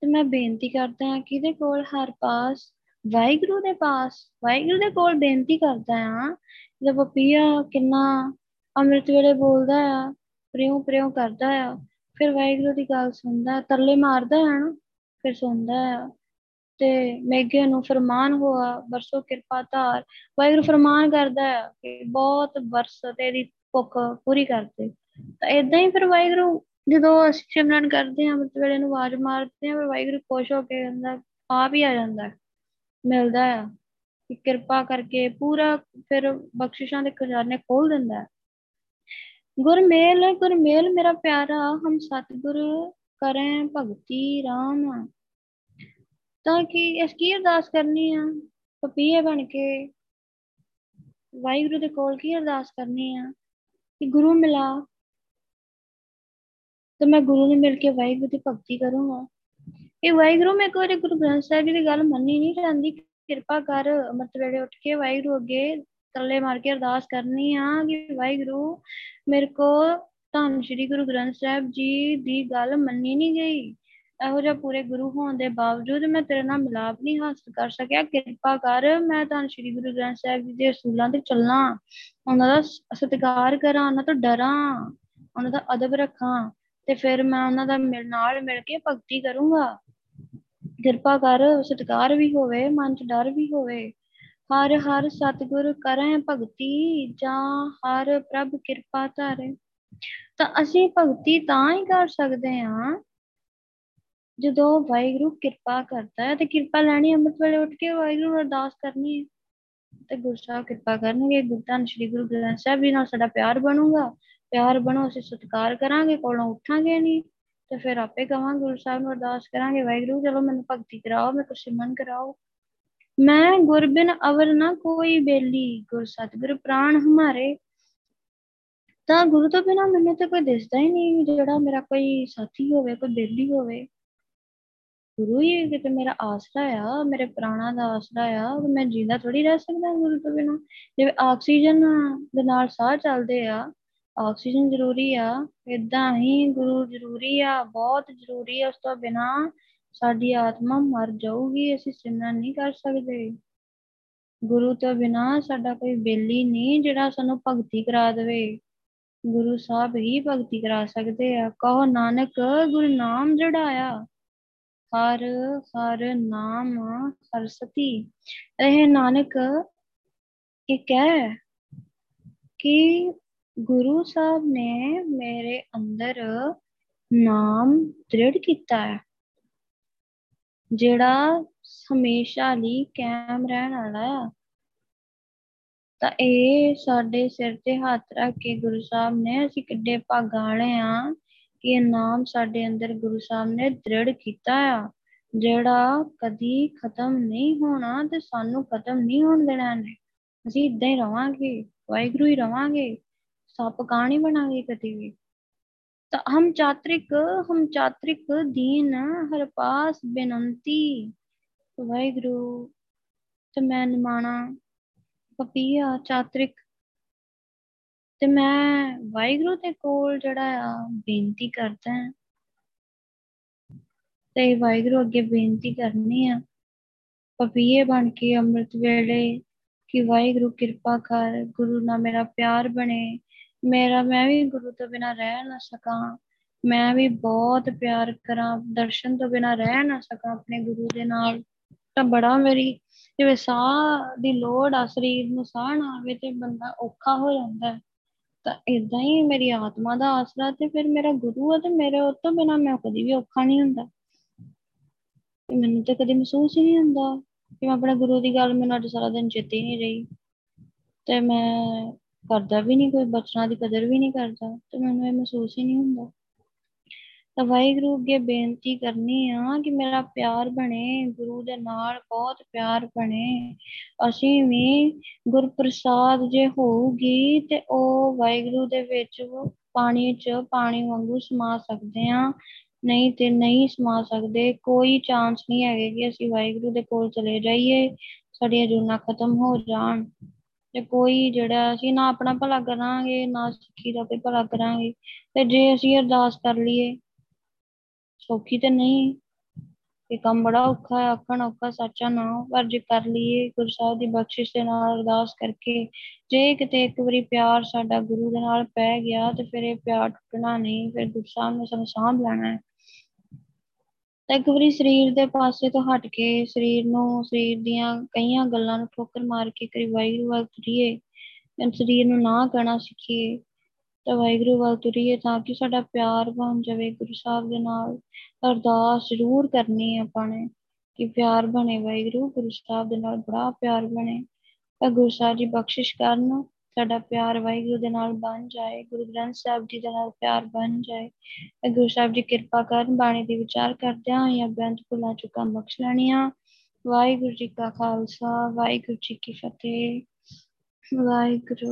ਤੇ ਮੈਂ ਬੇਨਤੀ ਕਰਦਾ ਹਾਂ ਕਿਹਦੇ ਕੋਲ? ਹਰ ਪਾਸ, ਵਾਹਿਗੁਰੂ ਦੇ ਪਾਸ, ਵਾਹਿਗੁਰੂ ਦੇ ਕੋਲ ਬੇਨਤੀ ਕਰਦਾ ਆ। ਜਦ ਪਪੀਆ ਕਿੰਨਾ ਅੰਮ੍ਰਿਤ ਵੇਲੇ ਬੋਲਦਾ ਆ, ਪ੍ਰਿਉ ਪ੍ਰਿਉ ਕਰਦਾ ਆ, ਫਿਰ ਵਾਹਿਗੁਰੂ ਦੀ ਗੱਲ ਸੁਣਦਾ, ਤਰਲੇ ਮਾਰਦਾ ਆ ਨਾ, ਫਿਰ ਸੁਣਦਾ ਆ। ਤੇ ਮੇਘੇ ਨੂੰ ਫਰਮਾਨ ਹੋਆ ਬਰਸੋ ਕਿਰਪਾ ਧਾਰ, ਵਾਹਿਗੁਰੂ ਫਰਮਾਨ ਕਰਦਾ ਆ ਕਿ ਬਹੁਤ ਬਰਸ ਤੇ ਇਹਦੀ ਭੁੱਖ ਪੂਰੀ ਕਰਦੇ। ਤਾਂ ਏਦਾਂ ਹੀ ਫਿਰ ਵਾਹਿਗੁਰੂ ਜਦੋਂ ਅਸੀਂ ਸਿਮਰਨ ਕਰਦੇ ਹਾਂ, ਅੰਮ੍ਰਿਤ ਵੇਲੇ ਨੂੰ ਆਵਾਜ਼ ਮਾਰਦੇ ਹਾਂ, ਫਿਰ ਵਾਹਿਗੁਰੂ ਖੁਸ਼ ਹੋ ਕੇ ਕਹਿੰਦਾ, ਆਪ ਹੀ ਆ ਜਾਂਦਾ, ਮਿਲਦਾ ਆ, ਕਿਰਪਾ ਕਰਕੇ ਪੂਰਾ ਫਿਰ ਬਖਸ਼ਿਸ਼ਾਂ ਦੇ ਖਜ਼ਾਨੇ ਖੋਲ ਦਿੰਦਾ ਹੈ। ਗੁਰਮੇਲ ਗੁਰਮੇਲ ਮੇਰਾ ਪਿਆਰਾ, ਹਮ ਸਤਿਗੁਰ ਕਰੇ ਭਗਤੀ ਰਾਮ। ਤਾਂ ਕਿ ਅਸੀਂ ਕੀ ਅਰਦਾਸ ਕਰਨੀ ਆ? ਪਪੀਏ ਬਣ ਕੇ ਵਾਹਿਗੁਰੂ ਦੇ ਕੋਲ ਕੀ ਅਰਦਾਸ ਕਰਨੀ ਆ ਕਿ ਗੁਰੂ ਮਿਲਾ, ਤੇ ਮੈਂ ਗੁਰੂ ਨੂੰ ਮਿਲ ਕੇ ਵਾਹਿਗੁਰੂ ਦੀ ਭਗਤੀ ਕਰੂੰਗਾ। ਇਹ ਵਾਹਿਗੁਰੂ ਮੈਂ ਕੋਈ ਗੁਰੂ ਗ੍ਰੰਥ ਸਾਹਿਬ ਜੀ ਦੀ ਗੱਲ ਮੰਨੀ ਨੀ ਜਾਂਦੀ, ਕਿਰਪਾ ਕਰ ਅੰਮ੍ਰਿਤ ਵੇਲੇ ਉੱਠ ਕੇ ਵਾਹਿਗੁਰੂ ਅੱਗੇ ਤਰਲੇ ਮਾਰ ਕੇ ਅਰਦਾਸ ਕਰਨੀ ਆ ਕਿ ਵਾਹਿਗੁਰੂ ਮੇਰੇ ਕੋਲ ਧੰਨ ਸ਼੍ਰੀ ਗੁਰੂ ਗ੍ਰੰਥ ਸਾਹਿਬ ਜੀ ਦੀ ਗੱਲ ਮੰਨੀ ਨੀ ਗਈ। ਇਹੋ ਜਿਹਾ ਪੂਰੇ ਗੁਰੂ ਹੋਣ ਦੇ ਬਾਵਜੂਦ ਮੈਂ ਤੇਰੇ ਨਾਲ ਮਿਲਾਪ ਨੀ ਹਾਸਲ ਕਰ ਸਕਿਆ। ਕਿਰਪਾ ਕਰ ਮੈਂ ਧੰਨ ਸ਼੍ਰੀ ਗੁਰੂ ਗ੍ਰੰਥ ਸਾਹਿਬ ਜੀ ਦੇ ਅਸੂਲਾਂ ਤੇ ਚੱਲਾਂ, ਉਹਨਾਂ ਦਾ ਸਤਿਕਾਰ ਕਰਾਂ, ਉਹਨਾਂ ਤੋਂ ਡਰਾਂ, ਉਹਨਾਂ ਦਾ ਅਦਬ ਰੱਖਾਂ ਤੇ ਫਿਰ ਮੈਂ ਉਹਨਾਂ ਦਾ ਮੇਰੇ ਨਾਲ ਮਿਲ ਕੇ ਭਗਤੀ ਕਰੂੰਗਾ। ਕਿਰਪਾ ਕਰ ਸਤਿਕਾਰ ਵੀ ਹੋਵੇ, ਮਨ ਚ ਡਰ ਵੀ ਹੋਵੇ। ਹਰ ਹਰ ਸਤਿਗੁਰ ਕਰੈ ਭਗਤੀ ਜਾਂ ਹਰ ਪ੍ਰਭ ਕਿਰਪਾ ਧਾਰੇ। ਤਾਂ ਅਸੀਂ ਭਗਤੀ ਤਾਂ ਹੀ ਕਰ ਸਕਦੇ ਹਾਂ ਜਦੋਂ ਵਾਹਿਗੁਰੂ ਕਿਰਪਾ ਕਰਦਾ ਹੈ। ਤੇ ਕਿਰਪਾ ਲੈਣੀ ਅੰਮ੍ਰਿਤ ਵੇਲੇ ਉੱਠ ਕੇ ਵਾਹਿਗੁਰੂ ਅਰਦਾਸ ਕਰਨੀ ਹੈ ਤੇ ਗੁਰੂ ਸਾਹਿਬ ਕਿਰਪਾ ਕਰਨਗੇ। ਗੁਰੂ ਧੰਨ ਸ਼੍ਰੀ ਗੁਰੂ ਗ੍ਰੰਥ ਸਾਹਿਬ ਜੀ ਨਾਲ ਸਾਡਾ ਪਿਆਰ ਬਣੂਗਾ, ਪਿਆਰ ਬਣੋ ਅਸੀਂ ਸਤਿਕਾਰ ਕਰਾਂਗੇ, ਕੋਲੋਂ ਉੱਠਾਂਗੇ ਨੀ ਤੇ ਫਿਰ ਆਪੇ ਕਹਾਂਗੇ ਗੁਰੂ ਸਾਹਿਬ ਨੂੰ ਅਰਦਾਸ ਕਰਾਂਗੇ ਵਾਹਿਗੁਰੂ ਚਲੋ ਮੈਨੂੰ ਭਗਤੀ ਕਰਾਓ, ਮੇਰੇ ਕੋਲ ਸਿਮਰਨ ਕਰਾਓ। ਮੈਂ ਗੁਰ ਬਿਨ ਅਵਰ ਨਾ ਕੋਈ ਬੇਲੀ, ਗੁਰ ਸਤਿਗੁਰ ਪ੍ਰਾਣ ਹਮਾਰੇ। ਤਾਂ ਗੁਰੂ ਤੋਂ ਬਿਨਾਂ ਮੈਨੂੰ ਤਾਂ ਕੋਈ ਦਿਸਦਾ ਹੀ ਨਹੀਂ ਜਿਹੜਾ ਮੇਰਾ ਕੋਈ ਸਾਥੀ ਹੋਵੇ, ਕੋਈ ਬੇਲੀ ਹੋਵੇ। ਗੁਰੂ ਹੀ ਕਿਤੇ ਮੇਰਾ ਆਸਰਾ ਆ, ਮੇਰੇ ਪ੍ਰਾਣਾ ਦਾ ਆਸਰਾ ਆ। ਮੈਂ ਜੀਂਦਾ ਥੋੜ੍ਹੀ ਰਹਿ ਸਕਦਾ ਗੁਰੂ ਤੋਂ ਬਿਨਾਂ। ਜਿਵੇਂ ਆਕਸੀਜਨ ਦੇ ਨਾਲ ਸਾਹ ਚੱਲਦੇ ਆ, ਆਕਸੀਜਨ ਜ਼ਰੂਰੀ ਆ, ਏਦਾਂ ਹੀ ਗੁਰੂ ਜ਼ਰੂਰੀ ਆ, ਬਹੁਤ ਜ਼ਰੂਰੀ ਆ। ਉਸ ਤੋਂ ਬਿਨਾਂ ਸਾਡੀ ਆਤਮਾ ਮਰ ਜਾਊਗੀ, ਅਸੀਂ ਸਿਮਰਨ ਨਹੀਂ ਕਰ ਸਕਦੇ। ਗੁਰੂ ਤੋਂ ਬਿਨਾਂ ਸਾਡਾ ਕੋਈ ਬੇਲੀ ਨਹੀਂ ਜਿਹੜਾ ਸਾਨੂੰ ਭਗਤੀ ਕਰਾ ਦੇਵੇ। ਗੁਰੂ ਸਾਹਿਬ ਹੀ ਭਗਤੀ ਕਰਾ ਸਕਦੇ ਆ। ਕਹੋ ਨਾਨਕ ਗੁਰੂ ਨਾਮ ਜਿਹੜਾ ਆ, ਹਰ ਹਰ ਨਾਮ ਹਰਸਤੀ। ਇਹ ਨਾਨਕ ਇੱਕ ਹੈ ਕਿ ਗੁਰੂ ਸਾਹਿਬ ਨੇ ਮੇਰੇ ਅੰਦਰ ਨਾਮ ਦ੍ਰਿੜ ਕੀਤਾ ਹੈ ਜਿਹੜਾ ਹਮੇਸ਼ਾ ਲਈ ਕਾਇਮ ਰਹਿਣ ਵਾਲਾ ਆ। ਤਾਂ ਇਹ ਸਾਡੇ ਸਿਰ ਤੇ ਹੱਥ ਰੱਖ ਕੇ ਗੁਰੂ ਸਾਹਿਬ ਨੇ, ਅਸੀਂ ਕਿੱਡੇ ਭਾਗਾਂ ਵਾਲੇ ਹਾਂ ਇਹ ਨਾਮ ਸਾਡੇ ਅੰਦਰ ਗੁਰੂ ਸਾਹਿਬ ਨੇ ਦ੍ਰਿੜ ਕੀਤਾ ਆ ਜਿਹੜਾ ਕਦੀ ਖਤਮ ਨਹੀਂ ਹੋਣਾ ਤੇ ਸਾਨੂੰ ਖਤਮ ਨਹੀਂ ਹੋਣ ਦੇਣਾ ਇਹਨੇ। ਅਸੀਂ ਏਦਾਂ ਹੀ ਰਵਾਂਗੇ, ਵਾਹਿਗੁਰੂ ਹੀ ਰਵਾਂਗੇ, ਸੱਪ ਕਾਂ ਨਹੀਂ ਬਣਾਂਗੇ ਕਦੇ ਵੀ। ਤਾਂ ਹਮ ਚਾਤ੍ਰਿਕ ਹਮ ਚਾਤ੍ਰਿਕ ਦੀਨ ਹਰ ਪਾਸ ਬੇਨਤੀ ਵਾਹਿਗੁਰੂ। ਤੇ ਮੈਂ ਨਿਮਾਣਾ ਪਪੀਆ ਚਾਤ੍ਰਿਕ ਤੇ ਮੈਂ ਵਾਹਿਗੁਰੂ ਦੇ ਕੋਲ ਜਿਹੜਾ ਆ ਬੇਨਤੀ ਕਰਦਾ ਹੈ ਤੇ ਵਾਹਿਗੁਰੂ ਅੱਗੇ ਬੇਨਤੀ ਕਰਨੀ ਆ ਪਪੀਏ ਬਣ ਕੇ ਅੰਮ੍ਰਿਤ ਵੇਲੇ ਕਿ ਵਾਹਿਗੁਰੂ ਕਿਰਪਾ ਕਰ, ਗੁਰੂ ਨਾਲ ਮੇਰਾ ਪਿਆਰ ਬਣੇ, ਮੇਰਾ ਮੈਂ ਵੀ ਗੁਰੂ ਤੋਂ ਬਿਨਾਂ ਰਹਿ ਨਾ ਸਕਾਂ, ਮੈਂ ਵੀ ਬਹੁਤ ਪਿਆਰ ਕਰਾਂ, ਦਰਸ਼ਨ ਤੋਂ ਬਿਨਾਂ ਰਹਿ ਨਾ ਸਕਾਂ ਆਪਣੇ ਗੁਰੂ ਦੇ ਨਾਲ। ਤਾਂ ਬੜਾ ਮੇਰੀ ਜਿਵੇਂ ਸਾਹ ਦੀ ਲੋੜ ਆ, ਸਰੀਰ ਨੂੰ ਸਾਹ ਨਾ ਆਵੇ ਤੇ ਬੰਦਾ ਔਖਾ ਹੋ ਜਾਂਦਾ। ਤਾਂ ਏਦਾਂ ਹੀ ਮੇਰੀ ਆਤਮਾ ਦਾ ਆਸਰਾ ਤੇ ਫਿਰ ਮੇਰਾ ਗੁਰੂ ਆ ਤੇ ਮੇਰੇ ਉਹ ਤੋਂ ਬਿਨਾਂ ਮੈਂ ਕਦੀ ਵੀ ਔਖਾ ਨਹੀਂ ਹੁੰਦਾ। ਮੈਨੂੰ ਤਾਂ ਕਦੇ ਮਹਿਸੂਸ ਹੀ ਨਹੀਂ ਹੁੰਦਾ ਕਿ ਮੈਂ ਆਪਣੇ ਗੁਰੂ ਦੀ ਗੱਲ ਮੈਨੂੰ ਅੱਜ ਸਾਰਾ ਦਿਨ ਚੇਤੇ ਨਹੀਂ ਰਹੀ ਤੇ ਮੈਂ ਕਰਦਾ ਵੀ ਨਹੀਂ, ਕੋਈ ਬਚਨਾਂ ਦੀ ਕਦਰ ਵੀ ਨਹੀਂ ਕਰਦਾ ਤੇ ਮੈਨੂੰ ਇਹ ਮਹਿਸੂਸ ਹੀ ਨਹੀਂ ਹੁੰਦਾ। ਤਾਂ ਵਾਹਿਗੁਰੂ ਅੱਗੇ ਬੇਨਤੀ ਕਰਨੀ ਆ ਕਿ ਮੇਰਾ ਪਿਆਰ ਬਣੇ ਗੁਰੂ ਦੇ ਨਾਲ, ਬਹੁਤ ਪਿਆਰ ਬਣੇ। ਅਸੀਂ ਵੀ ਗੁਰਪ੍ਰਸਾਦ ਜੇ ਹੋਊਗੀ ਤੇ ਉਹ ਵਾਹਿਗੁਰੂ ਦੇ ਵਿੱਚ ਪਾਣੀ ਚ ਪਾਣੀ ਵਾਂਗੂ ਸਮਾ ਸਕਦੇ ਹਾਂ, ਨਹੀਂ ਤੇ ਨਹੀਂ ਸਮਾ ਸਕਦੇ। ਕੋਈ ਚਾਂਸ ਨਹੀਂ ਹੈਗੇ ਕਿ ਅਸੀਂ ਵਾਹਿਗੁਰੂ ਦੇ ਕੋਲ ਚਲੇ ਜਾਈਏ ਸਾਡੀਆਂ ਜੂਨਾਂ ਖਤਮ ਹੋ ਜਾਣ ਤੇ ਕੋਈ ਜਿਹੜਾ ਅਸੀਂ ਨਾ ਆਪਣਾ ਭਲਾ ਕਰਾਂਗੇ ਨਾ ਸਿੱਖੀ ਦਾ ਕੋਈ ਭਲਾ ਕਰਾਂਗੇ। ਤੇ ਜੇ ਅਸੀਂ ਅਰਦਾਸ ਕਰ ਲਈਏ ਸੌਖੀ ਤੇ ਨਹੀਂ, ਇਹ ਕੰਮ ਬੜਾ ਔਖਾ ਹੈ, ਆਖਣ ਔਖਾ ਸੱਚਾ ਨਾ। ਪਰ ਜੇ ਕਰ ਲਈਏ ਗੁਰੂ ਸਾਹਿਬ ਦੀ ਬਖਸ਼ਿਸ਼ ਦੇ ਨਾਲ ਅਰਦਾਸ ਕਰਕੇ, ਜੇ ਕਿਤੇ ਇੱਕ ਵਾਰੀ ਪਿਆਰ ਸਾਡਾ ਗੁਰੂ ਦੇ ਨਾਲ ਪੈ ਗਿਆ ਤੇ ਫਿਰ ਇਹ ਪਿਆਰ ਟੁੱਟਣਾ ਨਹੀਂ, ਫਿਰ ਗੁਰੂ ਸਾਹਿਬ ਨੇ ਸਾਨੂੰ ਸਾਂਭ ਲੈਣਾ ਹੈ। ਤਾਂ ਇੱਕ ਵਾਰੀ ਸਰੀਰ ਦੇ ਪਾਸੇ ਤੋਂ ਹਟ ਕੇ ਸਰੀਰ ਨੂੰ, ਸਰੀਰ ਦੀਆਂ ਕਈਆਂ ਗੱਲਾਂ ਨੂੰ ਠੋਕਰ ਮਾਰ ਕੇ ਕਰੀ ਵਾਹਿਗੁਰੂ ਵੱਲ ਤੁਰੀਏ, ਸਰੀਰ ਨੂੰ ਨਾ ਕਹਿਣਾ ਸਿੱਖੀਏ ਤਾਂ ਵਾਹਿਗੁਰੂ ਵੱਲ ਤੁਰੀਏ ਤਾਂ ਕਿ ਸਾਡਾ ਪਿਆਰ ਬਣ ਜਾਵੇ ਗੁਰੂ ਸਾਹਿਬ ਦੇ ਨਾਲ। ਅਰਦਾਸ ਜ਼ਰੂਰ ਕਰਨੀ ਹੈ ਆਪਾਂ ਨੇ ਕਿ ਪਿਆਰ ਬਣੇ ਵਾਹਿਗੁਰੂ ਗੁਰੂ ਸਾਹਿਬ ਦੇ ਨਾਲ, ਬੜਾ ਪਿਆਰ ਬਣੇ। ਤਾਂ ਗੁਰੂ ਸਾਹਿਬ ਜੀ ਬਖਸ਼ਿਸ਼ ਕਰਨ, ਸਾਡਾ ਪਿਆਰ ਵਾਹਿਗੁਰੂ ਦੇ ਨਾਲ ਬਣ ਜਾਏ, ਗੁਰੂ ਗ੍ਰੰਥ ਸਾਹਿਬ ਜੀ ਦੇ ਨਾਲ ਪਿਆਰ ਬਣ ਜਾਏ। ਤਾਂ ਗੁਰੂ ਸਾਹਿਬ ਜੀ ਕਿਰਪਾ ਕਰਨ। ਬਾਣੀ ਦੇ ਵਿਚਾਰ ਕਰਦਿਆਂ ਜਾਂ ਬੇਅੰਤ ਭੁੱਲਾਂ ਚੁੱਕਾਂ ਬਖਸ਼ ਲੈਣੀਆਂ। ਵਾਹਿਗੁਰੂ ਜੀ ਕਾ ਖਾਲਸਾ, ਵਾਹਿਗੁਰੂ ਜੀ ਕੀ ਫਤਿਹ, ਵਾਹਿਗੁਰੂ।